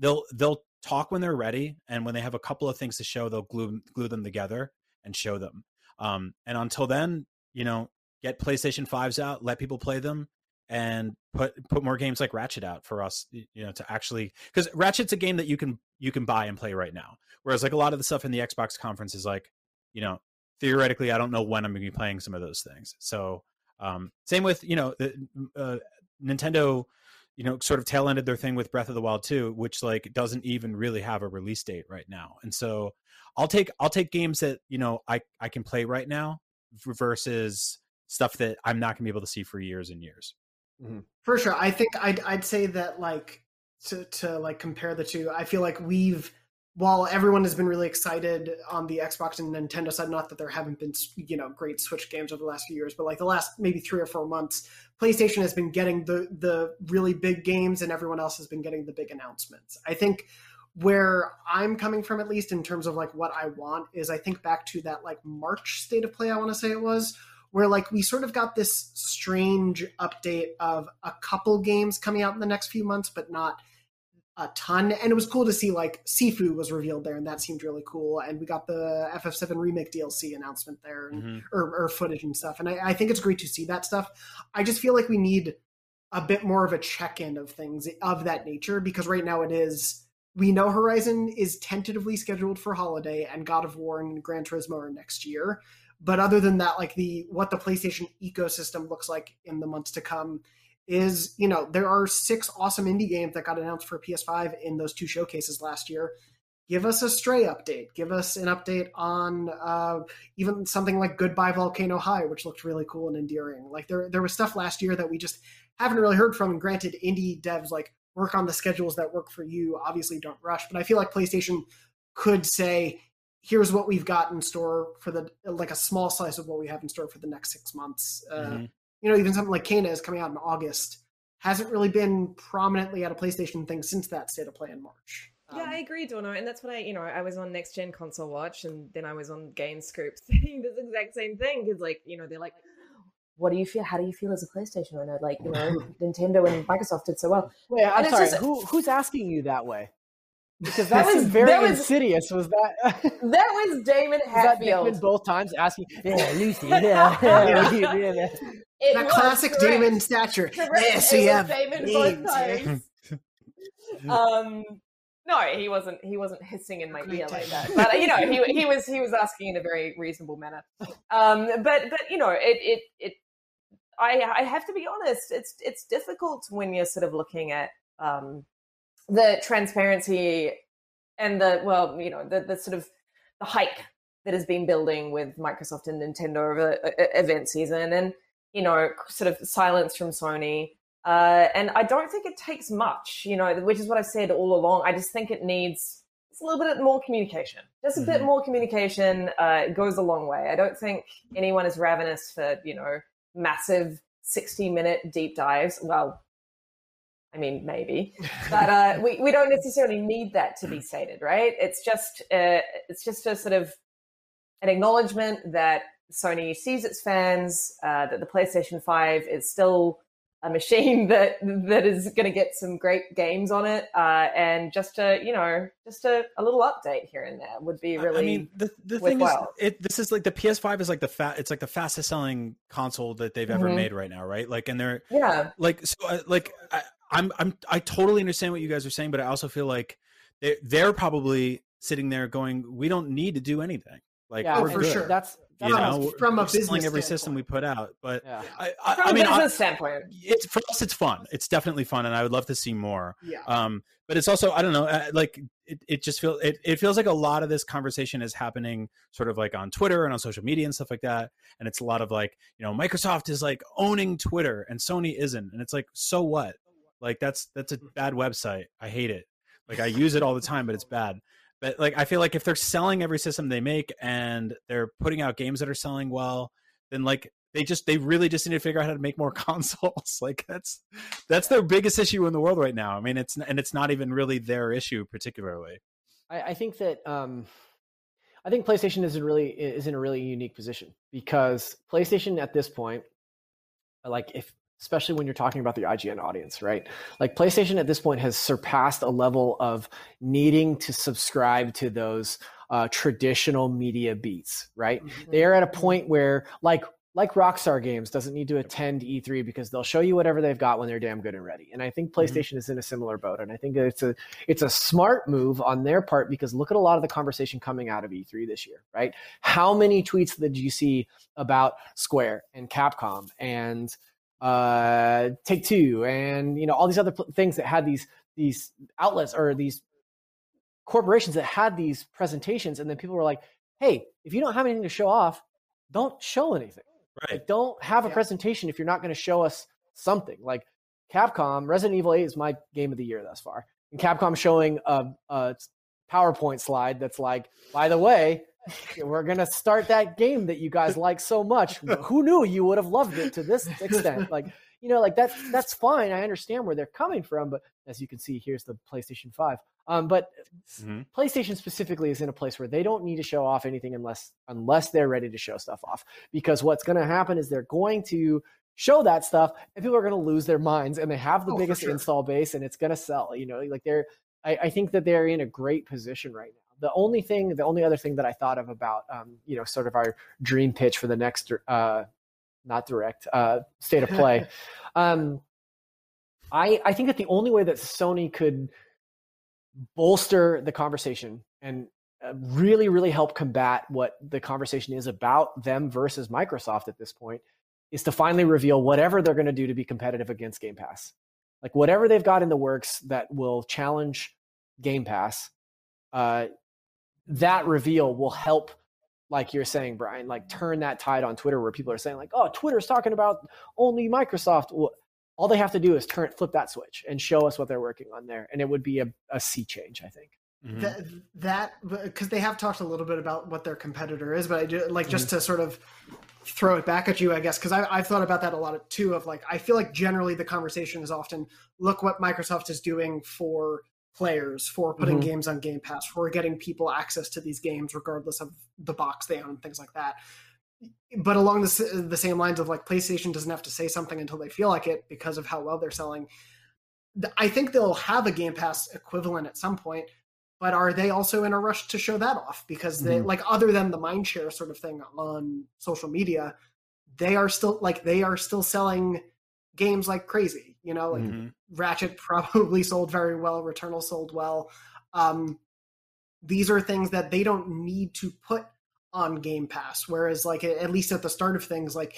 they'll they'll talk when they're ready, and when they have a couple of things to show, they'll glue glue them together and show them. Um, and until then, you know, get PlayStation fives out, let people play them, and put put more games like Ratchet out for us, you know, to actually, because Ratchet's a game that you can you can buy and play right now. Whereas like a lot of the stuff in the Xbox conference is like, you know, theoretically, I don't know when I'm going to be playing some of those things. So Um, same with, you know, the, uh, Nintendo, you know, sort of tail ended their thing with Breath of the Wild two, which like doesn't even really have a release date right now. And so I'll take, I'll take games that, you know, I, I can play right now versus stuff that I'm not gonna be able to see for years and years. Mm-hmm. For sure. I think I'd, I'd say that like to, to like compare the two, I feel like we've, while everyone has been really excited on the Xbox and Nintendo side, not that there haven't been, you know, great Switch games over the last few years, but like the last maybe three or four months, PlayStation has been getting the the really big games and everyone else has been getting the big announcements. I think where I'm coming from, at least in terms of like what I want, is I think back to that like March State of Play, I want to say it was, where like we sort of got this strange update of a couple games coming out in the next few months, but not a ton. And it was cool to see like Sifu was revealed there, and that seemed really cool. And we got the F F seven remake D L C announcement there, and, mm-hmm. or, or footage and stuff. And I, I think it's great to see that stuff. I just feel like we need a bit more of a check-in of things of that nature, because right now it is, we know Horizon is tentatively scheduled for holiday, and God of War and Gran Turismo are next year. But other than that, like the, what the PlayStation ecosystem looks like in the months to come is, you know, there are six awesome indie games that got announced for P S five in those two showcases last year. Give us a Stray update. Give us an update on uh, even something like Goodbye Volcano High, which looked really cool and endearing. Like there, there was stuff last year that we just haven't really heard from. And granted, indie devs like work on the schedules that work for you. Obviously, don't rush. But I feel like PlayStation could say, here's what we've got in store for the, like a small slice of what we have in store for the next six months. Uh, mm-hmm. You know, even something like Kena is coming out in August. Hasn't really been prominently at a PlayStation thing since that State of Play in March. Um, yeah, I agree, Dorno. And that's what I, you know, I was on Next Gen Console Watch, and then I was on Game Scoop saying this exact same thing. Because, like, you know, they're like, what do you feel? How do you feel as a PlayStation owner? Like, you know, Nintendo and Microsoft did so well. Wait, I'm sorry. Just... Who, who's asking you that way? Because that, that was very that was, insidious, was that? That was Damon Hatfield. Was that both times asking, yeah, Lucy, yeah. yeah, yeah. That classic correct. Damon stature. Correct. Yes, it we have Damon both times. um, no, he wasn't. He wasn't hissing in my ear like that. But you know, he he was he was asking in a very reasonable manner. Um, but but you know, it it it. I I have to be honest. It's it's difficult when you're sort of looking at um. the transparency and the, well, you know, the, the sort of the hype that has been building with Microsoft and Nintendo over event season, and, you know, sort of silence from Sony. Uh, and I don't think it takes much, you know, which is what I've said all along. I just think it needs just a little bit more communication. Just a mm-hmm. bit more communication uh, goes a long way. I don't think anyone is ravenous for, you know, massive sixty-minute deep dives. Well, I mean, maybe, but uh, we, we don't necessarily need that to be stated, right? It's just uh, it's just a sort of an acknowledgement that Sony sees its fans, uh, that the PlayStation five is still a machine that that is going to get some great games on it, uh, and just a you know just a, a little update here and there would be really. I mean, the the worthwhile. thing is, it this is like the P S five is like the fat it's like the fastest selling console that they've ever mm-hmm. made right now, right? Like, and they're yeah, like so uh, like. I, I'm, I'm, I totally understand what you guys are saying, but I also feel like they're, they're probably sitting there going, "We don't need to do anything." Like, yeah, we're for good. sure. That's, that's you know, from a business every standpoint. System we put out, but yeah. I, I, from I a mean, business I, standpoint, it's for us, it's fun. It's definitely fun, and I would love to see more. Yeah. Um, but it's also, I don't know, like it, it just feels it, it feels like a lot of this conversation is happening sort of like on Twitter and on social media and stuff like that. And it's a lot of like, you know, Microsoft is like owning Twitter, and Sony isn't, and it's like, so what? Like that's, that's a bad website. I hate it. Like I use it all the time, but it's bad. But like, I feel like if they're selling every system they make and they're putting out games that are selling well, then like they just, they really just need to figure out how to make more consoles. Like that's, that's their biggest issue in the world right now. I mean, it's, and it's not even really their issue particularly. I, I think that, um, I think PlayStation is in really, is in a really unique position, because PlayStation at this point, like if, especially when you're talking about the I G N audience, right? Like PlayStation at this point has surpassed a level of needing to subscribe to those uh, traditional media beats, right? Mm-hmm. They are at a point where, like like Rockstar Games, doesn't need to attend E three because they'll show you whatever they've got when they're damn good and ready. And I think PlayStation mm-hmm. is in a similar boat. And I think it's a it's a smart move on their part, because look at a lot of the conversation coming out of E three this year, right? How many tweets did you see about Square and Capcom and uh, Take-Two and, you know, all these other pl- things that had these these outlets or these corporations that had these presentations, and then people were like, hey, if you don't have anything to show off, don't show anything. Right. Like, don't have a yeah. presentation if you're not going to show us something. Like Capcom, Resident Evil eight is my game of the year thus far. And Capcom showing a, a PowerPoint slide that's like, by the way, we're going to start that game that you guys like so much. Who knew you would have loved it to this extent? Like, you know, like that's, that's fine. I understand where they're coming from. But as you can see, here's the PlayStation five. Um, but mm-hmm. PlayStation specifically is in a place where they don't need to show off anything unless unless they're ready to show stuff off. Because what's going to happen is they're going to show that stuff, and people are going to lose their minds. And they have the oh, biggest for sure. install base, and it's going to sell. You know, like they're. I, I think that they're in a great position right now. The only thing, the only other thing that I thought of about, um, you know, sort of our dream pitch for the next, uh, not direct, uh, state of play. um, I I think that the only way that Sony could bolster the conversation and really, really help combat what the conversation is about them versus Microsoft at this point is to finally reveal whatever they're going to do to be competitive against Game Pass. Like whatever they've got in the works that will challenge Game Pass, uh, that reveal will help, like you're saying, Brian, like turn that tide on Twitter where people are saying like, oh, Twitter's talking about only Microsoft. Well, all they have to do is turn flip that switch and show us what they're working on there. And it would be a, a sea change, I think. Mm-hmm. That, because they have talked a little bit about what their competitor is, but I do, like just mm-hmm. to sort of throw it back at you, I guess, because I've thought about that a lot too, of like, I feel like generally the conversation is often, look what Microsoft is doing for players, for putting mm-hmm. games on Game Pass, for getting people access to these games, regardless of the box they own and things like that. But along the, the same lines of like PlayStation doesn't have to say something until they feel like it because of how well they're selling. I think they'll have a Game Pass equivalent at some point, but are they also in a rush to show that off? Because they mm-hmm. like other than the mindshare sort of thing on social media, they are still like, they are still selling games like crazy, you know, like mm-hmm. Ratchet probably sold very well. Returnal sold well. Um, these are things that they don't need to put on Game Pass, whereas like at least at the start of things, like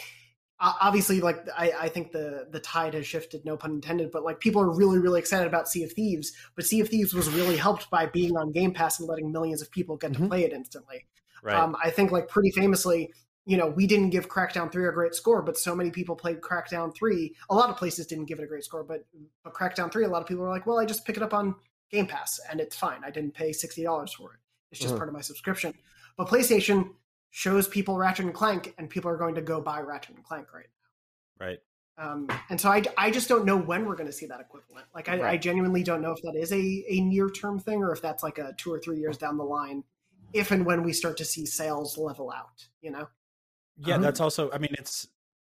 obviously like I, I think the the tide has shifted, no pun intended, but like people are really really excited about Sea of Thieves, but Sea of Thieves was really helped by being on Game Pass and letting millions of people get mm-hmm. to play it instantly. Right. Um, I think like pretty famously, you know, we didn't give Crackdown three a great score, but so many people played Crackdown three. A lot of places didn't give it a great score, but, but Crackdown three, a lot of people were like, well, I just pick it up on Game Pass and it's fine. I didn't pay sixty dollars for it. It's just mm-hmm. part of my subscription. But PlayStation shows people Ratchet and Clank, and people are going to go buy Ratchet and Clank right now. Right. Um, and so I, I just don't know when we're going to see that equivalent. Like, I, right. I genuinely don't know if that is a, a near-term thing or if that's like a two or three years down the line, if and when we start to see sales level out, you know? Yeah, um, that's also, I mean, it's,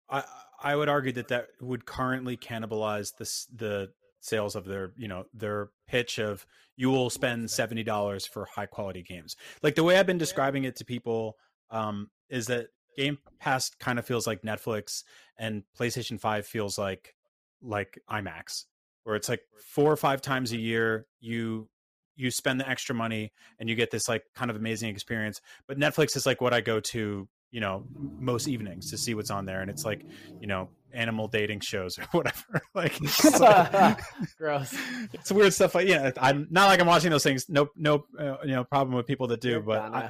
I I would argue that that would currently cannibalize this, the sales of their, you know, their pitch of you will spend seventy dollars for high quality games. Like the way I've been describing it to people um, is that Game Pass kind of feels like Netflix and PlayStation five feels like, like IMAX, where it's like four or five times a year, you, you spend the extra money and you get this like kind of amazing experience. But Netflix is like what I go to, you know, most evenings to see what's on there. And it's like, you know, animal dating shows or whatever. Like, it's like gross. It's weird stuff. Like, yeah, I'm not like I'm watching those things. No, no, uh, you know, problem with people that do, You're but gonna. I,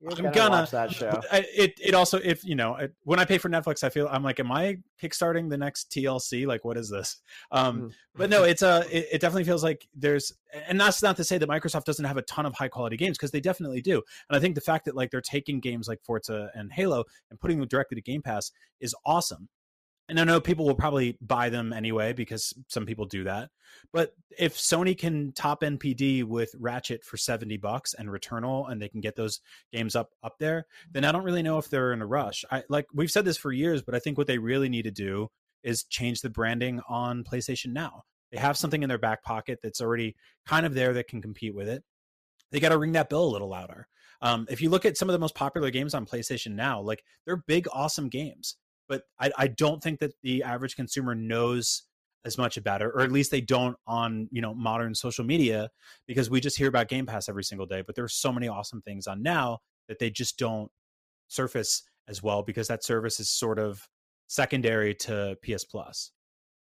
You're I'm gonna, gonna watch that show. I, it, it also, if you know, it, when I pay for Netflix, I feel I'm like, am I kickstarting the next T L C? Like, what is this? Um, mm-hmm. But no, it's a, it, it definitely feels like there's, and that's not to say that Microsoft doesn't have a ton of high quality games, because they definitely do. And I think the fact that like they're taking games like Forza and Halo and putting them directly to Game Pass is awesome. And I know people will probably buy them anyway, because some people do that. But if Sony can top N P D with Ratchet for seventy bucks and Returnal, and they can get those games up, up there, then I don't really know if they're in a rush. I, like we've said this for years, but I think what they really need to do is change the branding on PlayStation Now. They have something in their back pocket that's already kind of there that can compete with it. They got to ring that bell a little louder. Um, if you look at some of the most popular games on PlayStation Now, like they're big, awesome games. but I, I don't think that the average consumer knows as much about it, or at least they don't on, you know, modern social media, because we just hear about Game Pass every single day, but there are so many awesome things on now that they just don't surface as well, because that service is sort of secondary to P S Plus.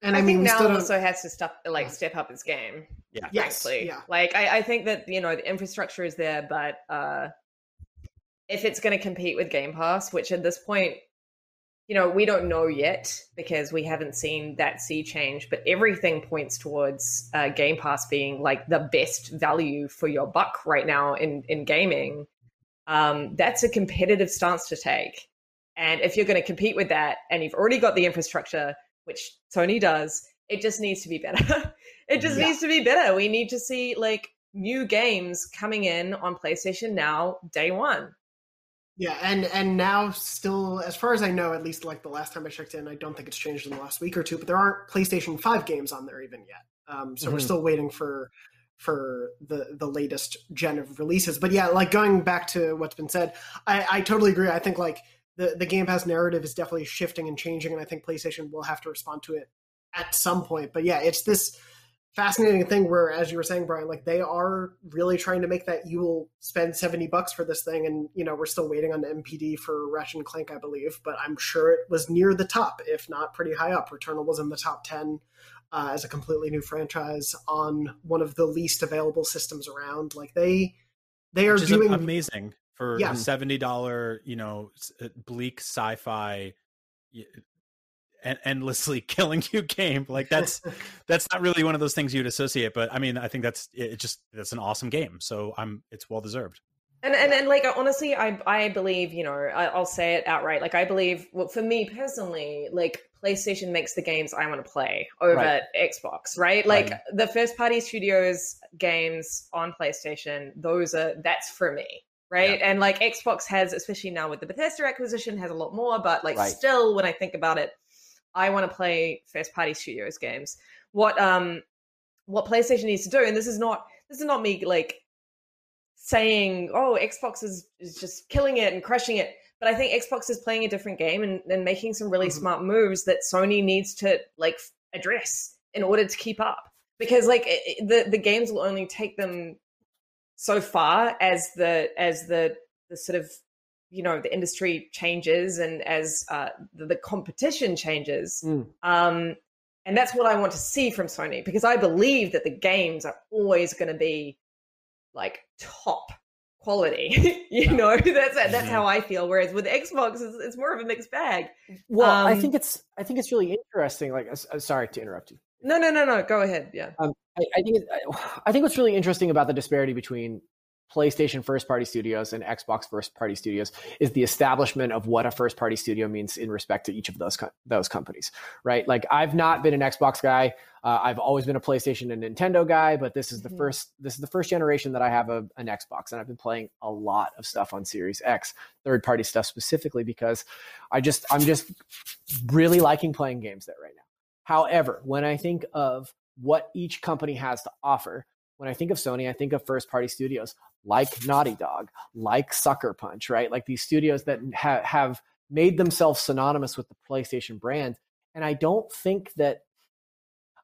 And I, I mean, think now also of... has to stuff, like step up its game. Yeah. Yes. Yeah. Like I, I think that, you know, the infrastructure is there, but uh, if it's going to compete with Game Pass, which at this point, you know, we don't know yet because we haven't seen that sea change, but everything points towards uh, Game Pass being like the best value for your buck right now in, in gaming. Um, that's a competitive stance to take. And if you're going to compete with that and you've already got the infrastructure, which Sony does, it just needs to be better. It just yeah. needs to be better. We need to see like new games coming in on PlayStation Now day one. Yeah, and and now still, as far as I know, at least like the last time I checked in, I don't think it's changed in the last week or two, but there aren't PlayStation five games on there even yet. Um, so mm-hmm. we're still waiting for for the, the latest gen of releases. But yeah, like going back to what's been said, I, I totally agree. I think like the, the Game Pass narrative is definitely shifting and changing, and I think PlayStation will have to respond to it at some point. But yeah, it's this fascinating thing where, as you were saying, Brian, like they are really trying to make that you will spend seventy bucks for this thing. And, you know, we're still waiting on the M P D for Ratchet and Clank, I believe, but I'm sure it was near the top, if not pretty high up. Returnal was in the top ten uh, as a completely new franchise on one of the least available systems around. Like they, they are doing amazing for yeah. a seventy dollars, you know, bleak sci-fi, and endlessly killing you game. Like that's that's not really one of those things you'd associate, but I mean, I think that's it. Just that's an awesome game, so I'm it's well deserved. And and and like honestly, I I believe, you know, I, I'll say it outright. Like I believe, well, for me personally, like PlayStation makes the games I want to play over right. Xbox, right? Like right. the first party studios games on PlayStation, those are that's for me. Right. Yeah. And like Xbox has, especially now with the Bethesda acquisition, has a lot more, but like right. still when I think about it, I want to play first-party studios games. What um, what PlayStation needs to do, and this is not this is not me like saying, oh, Xbox is, is just killing it and crushing it, but I think Xbox is playing a different game and, and making some really mm-hmm. smart moves that Sony needs to like address in order to keep up. Because like it, the the games will only take them so far as the as the the sort of, you know, the industry changes and as uh, the, the competition changes. Mm. Um, and that's what I want to see from Sony, because I believe that the games are always going to be like top quality, you yeah. know, that's, that's how I feel. Whereas with Xbox, it's, it's more of a mixed bag. Well, um, I think it's, I think it's really interesting. Like, I'm sorry to interrupt you. No, no, no, no. Go ahead. Yeah. Um, I, I think, it, I think what's really interesting about the disparity between PlayStation first-party studios and Xbox first-party studios is the establishment of what a first-party studio means in respect to each of those co- those companies, right? Like, I've not been an Xbox guy. Uh, I've always been a PlayStation and Nintendo guy, but this is the mm-hmm. first this is the first generation that I have a, an Xbox, and I've been playing a lot of stuff on Series X, third-party stuff specifically, because I just I'm just really liking playing games there right now. However, when I think of what each company has to offer, when I think of Sony, I think of first-party studios like Naughty Dog, like Sucker Punch, right? Like these studios that ha- have made themselves synonymous with the PlayStation brand. And I don't think that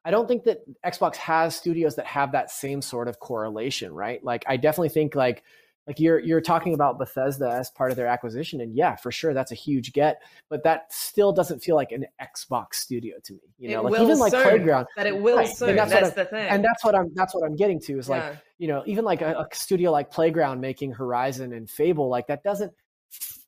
I don't think that Xbox has studios that have that same sort of correlation, right? Like I definitely think like like you're you're talking about Bethesda as part of their acquisition, and yeah, for sure that's a huge get, but that still doesn't feel like an Xbox studio to me. You know, it like even like soon, Playground, but it will right. soon. And that's, that's the thing, and that's what I'm that's what I'm getting to is like yeah. you know, even like a, a studio like Playground making Horizon and Fable, like that doesn't.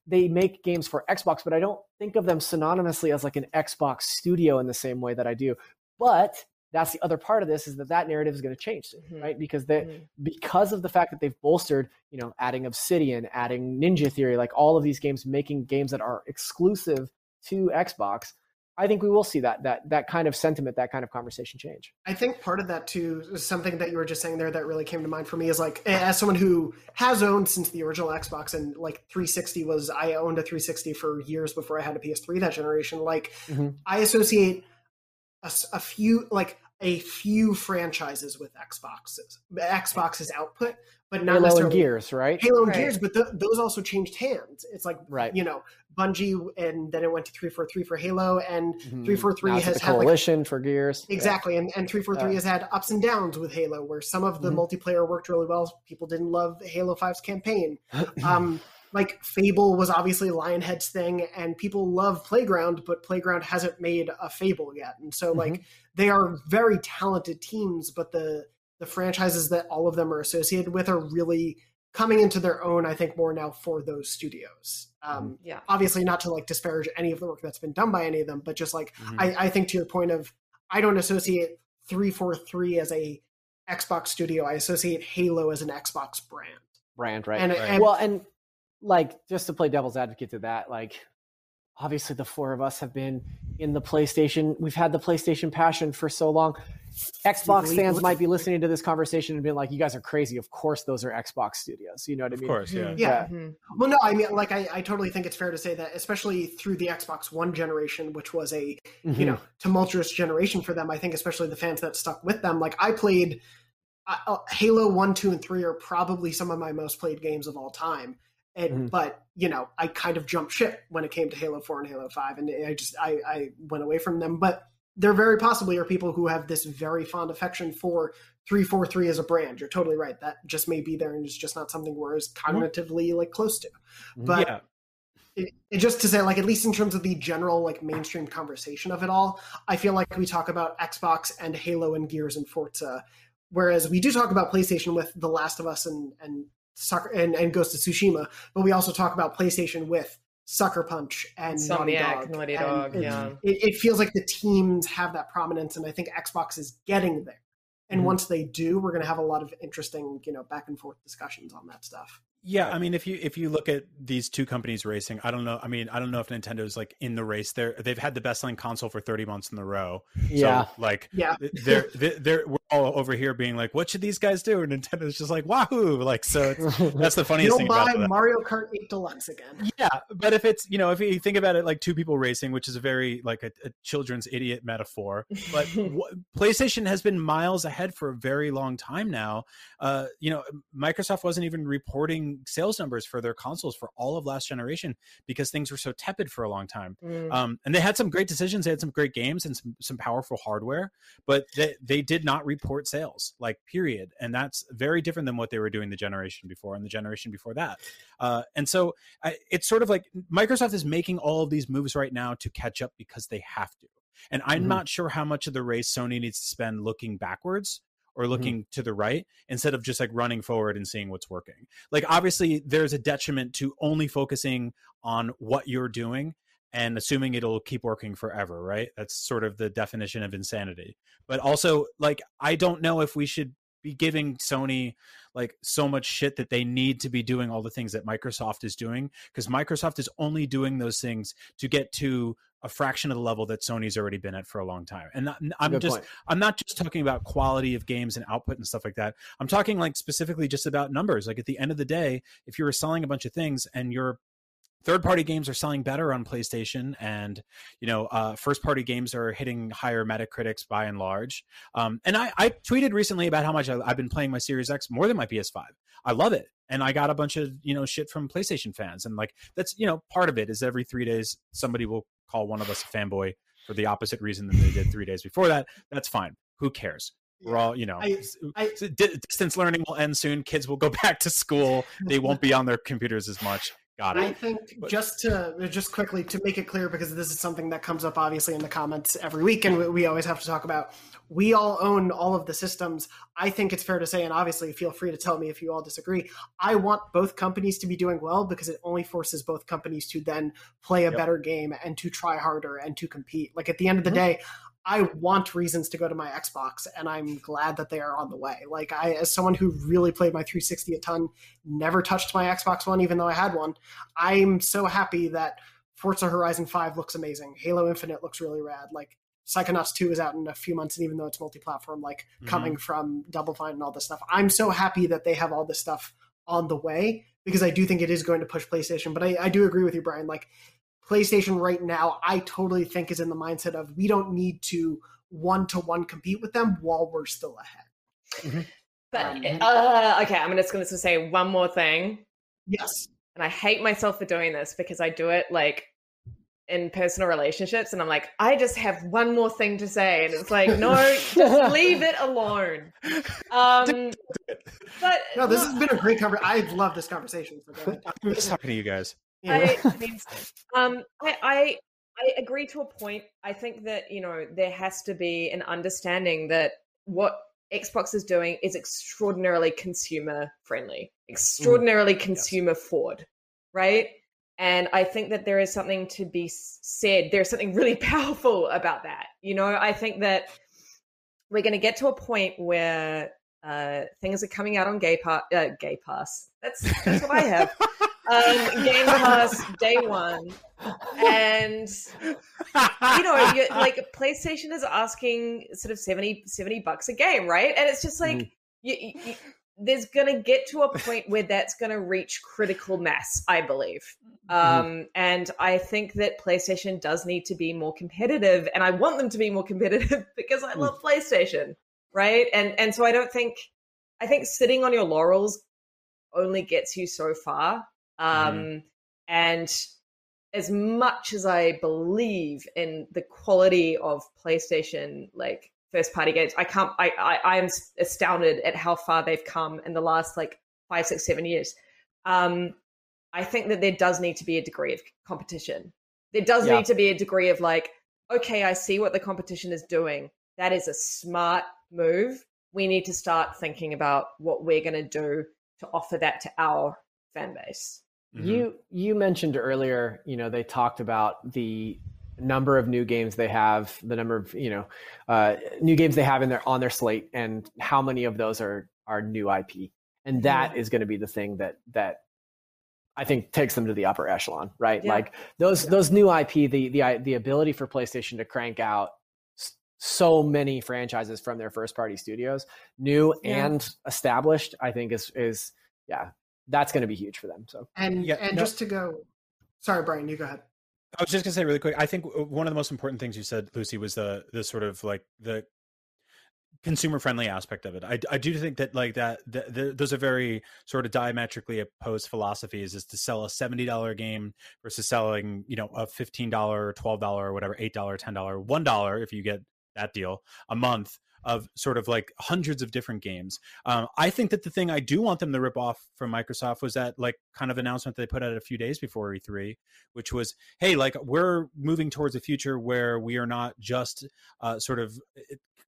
They make games for Xbox, but I don't think of them synonymously as like an Xbox studio in the same way that I do. But that's the other part of this is that that narrative is going to change, mm-hmm. right? Because they, mm-hmm. because of the fact that they've bolstered, you know, adding Obsidian, adding Ninja Theory, like all of these games, making games that are exclusive to Xbox. I think we will see that that that kind of sentiment, that kind of conversation change. I think part of that too is something that you were just saying there that really came to mind for me is like, as someone who has owned since the original Xbox and like three sixty was, I owned a three sixty for years before I had a P S three that generation. Like mm-hmm. I associate a, a few, like a few franchises with Xboxes, Xbox's output, but not Halo necessarily and Gears, right? Halo and right. Gears, but th- those also changed hands. It's like, right. you know, Bungie, and then it went to three forty-three for Halo, and mm-hmm. three forty-three now has the had Coalition like, for Gears, exactly. Yeah. And and three forty-three uh, has had ups and downs with Halo, where some of the mm-hmm. multiplayer worked really well. People didn't love Halo five's campaign. Um, like Fable was obviously Lionhead's thing, and people love Playground, but Playground hasn't made a Fable yet, and so mm-hmm. like. They are very talented teams, but the, the franchises that all of them are associated with are really coming into their own, I think, more now for those studios. Um, yeah. Obviously, not to like disparage any of the work that's been done by any of them, but just like, mm-hmm. I, I think to your point of, I don't associate three forty-three as a Xbox studio. I associate Halo as an Xbox brand. Brand, right. And, right. and well, and like, just to play devil's advocate to that, like, obviously, the four of us have been in the PlayStation. We've had the PlayStation passion for so long. Xbox fans might be listening to this conversation and being like, you guys are crazy. Of course, those are Xbox studios. You know what I mean? Of course, yeah. Yeah. Mm-hmm. Well, no, I mean, like, I, I totally think it's fair to say that, especially through the Xbox One generation, which was a, mm-hmm. you know, tumultuous generation for them. I think especially the fans that stuck with them. Like, I played uh, Halo one, two, and three are probably some of my most played games of all time. And, mm-hmm. But, you know, I kind of jumped ship when it came to Halo four and Halo five, and I just, I, I went away from them. But there very possibly are people who have this very fond affection for three forty-three as a brand. You're totally right. That just may be there, and it's just not something we're as cognitively, like, close to. But yeah. it, it just to say, like, at least in terms of the general, like, mainstream conversation of it all, I feel like we talk about Xbox and Halo and Gears and Forza, whereas we do talk about PlayStation with The Last of Us and and Sucker and, and Ghost of Tsushima, but we also talk about PlayStation with Sucker Punch and Somniac, Naughty Dog. Naughty Dog and yeah. it, it feels like the teams have that prominence, and I think Xbox is getting there. And mm-hmm. once they do, we're going to have a lot of interesting, you know, back and forth discussions on that stuff. Yeah, I mean, if you if you look at these two companies racing, I don't know. I mean, I don't know if Nintendo's like in the race. They're they've had the best-selling console for thirty months in a row. Yeah, so, like yeah, they're, they're they're we're all over here being like, what should these guys do? And Nintendo's just like, wahoo! Like, so it's, that's the funniest You'll thing about that. You'll buy Mario Kart eight Deluxe again. Yeah, but if it's you know if you think about it, like two people racing, which is a very like a, a children's idiot metaphor, but w- PlayStation has been miles ahead for a very long time now. Uh, you know, Microsoft wasn't even reporting sales numbers for their consoles for all of last generation because things were so tepid for a long time. Mm. Um, and they had some great decisions. They had some great games and some, some powerful hardware, but they, they did not report sales, like, period. And that's very different than what they were doing the generation before and the generation before that. Uh, and so I, it's sort of like Microsoft is making all of these moves right now to catch up because they have to. And I'm mm-hmm. not sure how much of the race Sony needs to spend looking backwards or looking mm-hmm. to the right instead of just like running forward and seeing what's working. Like, obviously there's a detriment to only focusing on what you're doing and assuming it'll keep working forever, right? That's sort of the definition of insanity. But also, like, I don't know if we should be giving Sony like so much shit that they need to be doing all the things that Microsoft is doing, because Microsoft is only doing those things to get to a fraction of the level that Sony's already been at for a long time. And I'm Good just, point. I'm not just talking about quality of games and output and stuff like that. I'm talking like specifically just about numbers. Like, at the end of the day, if you were selling a bunch of things and your third party games are selling better on PlayStation and, you know, uh, first party games are hitting higher Metacritics by and large. Um, and I, I tweeted recently about how much I, I've been playing my Series X more than my P S five. I love it. And I got a bunch of, you know, shit from PlayStation fans. And like, that's, you know, part of it is every three days, somebody will call one of us a fanboy for the opposite reason than they did three days before that. That's fine. Who cares? We're all, you know, I, I, di- distance learning will end soon. Kids will go back to school. They won't be on their computers as much. Got it. I think but, just to just quickly to make it clear, because this is something that comes up obviously in the comments every week, and we, we always have to talk about. We all own all of the systems. I think it's fair to say, and obviously feel free to tell me if you all disagree, I want both companies to be doing well because it only forces both companies to then play a yep. better game and to try harder and to compete. Like, at the end of the mm-hmm. day, I want reasons to go to my Xbox, and I'm glad that they are on the way. Like, I, as someone who really played my three sixty a ton, never touched my Xbox One, even though I had one, I'm so happy that Forza Horizon five looks amazing. Halo Infinite looks really rad. Like, Psychonauts two is out in a few months, and even though it's multi-platform, like mm-hmm. coming from Double Fine and all this stuff, I'm so happy that they have all this stuff on the way, because I do think it is going to push PlayStation. But I, I do agree with you, Brian. Like, PlayStation right now, I totally think is in the mindset of, we don't need to one-to-one compete with them while we're still ahead. Mm-hmm. But uh, okay, I'm just going to say one more thing. Yes. And I hate myself for doing this because I do it like in personal relationships and I'm like, I just have one more thing to say. And it's like, no, just leave it alone. Um, but no, this has been a great conversation. I love this conversation. What's happening to you guys? Yeah. I, I mean, um, I, I, I agree to a point. I think that, you know, there has to be an understanding that what Xbox is doing is extraordinarily consumer friendly, extraordinarily mm. consumer yes. forward, right? And I think that there is something to be said. There's something really powerful about that. You know, I think that we're going to get to a point where uh, things are coming out on Gay Pass. Uh, Gay Pass. That's, that's what I have. Um, Game Pass day one, and you know, you're, like PlayStation is asking sort of seventy bucks a game, right? And it's just like mm. you, you, there's gonna get to a point where that's gonna reach critical mass, I believe. Um, mm. And I think that PlayStation does need to be more competitive, and I want them to be more competitive because I love mm. PlayStation, right? And and so I don't think I think sitting on your laurels only gets you so far. Um, mm. And as much as I believe in the quality of PlayStation, like first party games, I can't, I, I, I am astounded at how far they've come in the last like five, six, seven years. Um, I think that there does need to be a degree of competition. There does yeah. need to be a degree of like, okay, I see what the competition is doing. That is a smart move. We need to start thinking about what we're going to do to offer that to our fan base. Mm-hmm. You you mentioned earlier, you know, they talked about the number of new games they have, the number of, you know, uh, new games they have in their on their slate, and how many of those are are new I P. And that yeah. is going to be the thing that that I think takes them to the upper echelon, right? Yeah. Like those yeah. those new I P, the the the ability for PlayStation to crank out so many franchises from their first party studios, new yeah. and established, I think is is yeah. that's going to be huge for them. So, and yeah, and no, just to go, sorry, Brian, you go ahead. I was just gonna say really quick, I think one of the most important things you said, Lucy, was the, the sort of like the consumer friendly aspect of it. I, I do think that like that, the, the, those are very sort of diametrically opposed philosophies, is to sell a seventy dollars game versus selling, you know, a fifteen dollars or twelve dollars or whatever, eight dollars, ten dollars, one dollar, if you get that deal a month, of sort of like hundreds of different games. Um, I think that the thing I do want them to rip off from Microsoft was that like kind of announcement that they put out a few days before E three, which was, hey, like we're moving towards a future where we are not just uh, sort of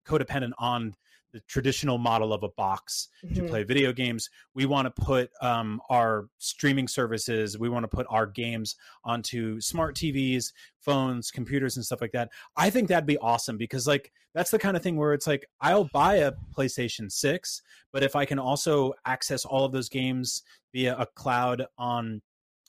codependent on the traditional model of a box mm-hmm. to play video games. We want to put um, our streaming services, we want to put our games onto smart T Vs, phones, computers, and stuff like that. I think that'd be awesome because like, that's the kind of thing where it's like, I'll buy a PlayStation six, but if I can also access all of those games via a cloud on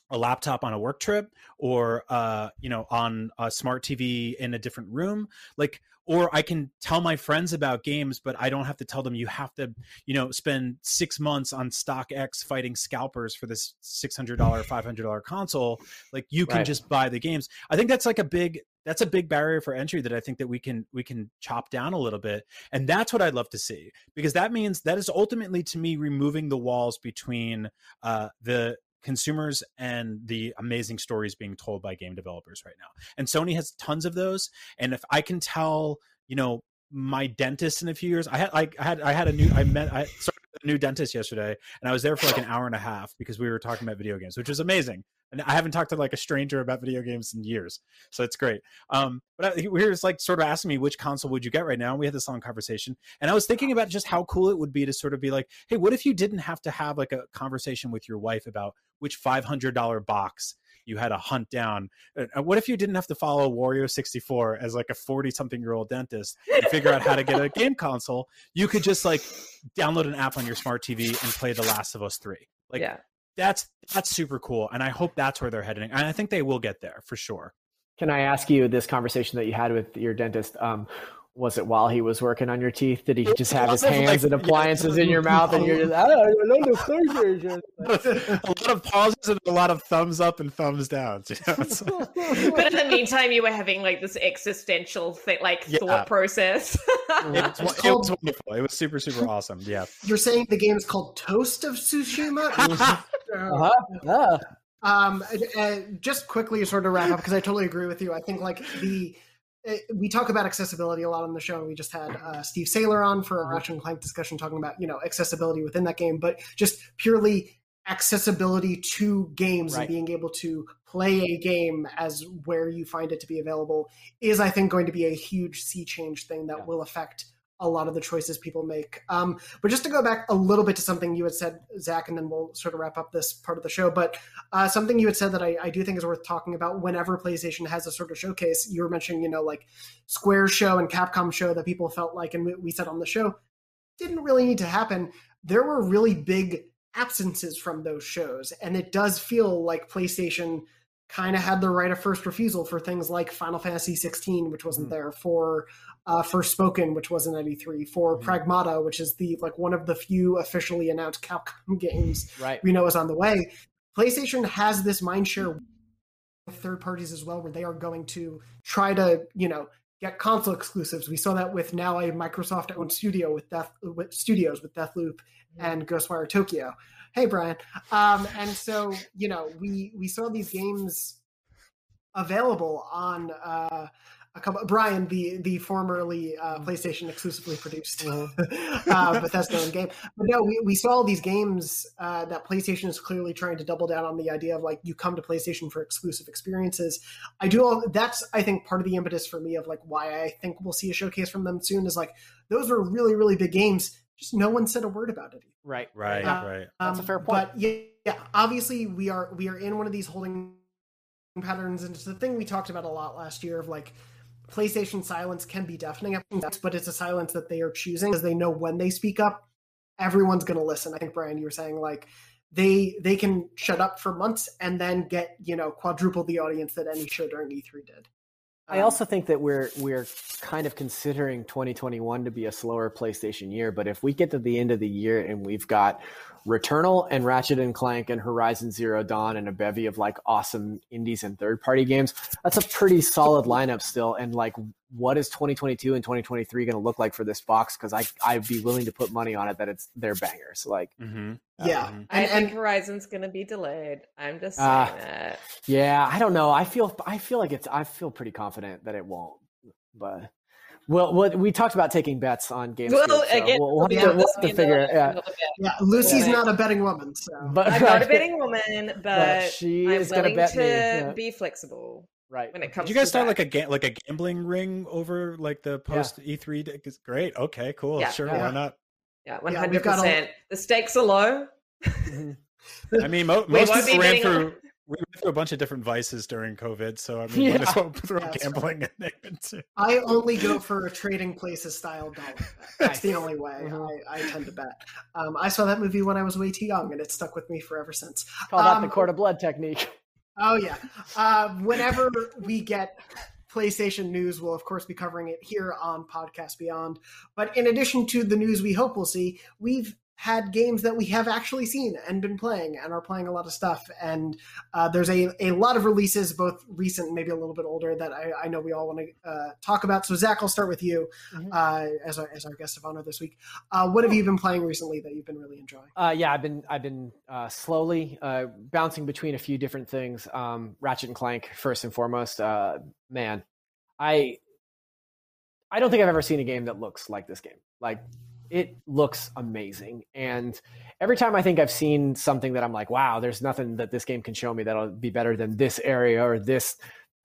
a laptop on a work trip, or, uh, you know, on a smart T V in a different room, like, or I can tell my friends about games, but I don't have to tell them you have to, you know, spend six months on StockX fighting scalpers for this six hundred dollars, five hundred dollars console. Like you can right. just buy the games. I think that's like a big, that's a big barrier for entry that I think that we can, we can chop down a little bit. And that's what I'd love to see, because that means that is ultimately to me, removing the walls between uh, the consumers and the amazing stories being told by game developers right now. And Sony has tons of those. And if I can tell, you know, my dentist in a few years, I had, I had, I had a new, I met, I started a new dentist yesterday, and I was there for like an hour and a half because we were talking about video games, which was amazing. And I haven't talked to like a stranger about video games in years. So it's great. Um, but I, we were just like sort of asking me, which console would you get right now? And we had this long conversation. And I was thinking about just how cool it would be to sort of be like, hey, what if you didn't have to have like a conversation with your wife about which five hundred dollars box you had to hunt down? What if you didn't have to follow Wario sixty-four as like a forty something year old dentist and figure out how to get a game console? You could just like download an app on your smart T V and play The Last of Us three. Like, yeah. That's that's super cool, and I hope that's where they're heading. And I think they will get there for sure. Can I ask you this conversation that you had with your dentist? Um, was it while he was working on your teeth? Did he just have his hands and appliances in your mouth and you're just, I don't know. A lot of pauses and a lot of thumbs up and thumbs down. You know? But in the meantime, you were having like this existential thing, like yeah. thought process. It was, it was wonderful. It was super, super awesome. Yeah. You're saying the game is called Toast of Tsushima? uh-huh. Yeah. Um, uh, just quickly to sort of wrap up, because I totally agree with you. I think like the... we talk about accessibility a lot on the show. We just had uh, Steve Saylor on for a Ratchet and Clank discussion talking about, you know, accessibility within that game, but just purely accessibility to games, right, and being able to play a game as where you find it to be available is, I think, going to be a huge sea change thing that yeah. will affect a lot of the choices people make. Um, but just to go back a little bit to something you had said, Zach, and then we'll sort of wrap up this part of the show, but uh, something you had said that I, I do think is worth talking about whenever PlayStation has a sort of showcase, you were mentioning, you know, like Square show and Capcom show that people felt like, and we, we said on the show, didn't really need to happen. There were really big absences from those shows. And it does feel like PlayStation kind of had the right of first refusal for things like Final Fantasy sixteen, which wasn't mm. there, for uh, First Spoken, which wasn't at E three, for mm. Pragmata, which is the like one of the few officially announced Capcom games right. we know is on the way. PlayStation has this mindshare with third parties as well, where they are going to try to, you know, get console exclusives. We saw that with now a Microsoft-owned studio with Death with Studios with Deathloop mm. and Ghostwire Tokyo. Hey, Brian. Um, and so, you know, we, we saw these games available on uh, a couple. Brian, the the formerly uh, PlayStation exclusively produced uh, Bethesda game. But no, we, we saw all these games uh, that PlayStation is clearly trying to double down on the idea of like, you come to PlayStation for exclusive experiences. I do all that's, I think, part of the impetus for me of like why I think we'll see a showcase from them soon is like, those were really, really big games. Just no one said a word about it. Right, right, uh, right. That's a fair point. But yeah, yeah, obviously we are we are in one of these holding patterns, and it's the thing we talked about a lot last year of like PlayStation silence can be deafening, but it's a silence that they are choosing because they know when they speak up, everyone's going to listen. I think, Brian, you were saying like they they can shut up for months and then get, you know, quadruple the audience that any show during E three did. I also think that we're we're kind of considering twenty twenty-one to be a slower PlayStation year, but if we get to the end of the year and we've got Returnal and Ratchet and Clank and Horizon Zero Dawn and a bevy of like awesome indies and third-party games, that's a pretty solid lineup still. And like, what is twenty twenty-two and twenty twenty-three going to look like for this box? Because I I'd be willing to put money on it that it's their bangers. Like, mm-hmm. yeah, um, I think and, Horizon's going to be delayed. I'm just saying uh, that. Yeah, I don't know. I feel I feel like it's. I feel pretty confident that it won't. But well, well we talked about taking bets on games. Well, so again, we'll, we'll yeah, have to, we'll have to figure it out. Yeah. yeah, Lucy's not a betting woman. So. But, I'm not a betting woman, but, but she I'm is willing bet to me, yeah. be flexible. Right. When it comes Did you guys to start that. like a ga- like a gambling ring over like the post yeah. E three? Day? Great. Okay. Cool. Yeah. Sure. Yeah. Why not? Yeah. One hundred percent. The stakes are low. I mean, mo- most of us ran through. On. We went through a bunch of different vices during COVID, so I mean, yeah. might as well throw yeah, gambling in there too. I only go for a Trading Places style dollar. That's the only way mm-hmm. I, I tend to bet. Um, I saw that movie when I was way too young, and it stuck with me forever since. Called um, out the Court of Blood technique. Oh, yeah. Uh, whenever we get PlayStation news, we'll, of course, be covering it here on Podcast Beyond. But in addition to the news we hope we'll see, we've had games that we have actually seen and been playing and are playing a lot of stuff. And uh, there's a, a lot of releases, both recent and maybe a little bit older, that I, I know we all want to uh, talk about. So, Zach, I'll start with you mm-hmm. uh, as, our, as our guest of honor this week. Uh, what have you been playing recently that you've been really enjoying? Uh, yeah, I've been I've been uh, slowly uh, bouncing between a few different things. Um, Ratchet and Clank, first and foremost. Uh, man, I I don't think I've ever seen a game that looks like this game. Like, it looks amazing. And every time I think I've seen something that I'm like, wow, there's nothing that this game can show me that'll be better than this area or this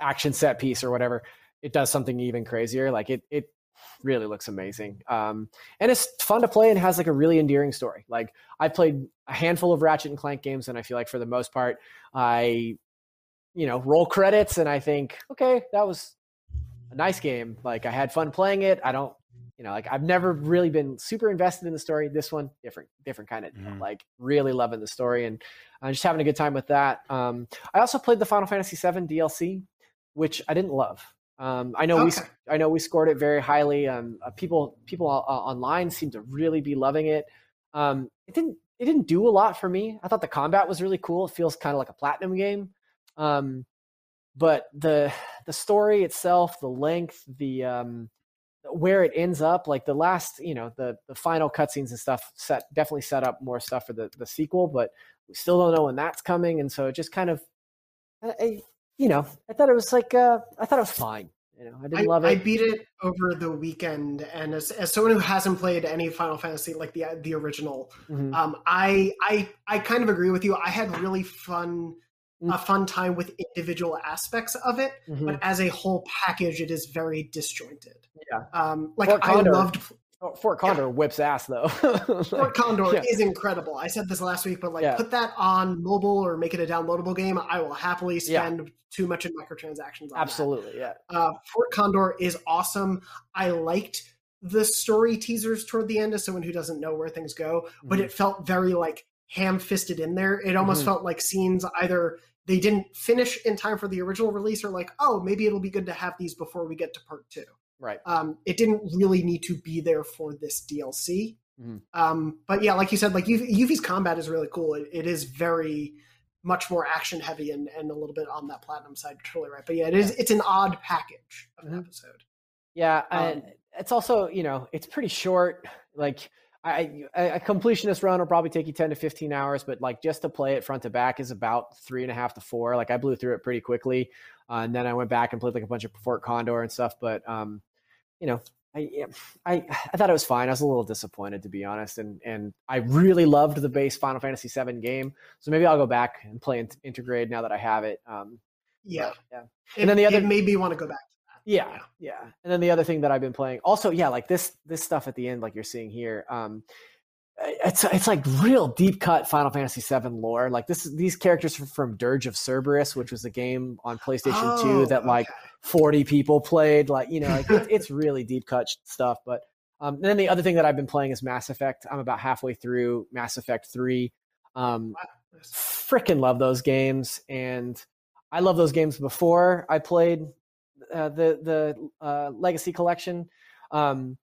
action set piece or whatever, it does something even crazier. Like it, it really looks amazing. Um, and it's fun to play and has like a really endearing story. Like I've played a handful of Ratchet and Clank games. And I feel like for the most part, I, you know, roll credits and I think, okay, that was a nice game. Like I had fun playing it. I don't, You know, like I've never really been super invested in the story. This one, different, different kind of deal. Mm. Like really loving the story and I'm just having a good time with that. Um, I also played the Final Fantasy seven D L C, which I didn't love. Um, I know okay. we I know we scored it very highly. Um, uh, people people uh, online seem to really be loving it. Um, it didn't it didn't do a lot for me. I thought the combat was really cool. It feels kind of like a platinum game, um, but the the story itself, the length, the um, where it ends up, like the last you know the the final cutscenes and stuff set definitely set up more stuff for the the sequel, but we still don't know when that's coming, and so it just kind of. I, You know, I thought it was like uh, I thought it was fine. You know, I didn't I, love it. I beat it over the weekend, and as as someone who hasn't played any Final Fantasy like the the original, mm-hmm. um, I I I kind of agree with you. I had really fun mm-hmm. a fun time with individual aspects of it, mm-hmm. but as a whole package, it is very disjointed. Yeah, um, like Fort I Condor. loved oh, Fort Condor yeah. whips ass though. like, Fort Condor yeah. is incredible. I said this last week, but like yeah. put that on mobile or make it a downloadable game. I will happily spend. Yeah. Too much in microtransactions. On Absolutely, that. yeah. Uh, Fort Condor is awesome. I liked the story teasers toward the end as someone who doesn't know where things go, mm-hmm. but it felt very like ham-fisted in there. It almost mm-hmm. felt like scenes either they didn't finish in time for the original release or like, oh, maybe it'll be good to have these before we get to part two. Right. Um, it didn't really need to be there for this D L C. Mm-hmm. Um, but yeah, like you said, like Yuffie's combat is really cool. It, it is very... much more action heavy and, and a little bit on that platinum side. Totally right. But yeah, it is, it's an odd package of an episode. Yeah. Um, and it's also, you know, it's pretty short. Like I, I, a completionist run will probably take you ten to fifteen hours, but like just to play it front to back is about three and a half to four. Like I blew through it pretty quickly. Uh, and then I went back and played like a bunch of Fort Condor and stuff. But um, you know, I, I, I thought it was fine. I was a little disappointed, to be honest, and and I really loved the base Final Fantasy seven game. So maybe I'll go back and play in- Intergrade now that I have it. Um, yeah, but, yeah. And it, then the other it made me want to go back to that. Yeah, yeah, yeah. And then the other thing that I've been playing, also, yeah, like this this stuff at the end, like you're seeing here. Um, it's it's like real deep cut Final Fantasy seven lore. Like this, these characters are from Dirge of Cerberus, which was the game on PlayStation oh, two that okay. like forty people played. Like you know, like it, it's really deep cut stuff. But um, and then the other thing that I've been playing is Mass Effect. I'm about halfway through Mass Effect three. Um, frickin' love those games, and I love those games before I played uh, the the uh, Legacy Collection. Um,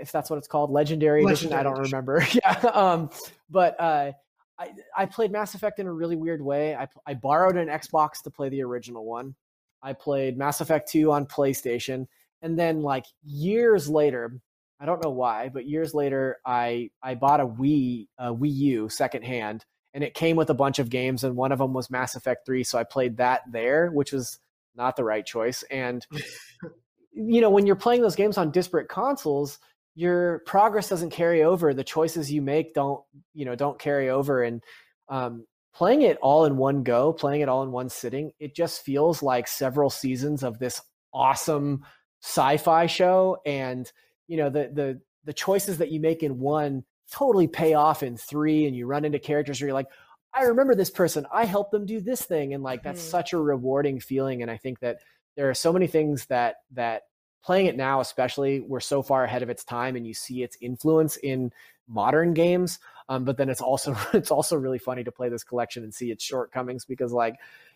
if that's what it's called, Legendary Edition, I don't remember. yeah. Um, but uh, I, I played Mass Effect in a really weird way. I, I borrowed an Xbox to play the original one. I played Mass Effect two on PlayStation. And then like years later, I don't know why, but years later, I, I bought a Wii, a Wii U secondhand, and it came with a bunch of games. And one of them was Mass Effect three. So I played that there, which was not the right choice. And, you know, when you're playing those games on disparate consoles, your progress doesn't carry over. The choices you make don't, you know, don't carry over. And um, playing it all in one go, playing it all in one sitting, it just feels like several seasons of this awesome sci-fi show. And you know, the the the choices that you make in one totally pay off in three, and you run into characters where you're like, I remember this person. I helped them do this thing, and like that's mm. such a rewarding feeling. And I think that there are so many things that that. Playing it now, especially, we're so far ahead of its time, and you see its influence in modern games. Um, but then it's also it's also really funny to play this collection and see its shortcomings, because, like,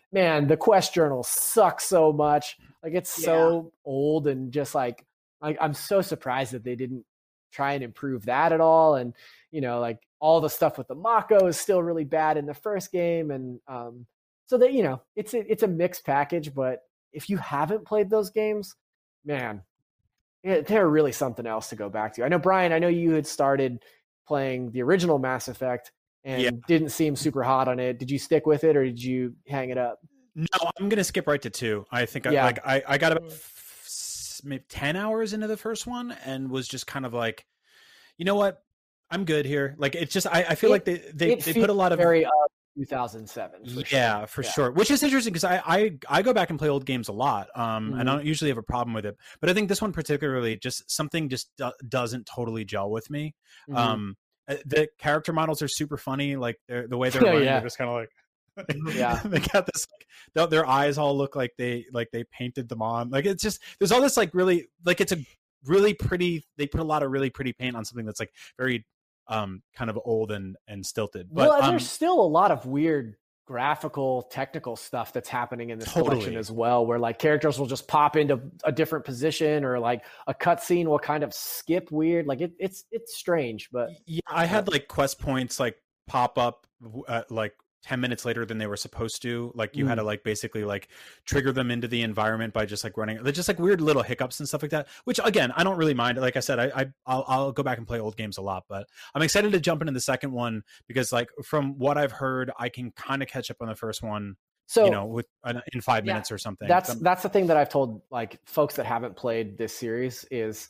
man, the quest journal sucks so much. Like, it's yeah. so old, and just like, like I'm so surprised that they didn't try and improve that at all. And you know, like all the stuff with the Mako is still really bad in the first game, and um, so that you know, it's a, it's a mixed package. But if you haven't played those games, man, it, they're really something else to go back to. I know, Brian, I know you had started playing the original Mass Effect and yeah. didn't seem super hot on it. Did you stick with it, or did you hang it up? No, I'm going to skip right to two. I think yeah. I, like, I, I got about f- maybe ten hours into the first one and was just kind of like, you know what? I'm good here. Like, it's just, I, I feel it, like they, they, they put a lot of... very, uh, two thousand seven for yeah sure. for yeah. sure, which is interesting because I, I I go back and play old games a lot, um mm-hmm. and I don't usually have a problem with it, but I think this one particularly, just something just do- doesn't totally gel with me. Mm-hmm. Um the character models are super funny, like the way they're running, yeah. they're just kind of like yeah they got this like, their eyes all look like they like they painted them on, like it's just, there's all this like really like it's a really pretty, they put a lot of really pretty paint on something that's like very um kind of old and and stilted. But well, there's um, still a lot of weird graphical, technical stuff that's happening in this totally. collection as well, where like characters will just pop into a different position, or like a cutscene will kind of skip weird. Like it, it's it's strange, but yeah, I had like quest points like pop up uh, like ten minutes later than they were supposed to. Like you mm. had to like basically like trigger them into the environment by just like running. They're just like weird little hiccups and stuff like that. Which again, I don't really mind. Like I said, I, I I'll, I'll go back and play old games a lot, but I'm excited to jump into the second one because like from what I've heard, I can kind of catch up on the first one. So you know, with an, in five yeah, minutes or something. That's Some, that's the thing that I've told like folks that haven't played this series is.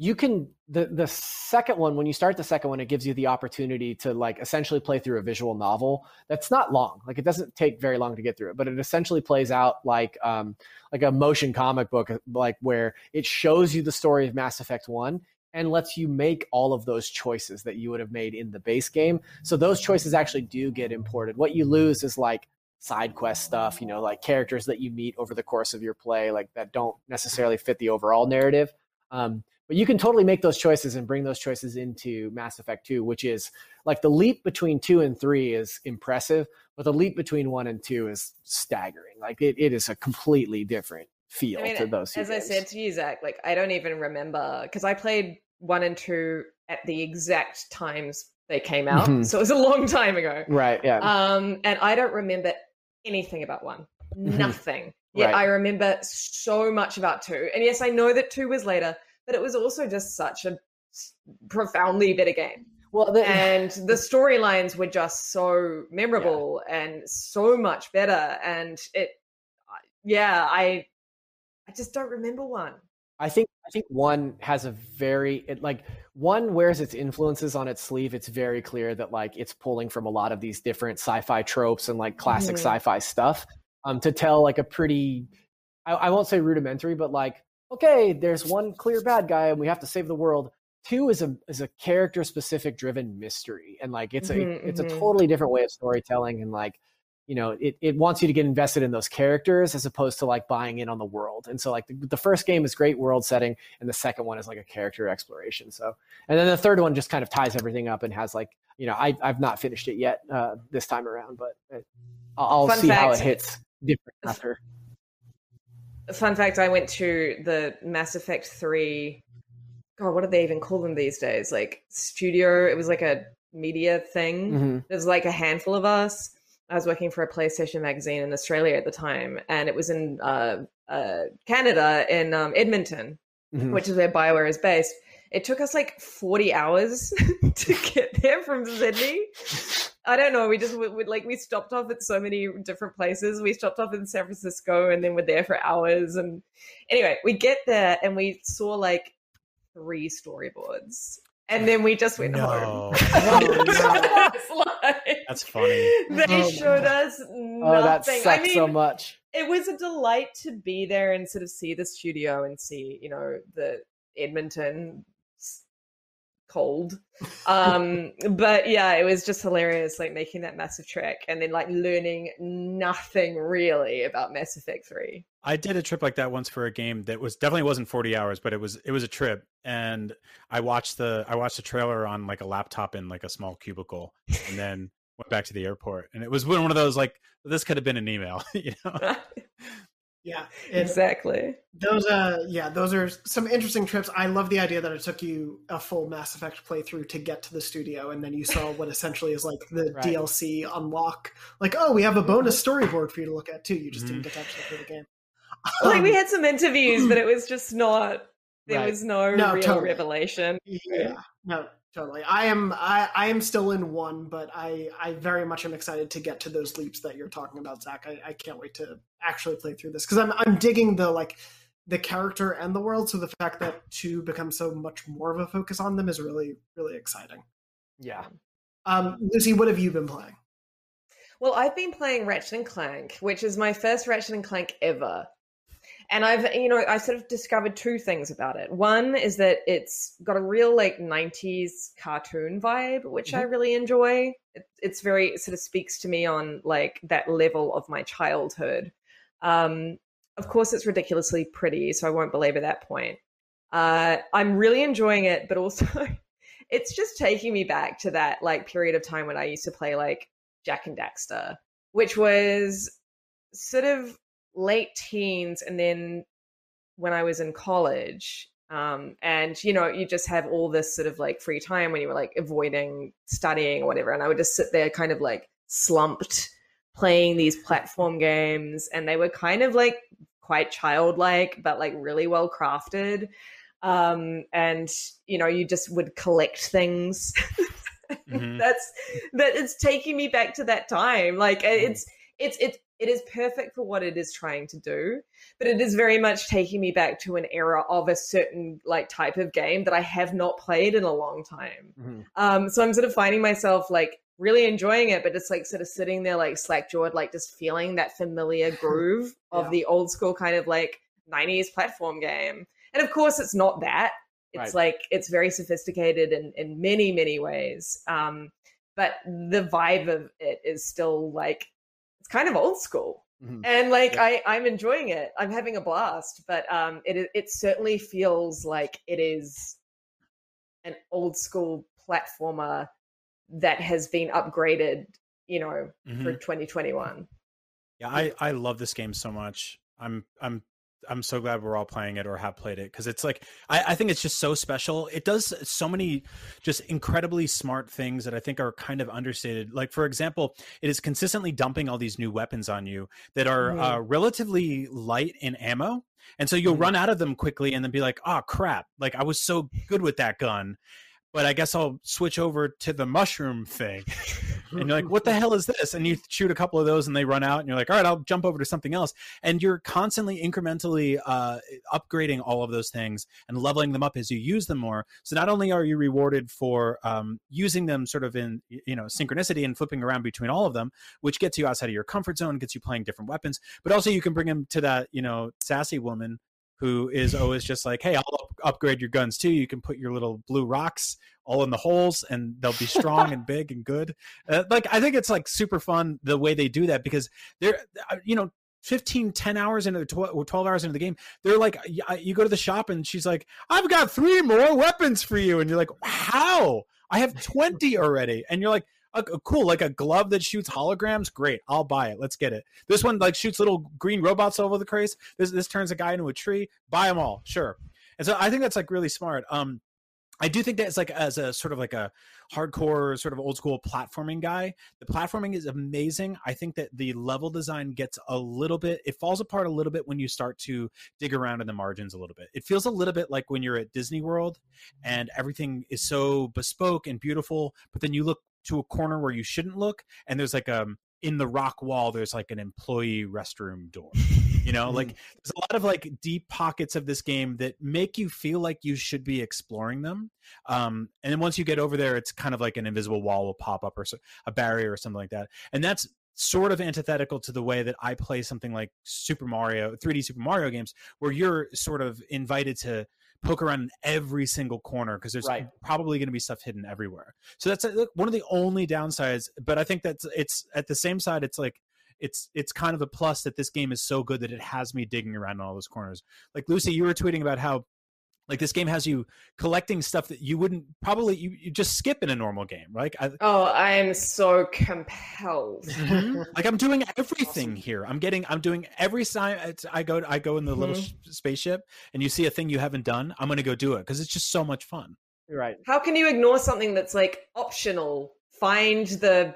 You can, the, the second one, when you start the second one, it gives you the opportunity to like essentially play through a visual novel. That's not long. Like it doesn't take very long to get through it, but it essentially plays out like, um, like a motion comic book, like where it shows you the story of Mass Effect one and lets you make all of those choices that you would have made in the base game. So those choices actually do get imported. What you lose is like side quest stuff, you know, like characters that you meet over the course of your play, like that don't necessarily fit the overall narrative. Um, But you can totally make those choices and bring those choices into Mass Effect two, which is like the leap between two and three is impressive, but the leap between one and two is staggering. Like it, it is a completely different feel I mean, to those. As games. I said to you, Zach, like I don't even remember because I played one and two at the exact times they came out, mm-hmm. so it was a long time ago. Right. Yeah. Um, and I don't remember anything about one. Mm-hmm. Nothing. Yeah. Right. I remember so much about two, and yes, I know that two was later. But it was also just such a profoundly better game. Well, the, and the storylines were just so memorable yeah. and so much better. And it, yeah, I, I just don't remember one. I think I think one has a very it, like one wears its influences on its sleeve. It's very clear that like it's pulling from a lot of these different sci-fi tropes and like classic mm-hmm. sci-fi stuff um, to tell like a pretty, I, I won't say rudimentary, but like. Okay, there's one clear bad guy and we have to save the world. Two is a is a character specific driven mystery. And like it's mm-hmm, a it's mm-hmm. a totally different way of storytelling, and like, you know, it, it wants you to get invested in those characters as opposed to like buying in on the world. And so like the, the first game is great world setting, and the second one is like a character exploration. So and then the third one just kind of ties everything up and has like, you know, I I've not finished it yet uh, this time around, but I'll Fun see fact. how it hits different after. Fun fact, I went to the Mass Effect three, God, what do they even call them these days? Like studio, it was like a media thing. Mm-hmm. There's like a handful of us. I was working for a PlayStation magazine in Australia at the time, and it was in uh, uh, Canada, in um, Edmonton, mm-hmm. which is where BioWare is based. It took us like forty hours to get there from Sydney. I don't know. We just we, we, like we stopped off at so many different places. We stopped off in San Francisco, and then we're there for hours. And anyway, we get there and we saw like three storyboards, and then we just went no. home. Oh, no. Like, that's funny. They oh, showed no. us nothing. Oh, that sucks I mean, so much. It was a delight to be there and sort of see the studio and see, you know, the Edmonton. cold um but yeah, it was just hilarious, like making that massive trek and then like learning nothing really about Mass Effect three. I did a trip like that once for a game that was definitely wasn't forty hours, but it was it was a trip, and I watched the I watched the trailer on like a laptop in like a small cubicle, and then went back to the airport, and it was one of those like, this could have been an email, you know. Yeah, exactly. Those, uh, yeah, those are some interesting trips. I love the idea that it took you a full Mass Effect playthrough to get to the studio, and then you saw what essentially is like the right. D L C unlock. Like, oh, we have a bonus storyboard for you to look at too. You just mm-hmm. didn't get to actually play the game. Like um, we had some interviews, but it was just not. There right. was no, no real totally. revelation. Yeah, no, totally. I am, I, I am still in one, but I, I very much am excited to get to those leaps that you're talking about, Zach. I, I can't wait to. actually play through this, because I'm I'm digging the like the character and the world, so the fact that two becomes so much more of a focus on them is really really exciting. Yeah. Um, Lucy, what have you been playing? Well, I've been playing Ratchet and Clank, which is my first Ratchet and Clank ever, and I've you know I sort of discovered two things about it. One is that it's got a real like nineties cartoon vibe, which mm-hmm. I really enjoy. It, it's very it sort of speaks to me on like that level of my childhood. Um, of course, it's ridiculously pretty, so I won't belabor that point. Uh, I'm really enjoying it, but also it's just taking me back to that like period of time when I used to play like Jack and Daxter, which was sort of late teens and then when I was in college. Um, and, you know, you just have all this sort of like free time when you were like avoiding studying or whatever. And I would just sit there kind of like slumped playing these platform games, and they were kind of like quite childlike, but like really well crafted. Um, and, you know, you just would collect things. Mm-hmm. That's that it's taking me back to that time. Like it's, it's, it's, It is perfect for what it is trying to do, but it is very much taking me back to an era of a certain like type of game that I have not played in a long time. Mm-hmm. Um, so I'm sort of finding myself like really enjoying it, but it's like sort of sitting there like slack-jawed, like just feeling that familiar groove of yeah. the old school kind of like nineties platform game. And of course it's not that. It's right. like, it's very sophisticated in, in many, many ways. Um, but the vibe of it is still like, kind of old school. Mm-hmm. And like yeah. I, I'm enjoying it. I'm having a blast. But um it it certainly feels like it is an old school platformer that has been upgraded, you know, mm-hmm. for twenty twenty-one. Yeah, I, I love this game so much. I'm I'm I'm so glad we're all playing it or have played it, because it's like I, I think it's just so special. It does so many just incredibly smart things that I think are kind of understated. Like, for example, it is consistently dumping all these new weapons on you that are mm-hmm. uh, relatively light in ammo. And so you'll mm-hmm. run out of them quickly and then be like, oh, crap. Like, I was so good with that gun, but I guess I'll switch over to the mushroom thing. And you're like, what the hell is this? And you shoot a couple of those and they run out and you're like, all right, I'll jump over to something else. And you're constantly incrementally uh, upgrading all of those things and leveling them up as you use them more. So not only are you rewarded for um, using them sort of in, you know, synchronicity and flipping around between all of them, which gets you outside of your comfort zone, gets you playing different weapons, but also you can bring them to that, you know, sassy woman who is always just like, hey, I'll up- upgrade your guns too. You can put your little blue rocks all in the holes and they'll be strong and big and good. Uh, like, I think it's like super fun the way they do that, because they're, you know, fifteen, ten hours into the twelve hours into the game, they're like, you go to the shop and she's like, I've got three more weapons for you. And you're like, how? I have twenty already. And you're like, oh, cool, like a glove that shoots holograms? Great, I'll buy it. Let's get it. This one like shoots little green robots all over the place. This this turns a guy into a tree. Buy them all, sure. And so I think that's like really smart. Um, I do think that it's like as a sort of like a hardcore sort of old school platforming guy, the platforming is amazing. I think that the level design gets a little bit, it falls apart a little bit when you start to dig around in the margins a little bit. It feels a little bit like when you're at Disney World and everything is so bespoke and beautiful, but then you look to a corner where you shouldn't look, and there's like um in the rock wall there's like an employee restroom door, you know. Like there's a lot of like deep pockets of this game that make you feel like you should be exploring them, um and then once you get over there it's kind of like an invisible wall will pop up or so, a barrier or something like that. And that's sort of antithetical to the way that I play something like Super Mario, three D Super Mario games, where you're sort of invited to poke around in every single corner because there's right. probably going to be stuff hidden everywhere. So that's a, one of the only downsides, but I think that's it's at the same side. It's like, it's, it's kind of a plus that this game is so good that it has me digging around in all those corners. Like Lucy, you were tweeting about how like this game has you collecting stuff that you wouldn't probably, you, you just skip in a normal game. Right? I, oh, I am so compelled. Mm-hmm. Like I'm doing everything awesome. Here. I'm getting, I'm doing every time I go, I go in the mm-hmm. little sh- spaceship and you see a thing you haven't done, I'm going to go do it. Cause it's just so much fun. Right. How can you ignore something that's like optional? Find the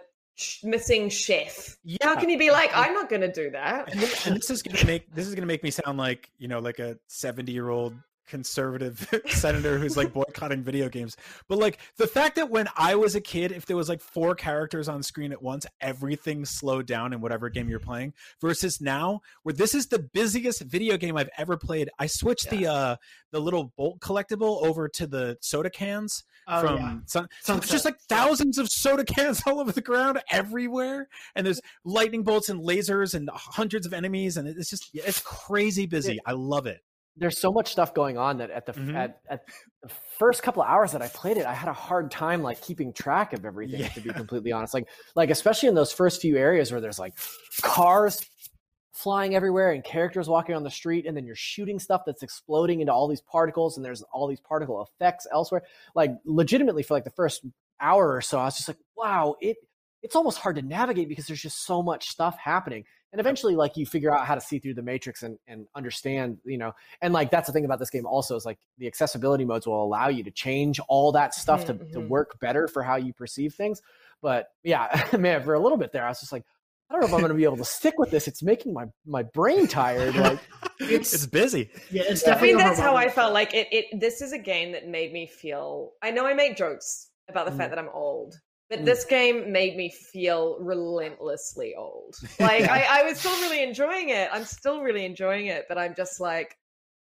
missing chef. Yeah. How can you be like, I'm not going to do that. And this is going to make, this is going to make me sound like, you know, like a seventy year old conservative senator who's like boycotting video games, but like the fact that when I was a kid, if there was like four characters on screen at once, everything slowed down in whatever game you're playing, versus now where this is the busiest video game I've ever played. I switched yeah. the uh the little bolt collectible over to the soda cans oh, from yeah. sun- so it's just like thousands of soda cans all over the ground everywhere, and there's lightning bolts and lasers and hundreds of enemies, and it's just it's crazy busy. I love it. There's so much stuff going on that at the mm-hmm. at, at the first couple of hours that I played it, I had a hard time like keeping track of everything. Yeah. To be completely honest, like like especially in those first few areas where there's like cars flying everywhere and characters walking on the street, and then you're shooting stuff that's exploding into all these particles, and there's all these particle effects elsewhere. Like legitimately, for like the first hour or so, I was just like, wow, it it's almost hard to navigate because there's just so much stuff happening. And eventually, like, you figure out how to see through the matrix and, and understand, you know, and like, that's the thing about this game also is like the accessibility modes will allow you to change all that stuff mm-hmm. to, to work better for how you perceive things. But yeah, man, for a little bit there, I was just like, I don't know if I'm going to be able to stick with this. It's making my, my brain tired. Like, it's, it's busy. Yeah, it's yeah. I mean, that's how I felt. Like it, it, this is a game that made me feel, I know I make jokes about the mm. fact that I'm old, but mm. this game made me feel relentlessly old. Like yeah. I, I was still really enjoying it. I'm still really enjoying it, but I'm just like,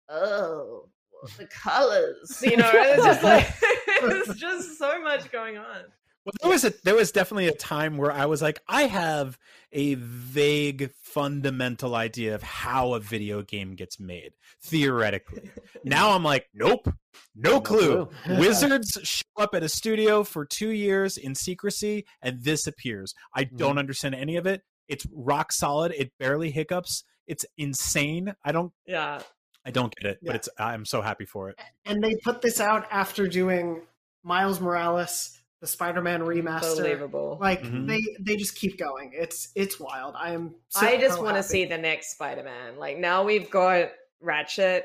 oh, the colors, you know, it was just like, it was just so much going on. Well, there was a, there was definitely a time where I was like, I have a vague fundamental idea of how a video game gets made, theoretically. Now I'm like, nope, no clue. No clue. Wizards show up at a studio for two years in secrecy, and this appears. I don't mm-hmm. understand any of it. It's rock solid. It barely hiccups. It's insane. I don't. Yeah. I don't get it, yeah. but it's. I'm so happy for it. And they put this out after doing Miles Morales. The Spider-Man remaster, unbelievable! Like mm-hmm. they they just keep going. It's it's wild. I am. So I just want to see the next Spider-Man. Like now we've got Ratchet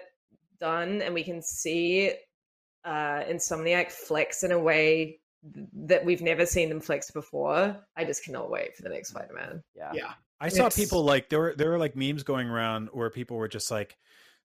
done, and we can see uh, Insomniac flex in a way th- that we've never seen them flex before. I just cannot wait for the next Spider-Man. Yeah, yeah. I it's... saw people like there were there were like memes going around where people were just like.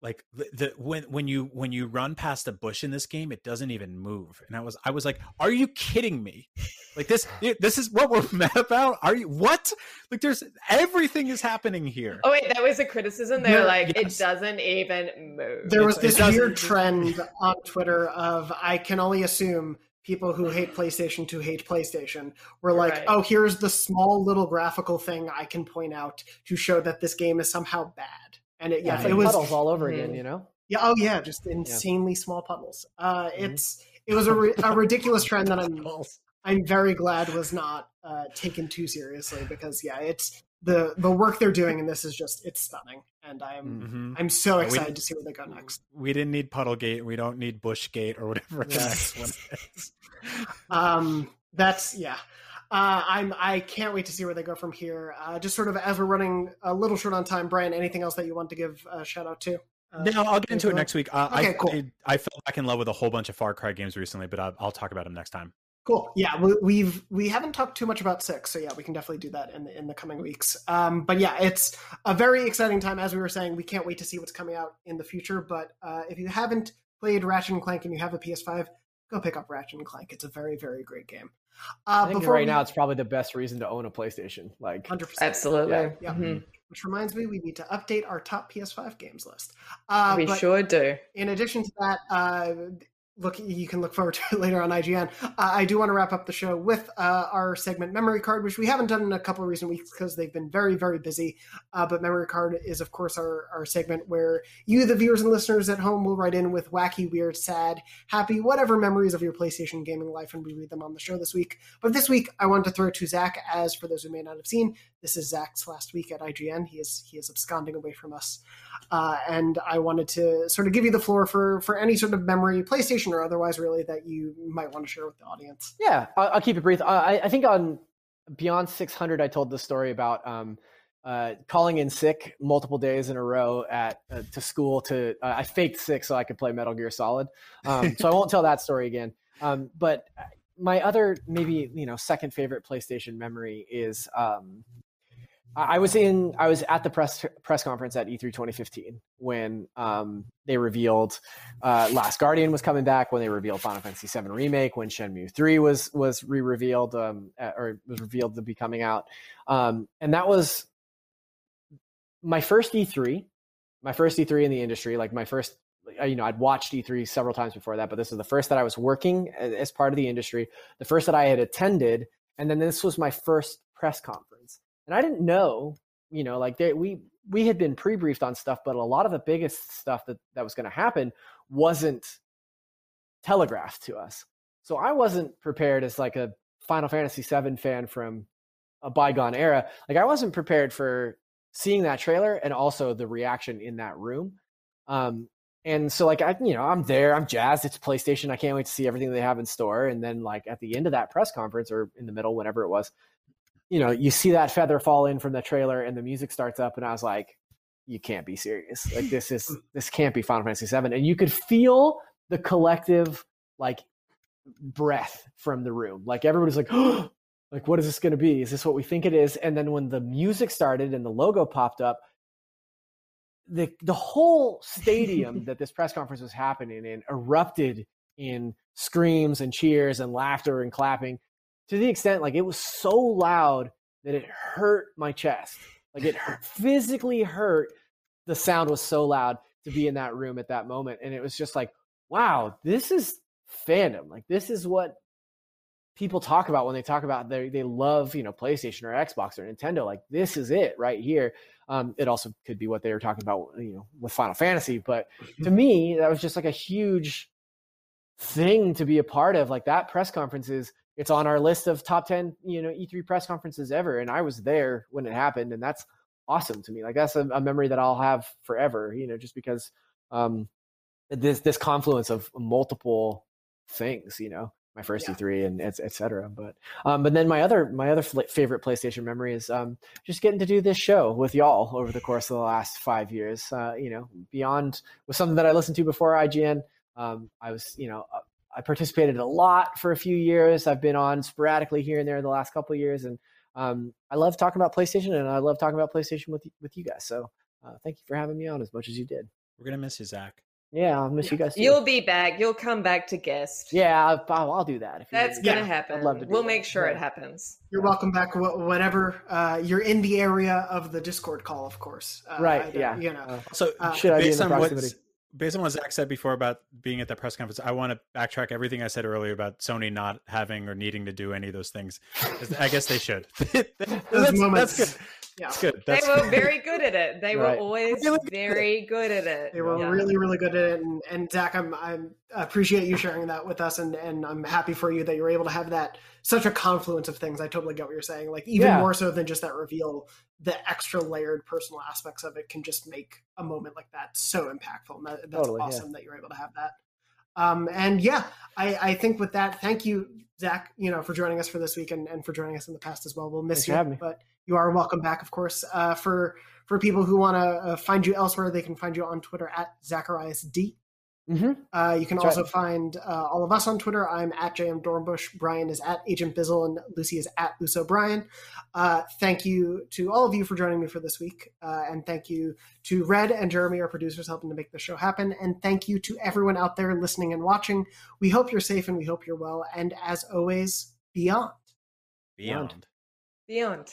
Like the, the when when you when you run past a bush in this game, it doesn't even move. And I was I was like, are you kidding me? Like this this is what we're mad about? Are you what? Like there's everything is happening here. Oh wait, that was a criticism. They were yeah, like, yes. It doesn't even move. There was it's, this weird trend on Twitter of I can only assume people who hate PlayStation to hate PlayStation were like, right. oh, here's the small little graphical thing I can point out to show that this game is somehow bad. And it, yeah, yeah, it was puddles all over again, you know? Yeah. Oh yeah. Just insanely yeah. small puddles. Uh, mm-hmm. It's, it was a, ri- a ridiculous trend that I'm, I'm very glad was not uh, taken too seriously because yeah, it's the, the work they're doing in this is just, it's stunning. And I'm, mm-hmm. I'm so excited we, to see where they go next. We didn't need Puddlegate. We don't need Bushgate or whatever. Yeah. That's what it is. Um, that's yeah. Uh, I'm, I can't wait to see where they go from here. Uh, just sort of as we're running a little short on time, Brian, anything else that you want to give a shout out to? Uh, no, I'll get into it next week. Uh, okay, I, cool. I, I fell back in love with a whole bunch of Far Cry games recently, but I'll, I'll talk about them next time. Cool. Yeah, we, we've we haven't talked too much about six, so yeah, we can definitely do that in the, in the coming weeks. Um, but yeah, it's a very exciting time. As we were saying, we can't wait to see what's coming out in the future. But uh, if you haven't played Ratchet and Clank and you have a P S five, go pick up Ratchet and Clank. It's a very, very great game. Uh, I think right we... now it's probably the best reason to own a PlayStation. Like, one hundred percent. Absolutely. Yeah. Yeah. Mm-hmm. Which reminds me, we need to update our top P S five games list. Uh, we sure do. In addition to that, uh, look, you can look forward to it later on I G N. Uh, I do want to wrap up the show with uh, our segment Memory Card, which we haven't done in a couple of recent weeks because they've been very, very busy. Uh, but Memory Card is, of course, our, our segment where you, the viewers and listeners at home, will write in with wacky, weird, sad, happy, whatever memories of your PlayStation gaming life, and we read them on the show this week. But this week, I wanted to throw to Zach, as for those who may not have seen, this is Zach's last week at I G N. He is he is absconding away from us. Uh, and I wanted to sort of give you the floor for, for any sort of memory, PlayStation or otherwise, really, that you might want to share with the audience. Yeah, I'll, I'll keep it brief. I, I think on Beyond six hundred, I told the story about um, uh, calling in sick multiple days in a row at uh, to school. To uh, I faked sick so I could play Metal Gear Solid. Um, so I won't tell that story again. Um, but my other maybe, you know, second favorite PlayStation memory is... Um, I was in. I was at the press press conference at E three twenty fifteen when um, they revealed uh, Last Guardian was coming back. When they revealed Final Fantasy seven Remake. When Shenmue three was was re-revealed um, or was revealed to be coming out. Um, and that was my first E three, my first E three in the industry. Like my first, you know, I'd watched E three several times before that, but this is the first that I was working as part of the industry. The first that I had attended, and then this was my first press conference. And I didn't know, you know, like they, we we had been pre-briefed on stuff, but a lot of the biggest stuff that, that was going to happen wasn't telegraphed to us. So I wasn't prepared as like a Final Fantasy seven fan from a bygone era. Like I wasn't prepared for seeing that trailer and also the reaction in that room. Um, and so like, I, you know, I'm there, I'm jazzed. It's PlayStation. I can't wait to see everything they have in store. And then like at the end of that press conference or in the middle, whenever it was, you know, you see that feather fall in from the trailer and the music starts up, and I was like, you can't be serious. Like, this is this can't be Final Fantasy seven. And you could feel the collective like breath from the room. Like, everybody's like, oh, like, what is this going to be? Is this what we think it is? And then when the music started and the logo popped up, the the whole stadium that this press conference was happening in erupted in screams and cheers and laughter and clapping, to the extent like it was so loud that it hurt my chest. Like, it hurt, physically hurt. The sound was so loud to be in that room at that moment. And it was just like, wow, this is fandom. Like, this is what people talk about when they talk about they they love, you know, PlayStation or Xbox or Nintendo. Like, this is it right here. Um, it also could be what they were talking about, you know, with Final Fantasy. But to me, that was just like a huge thing to be a part of. Like, that press conference is, it's on our list of top ten, you know, E three press conferences ever. And I was there when it happened, and that's awesome to me. Like, that's a, a memory that I'll have forever, you know, just because um, this, this confluence of multiple things, you know, my first yeah. E three and et, et cetera. But, um, but then my other, my other fl- favorite PlayStation memory is um, just getting to do this show with y'all over the course of the last five years, uh, you know, beyond was something that I listened to before I G N. Um, I was, you know, I participated a lot for a few years. I've been on sporadically here and there the last couple of years. And um, I love talking about PlayStation, and I love talking about PlayStation with, with you guys. So uh, thank you for having me on as much as you did. We're going to miss you, Zach. Yeah, I'll miss you guys too. You'll be back. You'll come back to guest. Yeah, I'll, I'll do that. If That's going to yeah. happen. I'd love to do we'll that. make sure yeah. it happens. You're welcome back whenever uh, you're in the area of the Discord call, of course. Uh, right, yeah. You know. Uh, so uh, should I be in the proximity? Based on what Zach said before about being at that press conference, I want to backtrack everything I said earlier about Sony not having or needing to do any of those things. I guess they should. that's, that's good. Yeah. That's good. That's they were good. very good at it. They right. were always really good very at good at it. They were yeah. really, really good at it. And, and Zach, I'm, I'm, I appreciate you sharing that with us. And, and I'm happy for you that you were able to have that, such a confluence of things. I totally get what you're saying. Like, even yeah. more so than just that reveal, the extra layered personal aspects of it can just make a moment like that so impactful. And that, that's totally, awesome yeah. that you're able to have that. Um, and yeah, I, I think with that, thank you, Zach, you know, for joining us for this week and, and for joining us in the past as well. We'll miss Thanks you, for having me. But you are welcome back, of course. Uh, for, for people who want to uh, find you elsewhere, they can find you on Twitter at Zacharias D. Mm-hmm. Uh, you can That's also right. find uh, all of us on Twitter. I'm at J M Dornbush. Brian is at Agent Bizzle, and Lucy is at Luce O'Brien. Uh, thank you to all of you for joining me for this week, uh, and thank you to Red and Jeremy, our producers, helping to make the show happen. And thank you to everyone out there listening and watching. We hope you're safe, and we hope you're well. And as always, beyond, beyond, beyond.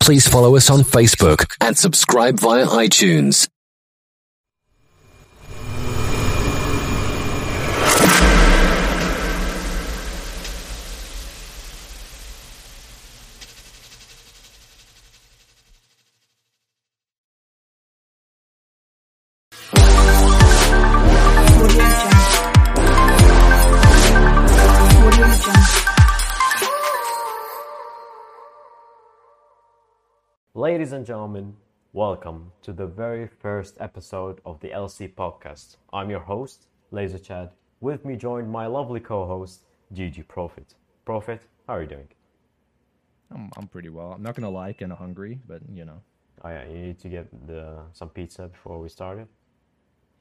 Please follow us on Facebook and subscribe via iTunes. Ladies and gentlemen, welcome to the very first episode of the L C Podcast. I'm your host, Laser Chad. With me joined my lovely co-host, Gigi Profit. Profit, how are you doing? I'm I'm pretty well. I'm not gonna lie, kind of hungry, but you know. Oh yeah, you need to get the some pizza before we started.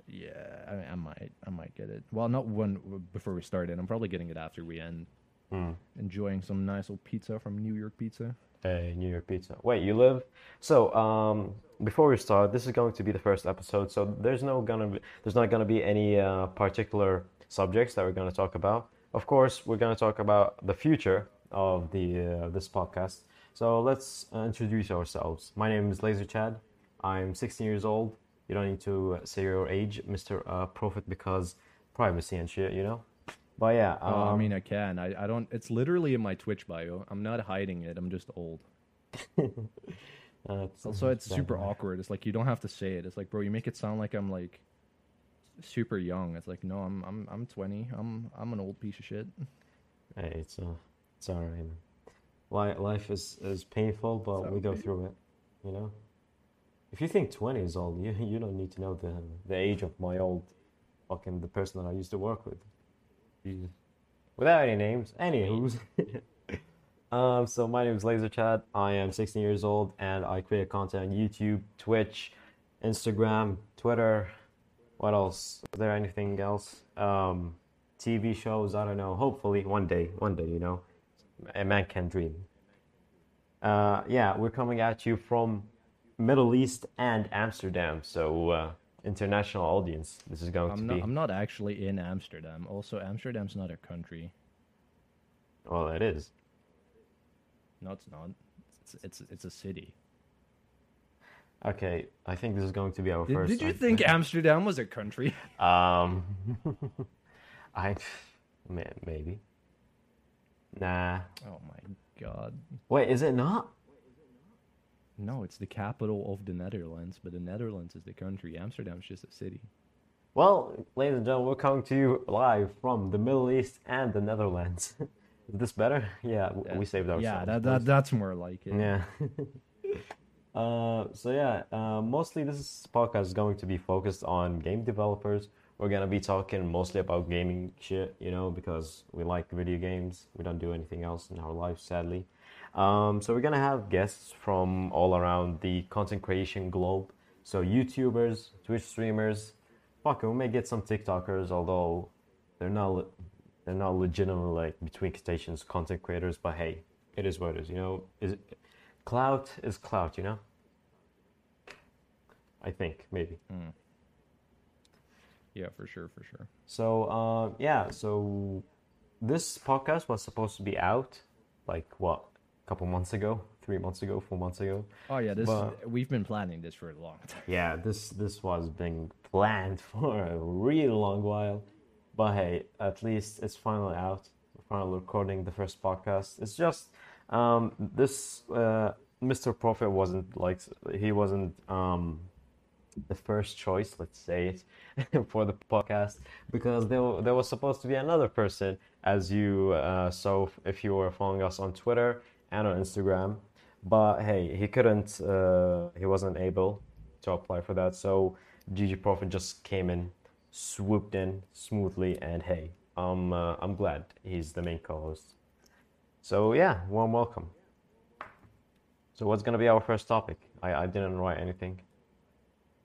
Yeah, I, I might I might get it. Well, not when before we started. I'm probably getting it after we end. Mm. Enjoying some nice old pizza from New York Pizza. Hey, New York Pizza. Wait, you live? So, um, before we start, this is going to be the first episode, so there's no gonna be, there's not gonna be any uh, particular subjects that we're gonna talk about. Of course, we're gonna talk about the future of the uh, this podcast. So let's introduce ourselves. My name is Laser Chad. I'm sixteen years old. You don't need to say your age, Mister Uh, Prophet, because privacy and shit, you know. But yeah, um, oh, I mean, I can. I, I don't. It's literally in my Twitch bio. I'm not hiding it. I'm just old. uh, it's, also, it's super yeah. awkward. It's like you don't have to say it. It's like, bro, you make it sound like I'm like super young. It's like, no, I'm I'm I'm twenty. I'm I'm an old piece of shit. Hey, it's uh, it's alright. Life life is, is painful, but it's we okay. go through it. You know, if you think twenty is old, you you don't need to know the the age of my old fucking the person that I used to work with. Without any names, any who's Um, so my name is LaserChat. I am sixteen years old, and I create content on YouTube, Twitch, Instagram, Twitter. What else? Is there anything else? Um, T V shows? I don't know. Hopefully, one day. One day, you know. A man can dream. Uh, yeah, we're coming at you from Middle East and Amsterdam. So, uh, international audience, this is going I'm to not, be. I'm not actually in Amsterdam. Also, Amsterdam's not a country. Well, it is. No, it's not. It's it's it's a city. Okay, I think this is going to be our did, first. Did you think Amsterdam was a country? Um, I, maybe. Nah. Oh my god. Wait, is it not? No, it's the capital of the Netherlands, but the Netherlands is the country. Amsterdam's just a city. Well, ladies and gentlemen, we're coming to you live from the Middle East and the Netherlands. Is this better? Yeah, yeah, we saved ourselves. Yeah, that, that that's more like it. Yeah. uh, so yeah, uh, mostly this podcast is going to be focused on game developers. We're gonna be talking mostly about gaming shit, you know, because we like video games. We don't do anything else in our life, sadly. Um, so we're gonna have guests from all around the content creation globe. So YouTubers, Twitch streamers, fuck it, we may get some TikTokers, although they're not. They're not legitimate, like, between quotations, content creators, but hey, it is what it is, you know? Is it, clout is clout, you know? I think, maybe. Mm. Yeah, for sure, for sure. So, uh, yeah, so this podcast was supposed to be out, like, what, a couple months ago? Three months ago? Four months ago? Oh, yeah, this but, we've been planning this for a long time. Yeah, this, this was being planned for a really long while. But hey, at least it's finally out. We're finally recording the first podcast. It's just um, this uh, Mister Prophet wasn't like he wasn't um, the first choice, let's say it, for the podcast because there there was supposed to be another person, as you uh, saw if you were following us on Twitter and on Instagram. But hey, he couldn't. Uh, he wasn't able to apply for that, so Gigi Prophet just came in. Swooped in smoothly, and hey, um, uh, I'm glad he's the main co-host. So yeah, warm welcome. So what's gonna be our first topic? I, I didn't write anything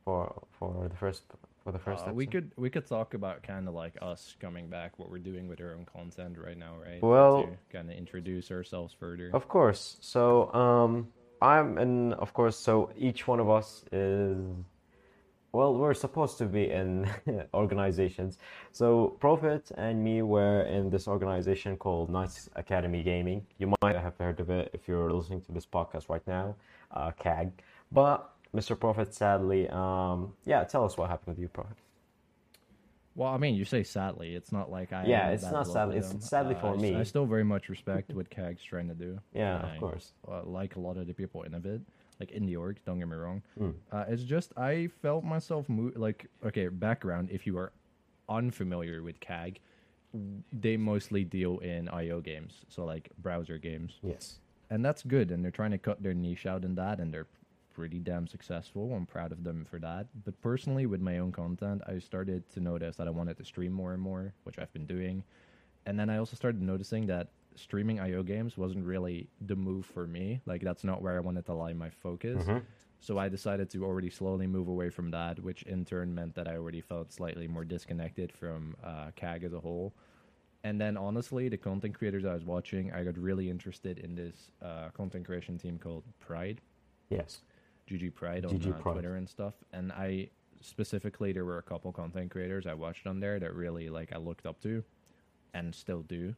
for for the first for the first. Uh, we could we could talk about kind of like us coming back, what we're doing with our own content right now, right? Well, kind of introduce ourselves further. Of course. So um, I'm and of course, so each one of us is. Well, we're supposed to be in organizations. So, Prophet and me were in this organization called Knights Academy Gaming. You might have heard of it if you're listening to this podcast right now, uh, C A G. But, Mister Prophet, sadly, um, yeah, tell us what happened with you, Prophet. Well, I mean, you say sadly. It's not like I... Yeah, it's not sadly. It's sadly uh, for I, me. I still very much respect what C A G's trying to do. Yeah, of I, course. Uh, like a lot of the people in it. Like, in the org, don't get me wrong. Mm. Uh, it's just, I felt myself, move, like, okay, background, if you are unfamiliar with C A G, they mostly deal in I O games, so, like, browser games. Yes. And that's good, and they're trying to cut their niche out in that, and they're pretty damn successful. I'm proud of them for that. But personally, with my own content, I started to notice that I wanted to stream more and more, which I've been doing. And then I also started noticing that streaming I O games wasn't really the move for me. Like, that's not where I wanted to lie my focus. Mm-hmm. So I decided to already slowly move away from that, which in turn meant that I already felt slightly more disconnected from uh, C A G as a whole. And then, honestly, the content creators I was watching, I got really interested in this uh, content creation team called Pride. Yes. G G Pride on G G uh, Pride. Twitter and stuff. And I, specifically, there were a couple content creators I watched on there that really, like, I looked up to and still do.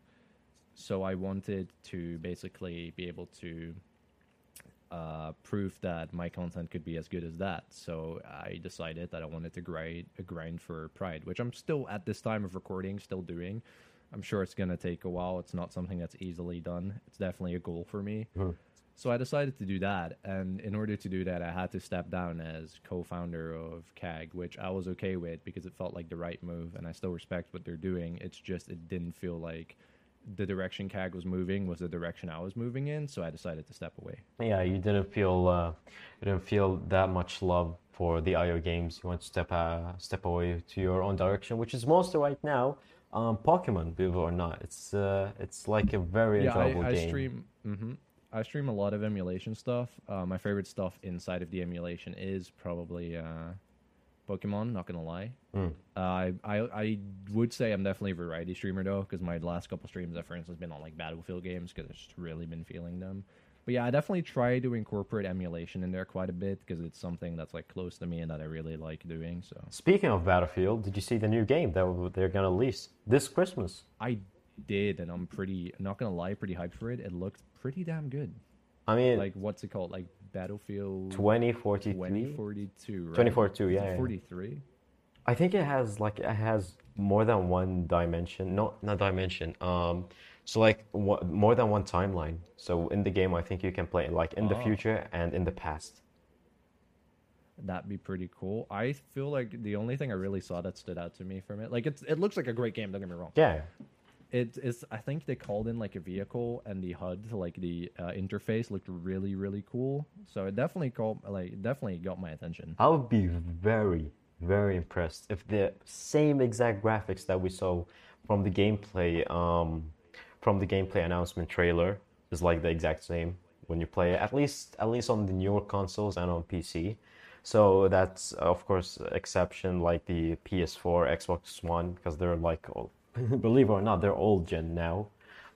So I wanted to basically be able to uh, prove that my content could be as good as that. So I decided that I wanted to grind, grind for Pride, which I'm still at this time of recording, still doing. I'm sure it's going to take a while. It's not something that's easily done. It's definitely a goal for me. Mm. So I decided to do that. And in order to do that, I had to step down as co-founder of C A G, which I was okay with because it felt like the right move. And I still respect what they're doing. It's just it didn't feel like the direction C A G was moving was the direction I was moving in, so I decided to step away. Yeah, you didn't feel uh, you didn't feel that much love for the I O games. You want to step uh, step away to your own direction, which is mostly right now um, Pokemon, believe it or not. It's uh, it's like a very yeah, enjoyable I, I game. Stream, mm-hmm. I stream a lot of emulation stuff. Uh, my favorite stuff inside of the emulation is probably uh, Pokemon, not gonna lie. Mm. Uh, I, I I would say I'm definitely a variety streamer, though, because my last couple streams I've, for instance, been on like Battlefield games, because I've just really been feeling them. But yeah, I definitely try to incorporate emulation in there quite a bit, because it's something that's like close to me and that I really like doing. So speaking of Battlefield, did you see the new game that they're gonna release this Christmas? I did, and I'm pretty not gonna lie, pretty hyped for it. It looked pretty damn good. I mean, like what's it called? Like Battlefield twenty forty-three twenty forty-two, right? twenty forty-two, yeah. forty-three. Yeah. I think it has like it has more than one dimension. No, not dimension. Um. So, like, w- more than one timeline. So, in the game, I think you can play, like, in oh. the future and in the past. That'd be pretty cool. I feel like the only thing I really saw that stood out to me from it... Like, it's, it looks like a great game, don't get me wrong. Yeah. It is. I think they called in, like, a vehicle, and the H U D, like, the uh, interface looked really, really cool. So, it definitely called, like, definitely got my attention. I would be very, very impressed if the same exact graphics that we saw from the gameplay... Um, from the gameplay announcement trailer is like the exact same when you play it, at least at least on the newer consoles and on P C. So that's, of course, exception like the P S four, Xbox One, because they're like, old, believe it or not, they're old gen now.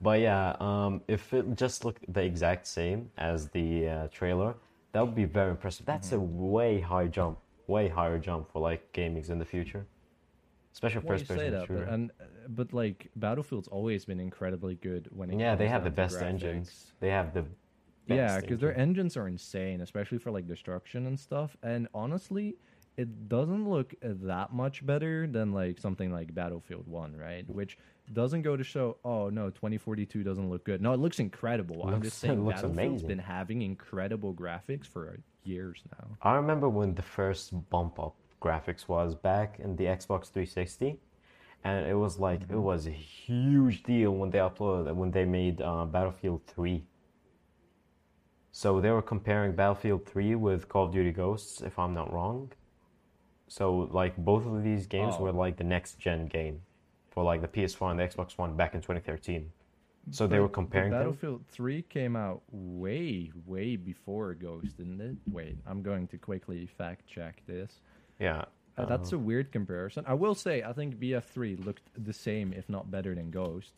But yeah, um, if it just looked the exact same as the uh, trailer, that would be very impressive. That's mm-hmm. a way high jump, way higher jump for like gamings in the future. Special first person that, shooter. But, and, but like Battlefield's always been incredibly good when it yeah, comes they have the best graphics. engines. They have the best Yeah, because their engines are insane, especially for like destruction and stuff. And honestly, it doesn't look that much better than like something like Battlefield one, right? Which doesn't go to show, oh no, twenty forty-two doesn't look good. No, it looks incredible. It looks, I'm just saying Battlefield's amazing. Been having incredible graphics for years now. I remember when the first bump up graphics was back in the Xbox three sixty, and it was like mm-hmm. it was a huge deal when they uploaded when they made uh, Battlefield three. So they were comparing Battlefield three with Call of Duty Ghosts, if I'm not wrong. So like both of these games oh. were like the next gen game for like the P S four and the Xbox One back in twenty thirteen. So but they were comparing Battlefield them? three came out way way before Ghost, didn't it? Wait, I'm going to quickly fact check this. Yeah, uh, that's a weird comparison. I will say, I think B F three looked the same, if not better, than Ghost.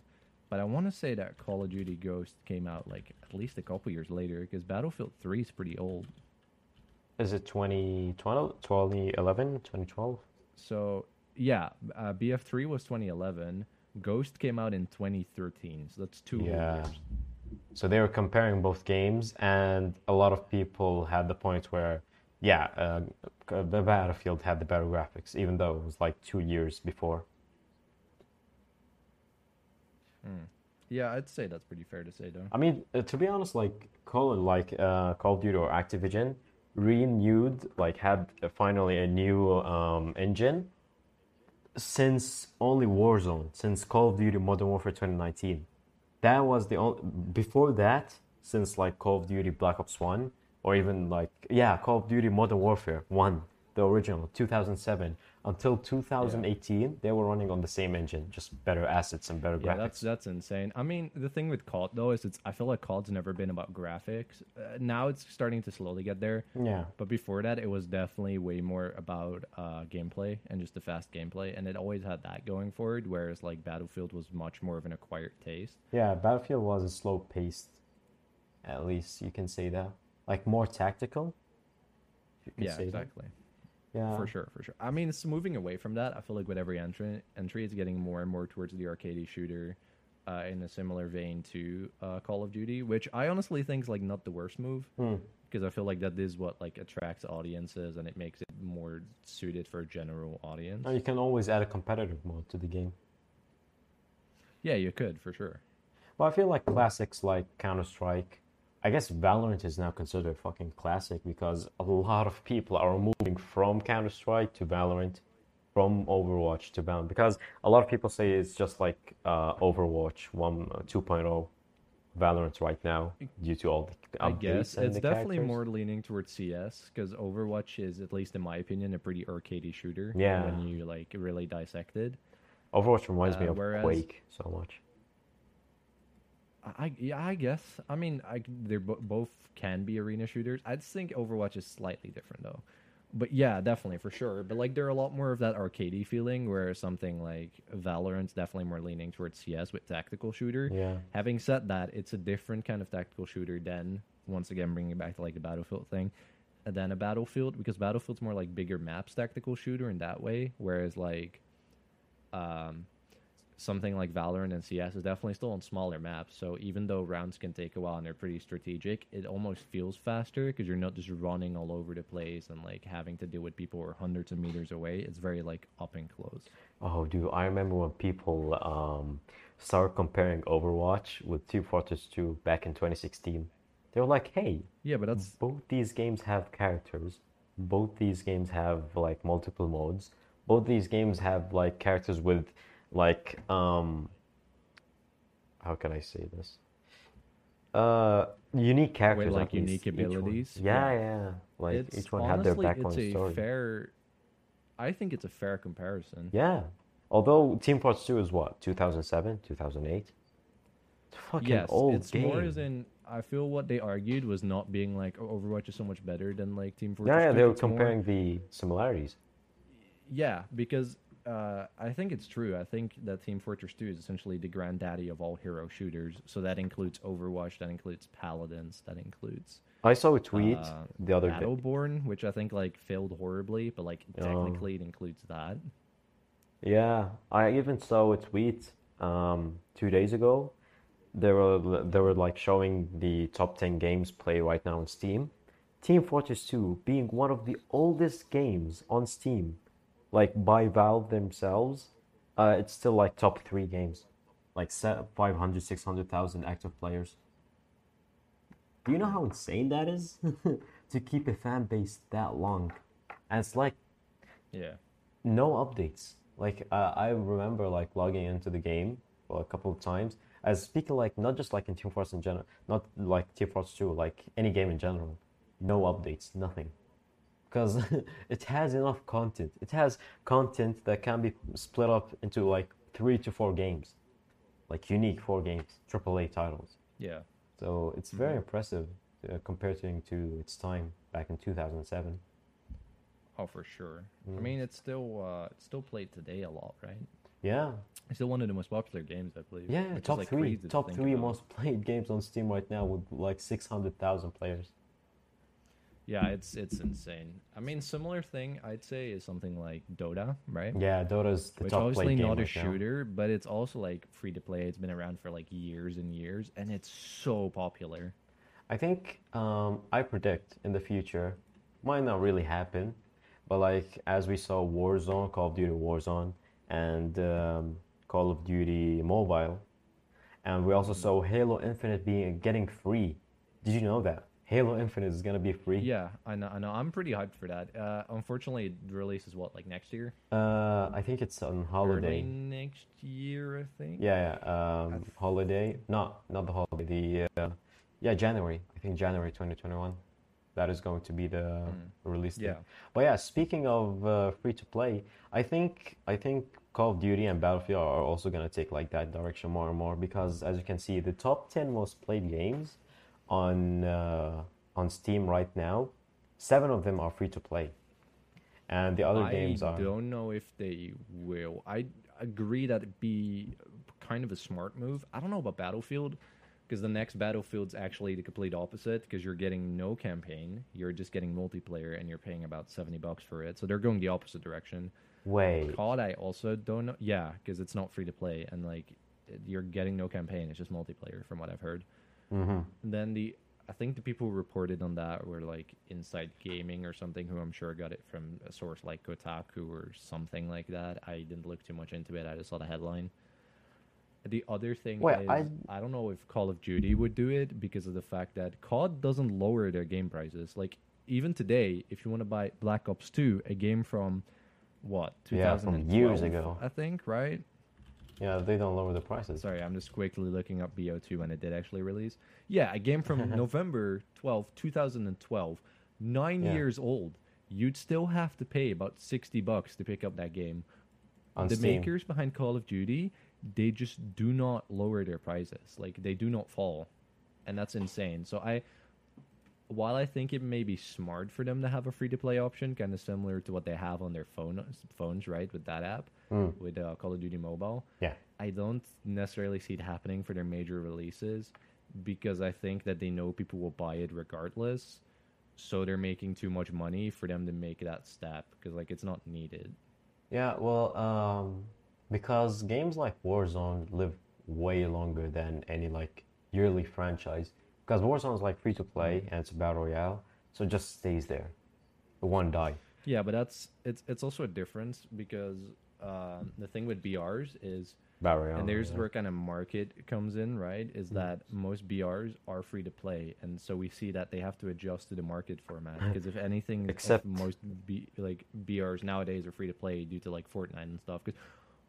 But I want to say that Call of Duty Ghost came out like at least a couple years later, because Battlefield three is pretty old. Is it twenty twelve, twenty eleven, twenty twelve? So, yeah, uh, B F three was twenty eleven. Ghost came out in twenty thirteen, so that's two yeah. years. So they were comparing both games, and a lot of people had the point where Yeah, uh, the Battlefield had the better graphics, even though it was like two years before. Mm. Yeah, I'd say that's pretty fair to say, though. I mean, uh, to be honest, like Call, like uh, Call of Duty or Activision renewed, like had uh, finally a new um, engine since only Warzone, since Call of Duty Modern Warfare twenty nineteen. That was the only before that, since like Call of Duty Black Ops one. Or even like, yeah, Call of Duty Modern Warfare one, the original, two thousand seven. Until two thousand eighteen, yeah. they were running on the same engine, just better assets and better yeah, graphics. Yeah, that's, that's insane. I mean, the thing with C O D, though, is it's I feel like C O D's never been about graphics. Uh, now it's starting to slowly get there. Yeah. But before that, it was definitely way more about uh, gameplay and just the fast gameplay. And it always had that going for it, whereas like Battlefield was much more of an acquired taste. Yeah, Battlefield was a slow-paced, at least you can say that. Like more tactical. Yeah, exactly. That. Yeah, for sure, for sure. I mean, it's moving away from that. I feel like with every entry, entry it's getting more and more towards the arcadey shooter, uh, in a similar vein to uh, Call of Duty, which I honestly think is like not the worst move, because mm. I feel like that is what like attracts audiences and it makes it more suited for a general audience. And you can always add a competitive mode to the game. Yeah, you could for sure. Well, I feel like classics like Counter-Strike. I guess Valorant is now considered fucking classic because a lot of people are moving from Counter-Strike to Valorant, from Overwatch to Valorant, because a lot of people say it's just like uh, Overwatch one, uh, two point oh Valorant right now due to all the updates. I guess and it's definitely characters. More leaning towards C S because Overwatch is, at least in my opinion, a pretty arcadey shooter yeah. when you like really dissect it. Overwatch reminds uh, me of whereas, Quake so much. I yeah, I guess. I mean, I, they're bo- both can be arena shooters. I just think Overwatch is slightly different though. But yeah, definitely for sure. But like, they're a lot more of that arcadey feeling, where something like Valorant's definitely more leaning towards C S with tactical shooter. Yeah. Having said that, it's a different kind of tactical shooter than, once again, bringing it back to like the Battlefield thing, than a Battlefield, because Battlefield's more like bigger maps tactical shooter in that way, whereas like, um. something like Valorant and C S is definitely still on smaller maps, so even though rounds can take a while and they're pretty strategic, it almost feels faster because you're not just running all over the place and like having to deal with people who are hundreds of meters away. It's very like up and close. Oh, dude, I remember when people um, started comparing Overwatch with Team Fortress two back in twenty sixteen. They were like, "Hey, yeah, but that's both these games have characters. Both these games have like multiple modes. Both these games have like characters with." Like, um, how can I say this? Uh, unique characters. With, like, unique abilities. Yeah, yeah, yeah. Like, it's, each one honestly, had their backbone it's a story. Fair, I think it's a fair comparison. Yeah. Although Team Fortress two is what? two thousand seven? two thousand eight? It's a fucking yes, old it's game. It's more as in, I feel what they argued was not being like, oh, Overwatch is so much better than, like, Team Fortress yeah, two. Yeah, they were it's comparing more... the similarities. Yeah, because... Uh, I think it's true. I think that Team Fortress two is essentially the granddaddy of all hero shooters. So that includes Overwatch, that includes Paladins, that includes... I saw a tweet uh, the other Battleborn, day. Battleborn, which I think like failed horribly, but like technically um, it includes that. Yeah, I even saw a tweet um, two days ago. They were, they were like showing the top ten games played right now on Steam. Team Fortress two being one of the oldest games on Steam. Like, by Valve themselves, uh, it's still, like, top three games. Like, five hundred, six hundred thousand active players. Do you know how insane that is? To keep a fan base that long. And it's like... Yeah. No updates. Like, uh, I remember, like, logging into the game well, a couple of times. As speaking, like, not just, like, in Team Fortress in general. Not, like, Team Fortress two. Like, any game in general. No updates. Nothing. Because it has enough content. It has content that can be split up into like three to four games. Like unique four games, triple A titles. Yeah. So it's very mm-hmm. impressive uh, compared to its time back in two thousand seven. Oh, for sure. Mm. I mean, it's still uh, it's still played today a lot, right? Yeah. It's still one of the most popular games, I believe. Yeah, top is, three, like, top to three about. Most played games on Steam right now with like six hundred thousand players. Yeah, it's it's insane. I mean, similar thing I'd say is something like Dota, right? Yeah, Dota's the Which top obviously game not right a shooter, now. But it's also like free to play. It's been around for like years and years, and it's so popular. I think um, I predict in the future, might not really happen, but like as we saw Warzone, Call of Duty Warzone, and um, Call of Duty Mobile, and we also saw Halo Infinite being getting free. Did you know that? Halo Infinite is going to be free. Yeah, I know. I know. I'm pretty hyped for that. Uh, unfortunately, the release is what, like next year? Uh, I think it's on holiday. Early next year, I think. Yeah, yeah. Um, th- holiday. Not not the holiday. The uh, yeah, January. I think January twenty twenty-one. That is going to be the mm. release date. Yeah. But yeah, speaking of uh, free to play, I think I think Call of Duty and Battlefield are also going to take like that direction more and more, because as you can see, the top ten most played games on uh, on Steam right now, seven of them are free to play, and the other I games are. I don't know if they will. I agree that it'd be kind of a smart move. I don't know about Battlefield, because the next Battlefield's actually the complete opposite, because you're getting no campaign, you're just getting multiplayer, and you're paying about seventy bucks for it. So they're going the opposite direction. Wait. Cod, I also don't know. Yeah, because it's not free to play, and like you're getting no campaign. It's just multiplayer, from what I've heard. Mm-hmm. And then the I think the people who reported on that were like Inside Gaming or something, who I'm sure got it from a source like Kotaku or something like that. I didn't look too much into it. I just saw the headline. The other thing Wait, is I... I don't know if Call of Duty would do it, because of the fact that C O D doesn't lower their game prices. Like even today, if you want to buy Black Ops two, a game from what two thousand twelve, yeah, from years ago, I think, right? Yeah, they don't lower the prices. Sorry, I'm just quickly looking up B O two when it did actually release. Yeah, a game from November twelfth, twenty twelve, nine yeah. years old. You'd still have to pay about sixty bucks to pick up that game. on the Steam. The makers behind Call of Duty, they just do not lower their prices. Like, they do not fall. And that's insane. So I... While I think it may be smart for them to have a free-to-play option, kind of similar to what they have on their phone, phones, right, with that app, mm. with uh, Call of Duty Mobile, yeah, I don't necessarily see it happening for their major releases because I think that they know people will buy it regardless, so they're making too much money for them to make that step because, like, it's not needed. Yeah, well, um, because games like Warzone live way longer than any, like, yearly franchise. Because Warzone is like free to play and it's a battle royale, so it just stays there. It won't die. Yeah, but that's it's it's also a difference because uh, the thing with B Rs is battle royale, and there's yeah. where kind of market comes in, right? Is that mm-hmm. most B Rs are free to play, and so we see that they have to adjust to the market format. Because if anything, except if most B, like B Rs nowadays are free to play due to like Fortnite and stuff. Because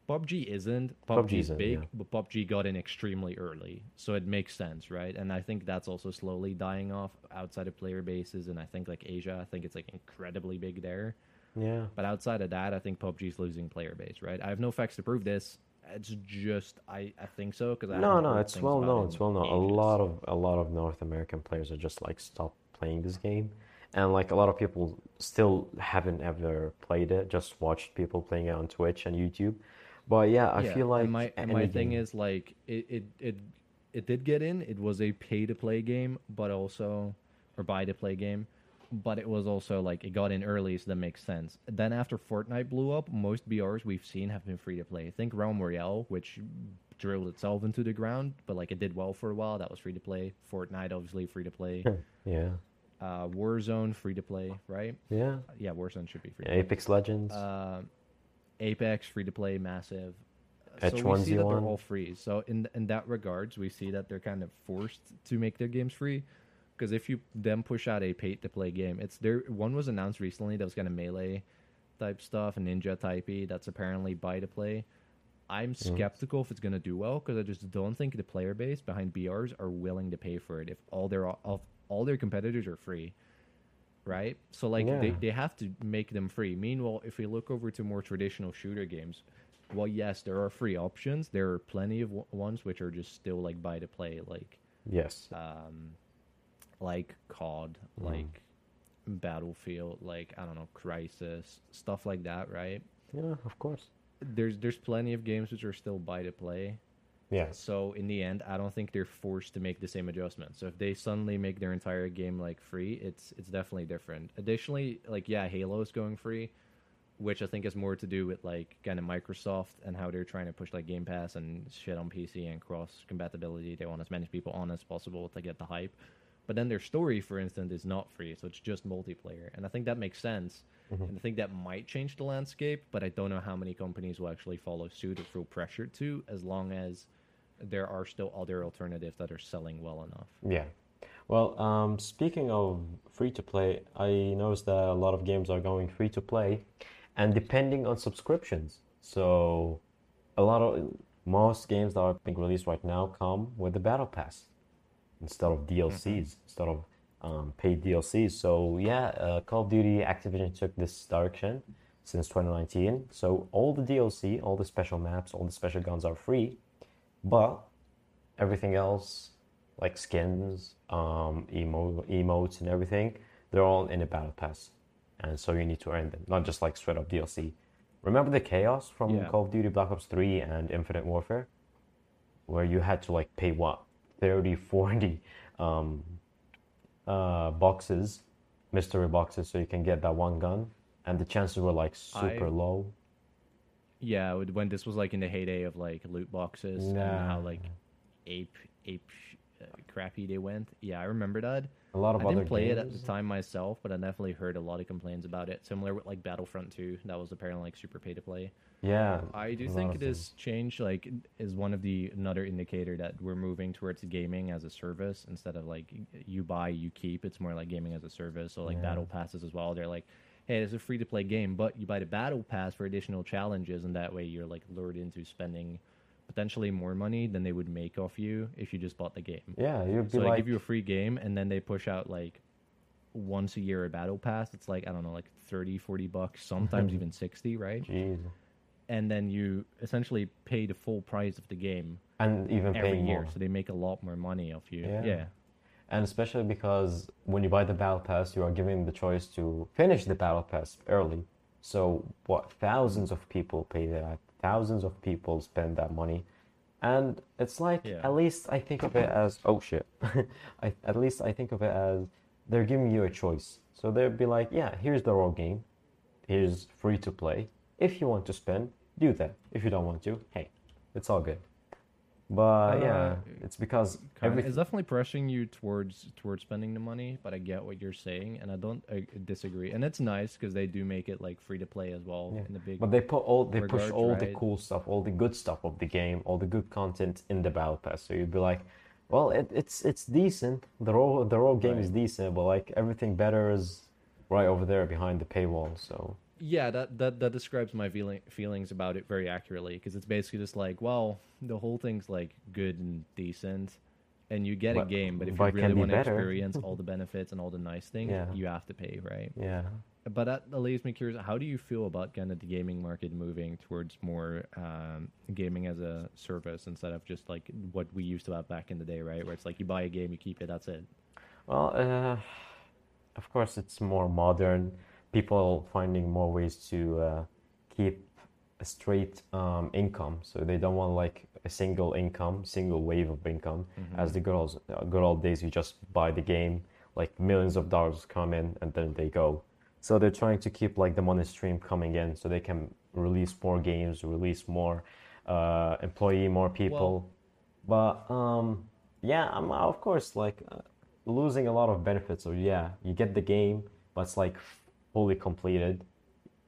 P U B G isn't. P U B G's, P U B G's big, yeah. but P U B G got in extremely early, so it makes sense, right? And I think that's also slowly dying off outside of player bases, and I think like Asia, I think it's like incredibly big there. Yeah. But outside of that, I think P U B G's losing player base, right? I have no facts to prove this. It's just I, I think so because I no no it's well known it's well known a lot of a lot of North American players are just like stopped playing this game, and like a lot of people still haven't ever played it, just watched people playing it on Twitch and YouTube. But yeah, I yeah, feel like and my and my thing is like it, it it it did get in. It was a pay to play game, but also or buy to play game, but it was also like it got in early, so that makes sense. Then after Fortnite blew up, most B Rs we've seen have been free to play. Think Realm Royale, which drilled itself into the ground, but like it did well for a while. That was free to play. Fortnite, obviously free to play. yeah. Uh, Warzone free to play, right? Yeah. Uh, yeah, Warzone should be free. Yeah, Apex Legends. Uh, Apex free to play, massive. H one Z one. So we see that they're all free. So in in that regards, we see that they're kind of forced to make their games free, because if you then push out a pay to play game, it's there. One was announced recently that was kind of melee type stuff and ninja typey. That's apparently buy to play. I'm skeptical mm. if it's going to do well because I just don't think the player base behind B Rs are willing to pay for it if all their all, all their competitors are free. Right? So, like, yeah. they, they have to make them free. Meanwhile, if we look over to more traditional shooter games, well, yes, there are free options. There are plenty of w- ones which are just still, like, buy-to-play. Like, yes. Um, like C O D, mm. like Battlefield, like, I don't know, Crysis, stuff like that, right? Yeah, of course. There's, there's plenty of games which are still buy-to-play. Yeah. So in the end, I don't think they're forced to make the same adjustments. So if they suddenly make their entire game like free, it's it's definitely different. Additionally, like yeah, Halo is going free, which I think has more to do with like kind of Microsoft and how they're trying to push like Game Pass and shit on P C and cross compatibility. They want as many people on as possible to get the hype. But then their story, for instance, is not free, so it's just multiplayer. And I think that makes sense. Mm-hmm. And I think that might change the landscape, but I don't know how many companies will actually follow suit or feel pressured to, as long as there are still other alternatives that are selling well enough. Yeah. Well, um, speaking of free-to-play, I noticed that a lot of games are going free-to-play and depending on subscriptions. So a lot of most games that are being released right now come with the Battle Pass instead of D L Cs, mm-hmm. instead of um, paid D L Cs. So yeah, uh, Call of Duty Activision took this direction since twenty nineteen. So all the D L C, all the special maps, all the special guns are free. But everything else, like skins, um, emo- emotes and everything, they're all in a battle pass. And so you need to earn them, not just like straight up D L C. Remember the chaos from yeah. Call of Duty Black Ops three and Infinite Warfare? Where you had to like pay what? thirty, forty um, uh, boxes, mystery boxes, so you can get that one gun. And the chances were like super I... low. Yeah, when this was like in the heyday of like loot boxes nah. and how like ape ape uh, crappy they went. Yeah, I remember that. A lot of I other didn't play games. It at the time myself, but I definitely heard a lot of complaints about it. Similar with like Battlefront two, that was apparently like super pay to play. Yeah, I do think this change like is one of the another indicator that we're moving towards gaming as a service instead of like you buy you keep. It's more like gaming as a service. So like yeah. battle passes as well. They're like, hey, it's a free-to-play game, but you buy the battle pass for additional challenges, and that way you're like lured into spending potentially more money than they would make off you if you just bought the game. Yeah, you'd be so like... they give you a free game, and then they push out like once a year a battle pass. It's like, I don't know, like thirty, forty bucks, sometimes even sixty, right? Jeez. and then you essentially pay the full price of the game. And even every year, more. So they make a lot more money off you. Yeah. yeah. And especially because when you buy the battle pass, you are given the choice to finish the battle pass early. So what thousands of people pay that, thousands of people spend that money. And it's like, yeah. at least I think of it as, oh shit. I, at least I think of it as they're giving you a choice. So they'll be like, yeah, here's the raw game. Here's free to play. If you want to spend, do that. If you don't want to, hey, it's all good. But uh, yeah, it's because every... it's definitely pressuring you towards towards spending the money. But I get what you're saying, and I don't I disagree. And it's nice because they do make it like free to play as well. Yeah. In the big, but they put all they regard, push all right? the cool stuff, all the good stuff of the game, all the good content in the battle pass. So you'd be like, well, it, it's it's decent. The raw the raw game right. is decent, but like everything better is right over there behind the paywall. So yeah, that, that, that describes my feeling, feelings about it very accurately, because it's basically just like, well, the whole thing's like good and decent, and you get but, a game, but if but you really want to be experience all the benefits and all the nice things, yeah. you have to pay, right? Yeah. But that, that leaves me curious, how do you feel about kind of the gaming market moving towards more um, gaming as a service instead of just like what we used to have back in the day, right? Where it's like you buy a game, you keep it, that's it. Well, uh, of course, it's more modern. People finding more ways to uh, keep a straight um, income, so they don't want like a single income, single wave of income. Mm-hmm. As the good old, uh, good old days, you just buy the game, like millions of dollars come in and then they go. So they're trying to keep like the money stream coming in, so they can release more games, release more uh, employee, more people. Well, but um, yeah, I'm of course like uh, losing a lot of benefits. So yeah, you get the game, but it's like fully completed,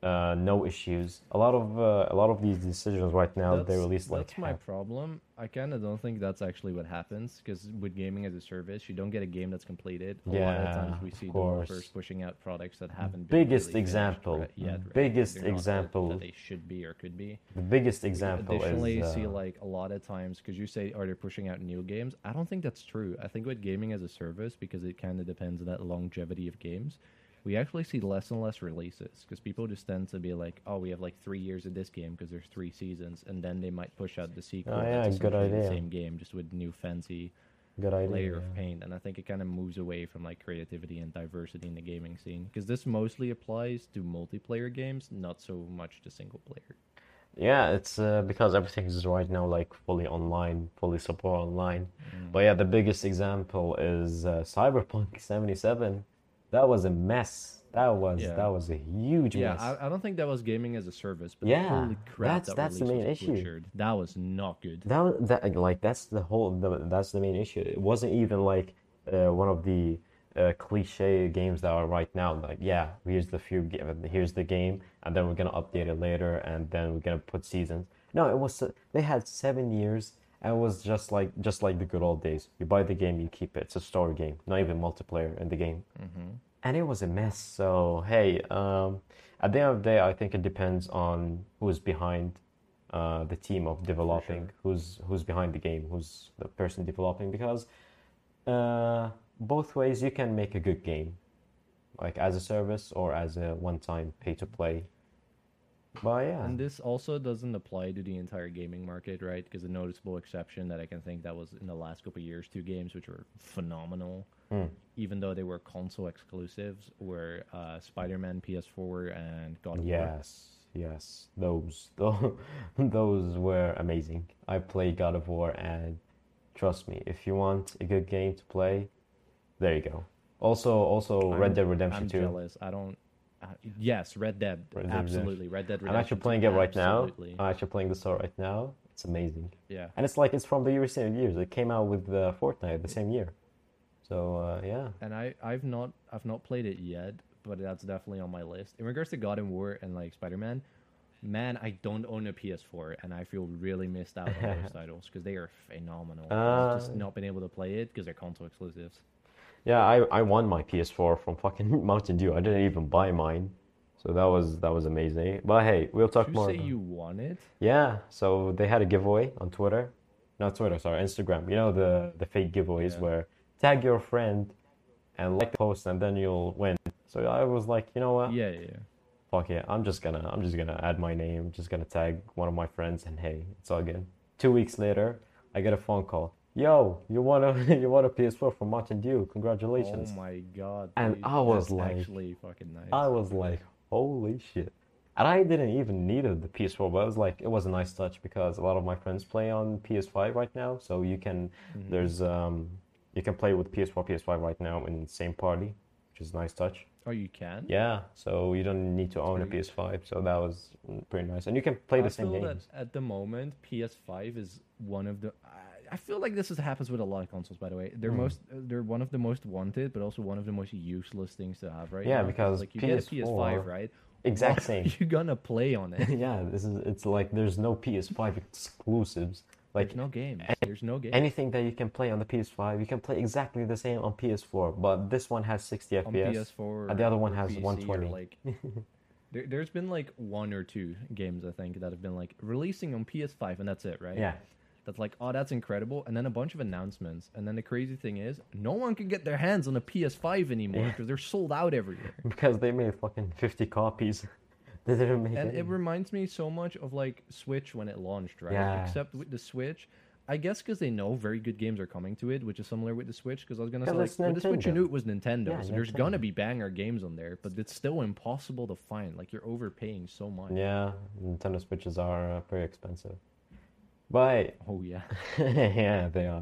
uh, no issues. A lot of uh, a lot of these decisions right now, that's, they release like. That's my problem. I kind of don't think that's actually what happens, because with gaming as a service, you don't get a game that's completed. A yeah, lot of times we see developers pushing out products that haven't been biggest really example. Yet, right? Biggest They're example that, that they should be or could be. The biggest example. We additionally, is, uh... see like a lot of times, because you say, are they pushing out new games? I don't think that's true. I think with gaming as a service, because it kind of depends on that longevity of games. We actually see less and less releases, because people just tend to be like, oh, we have like three years of this game because there's three seasons, and then they might push out the sequel. Oh, yeah, good idea. The same game, just with new fancy good idea, layer yeah. of paint. And I think it kind of moves away from like creativity and diversity in the gaming scene, because this mostly applies to multiplayer games, not so much to single player. Yeah, it's uh, because everything is right now like fully online, fully support online. Mm. But yeah, the biggest example is uh, Cyberpunk seventy-seven. That was a mess. That was yeah. that was a huge yeah, mess. Yeah, I, I don't think that was gaming as a service, but yeah, holy crap, that's that that's the main issue. Butchered. That was not good. That that like that's the whole the, that's the main issue. It wasn't even like uh, one of the uh, cliche games that are right now. Like yeah, here's the few here's the game, and then we're gonna update it later, and then we're gonna put seasons. No, it was they had seven years. And it was just like just like the good old days. You buy the game, you keep it. It's a story game, not even multiplayer in the game. Mm-hmm. And it was a mess. So hey, um, at the end of the day, I think it depends on who's behind uh, the team of developing, sure. who's who's behind the game, who's the person developing. Because uh, both ways, you can make a good game, like as a service or as a one-time pay-to-play. But yeah. And this also doesn't apply to the entire gaming market, right? Because the noticeable exception that I can think that was in the last couple of years, two games which were phenomenal, mm. even though they were console exclusives, were uh, Spider-Man P S four and God of War. Yes, yes. Those, those, those were amazing. I played God of War, and trust me, if you want a good game to play, there you go. Also, also I'm, Red Dead Redemption I'm two. I'm jealous. I don't... Uh, yes, Red Dead, Red Dead absolutely. Red Dead Redemption. I'm actually playing it right absolutely. now. I'm actually playing this right now. It's amazing. Yeah. And it's like, it's from the recent years. It came out with uh, Fortnite the same year. So, uh, yeah. And I, I've not I've not played it yet, but that's definitely on my list. In regards to God of War and, like, Spider-Man, man, I don't own a P S four, and I feel really missed out on those titles, because they are phenomenal. Uh, I've just not been able to play it, because they're console exclusives. Yeah, I, I won my P S four from fucking Mountain Dew. I didn't even buy mine. So that was that was amazing. But hey, we'll talk Did you more. You say about... you won it? Yeah, so they had a giveaway on Twitter. Not Twitter, sorry, Instagram. You know the, the fake giveaways yeah. where tag your friend and like the post and then you'll win. So I was like, you know what? Yeah, yeah, yeah. fuck it, I'm just gonna, I'm just gonna add my name, just gonna tag one of my friends, and hey, it's all good. Two weeks later, I get a phone call. Yo, you want a, you want a P S four from Mountain Dew? Congratulations! Oh my god! And dude, I was like, actually fucking nice. I was like, holy shit! And I didn't even need the P S four, but I was like, it was a nice touch because a lot of my friends play on P S five right now, so you can, mm-hmm. there's um, you can play with P S four, P S five right now in the same party, which is a nice touch. Oh, you can? Yeah, so you don't need to own a P S five, so that was pretty nice. And you can play the same games. At the moment, P S five is one of the... I feel like this is, happens with a lot of consoles, by the way. They're mm. most, they're one of the most wanted, but also one of the most useless things to have, right? Yeah, now. because like, you P S four... get a P S five, right? Exact same. What are you gonna play on it? yeah, this is. It's like there's no P S five exclusives. Like there's no games. Any, there's no games. Anything that you can play on the P S five, you can play exactly the same on P S four. But this one has sixty F P S. On P S four, and the other one has P C one twenty. Like, there, there's been like one or two games I think that have been like releasing on P S five, and that's it, right? Yeah. That's like, oh, that's incredible, and then a bunch of announcements, and then the crazy thing is, no one can get their hands on a P S five anymore because yeah. they're sold out everywhere. Because they made fucking fifty copies. They didn't make. And any. It reminds me so much of like Switch when it launched, right? Yeah. Except with the Switch, I guess because they know very good games are coming to it, which is similar with the Switch. Because I was gonna say, like, well, the Switch, you knew it was Nintendo, yeah, so Nintendo. There's gonna be banger games on there, but it's still impossible to find. Like you're overpaying so much. Yeah, Nintendo Switches are uh, pretty expensive. But oh yeah, yeah they are.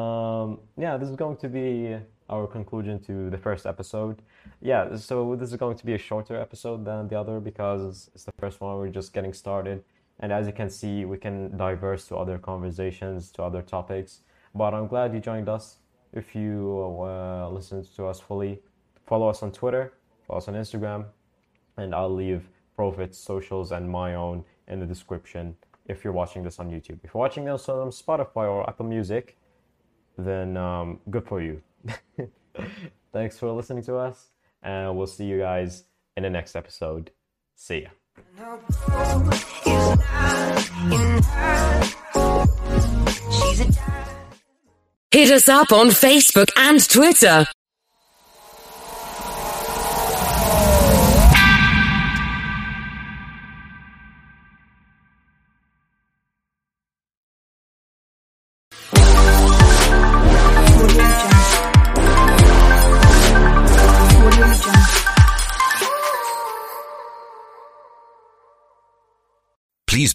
Um, yeah, this is going to be our conclusion to the first episode. Yeah, so this is going to be a shorter episode than the other because it's the first one. We're just getting started, and as you can see, we can diverse to other conversations, to other topics. But I'm glad you joined us. If you uh, listened to us fully, follow us on Twitter, follow us on Instagram, and I'll leave Profit's socials and my own in the description. If you're watching this on YouTube, if you're watching this on Spotify or Apple Music, then um, good for you. Thanks for listening to us, and we'll see you guys in the next episode. See ya. Hit us up on Facebook and Twitter. Please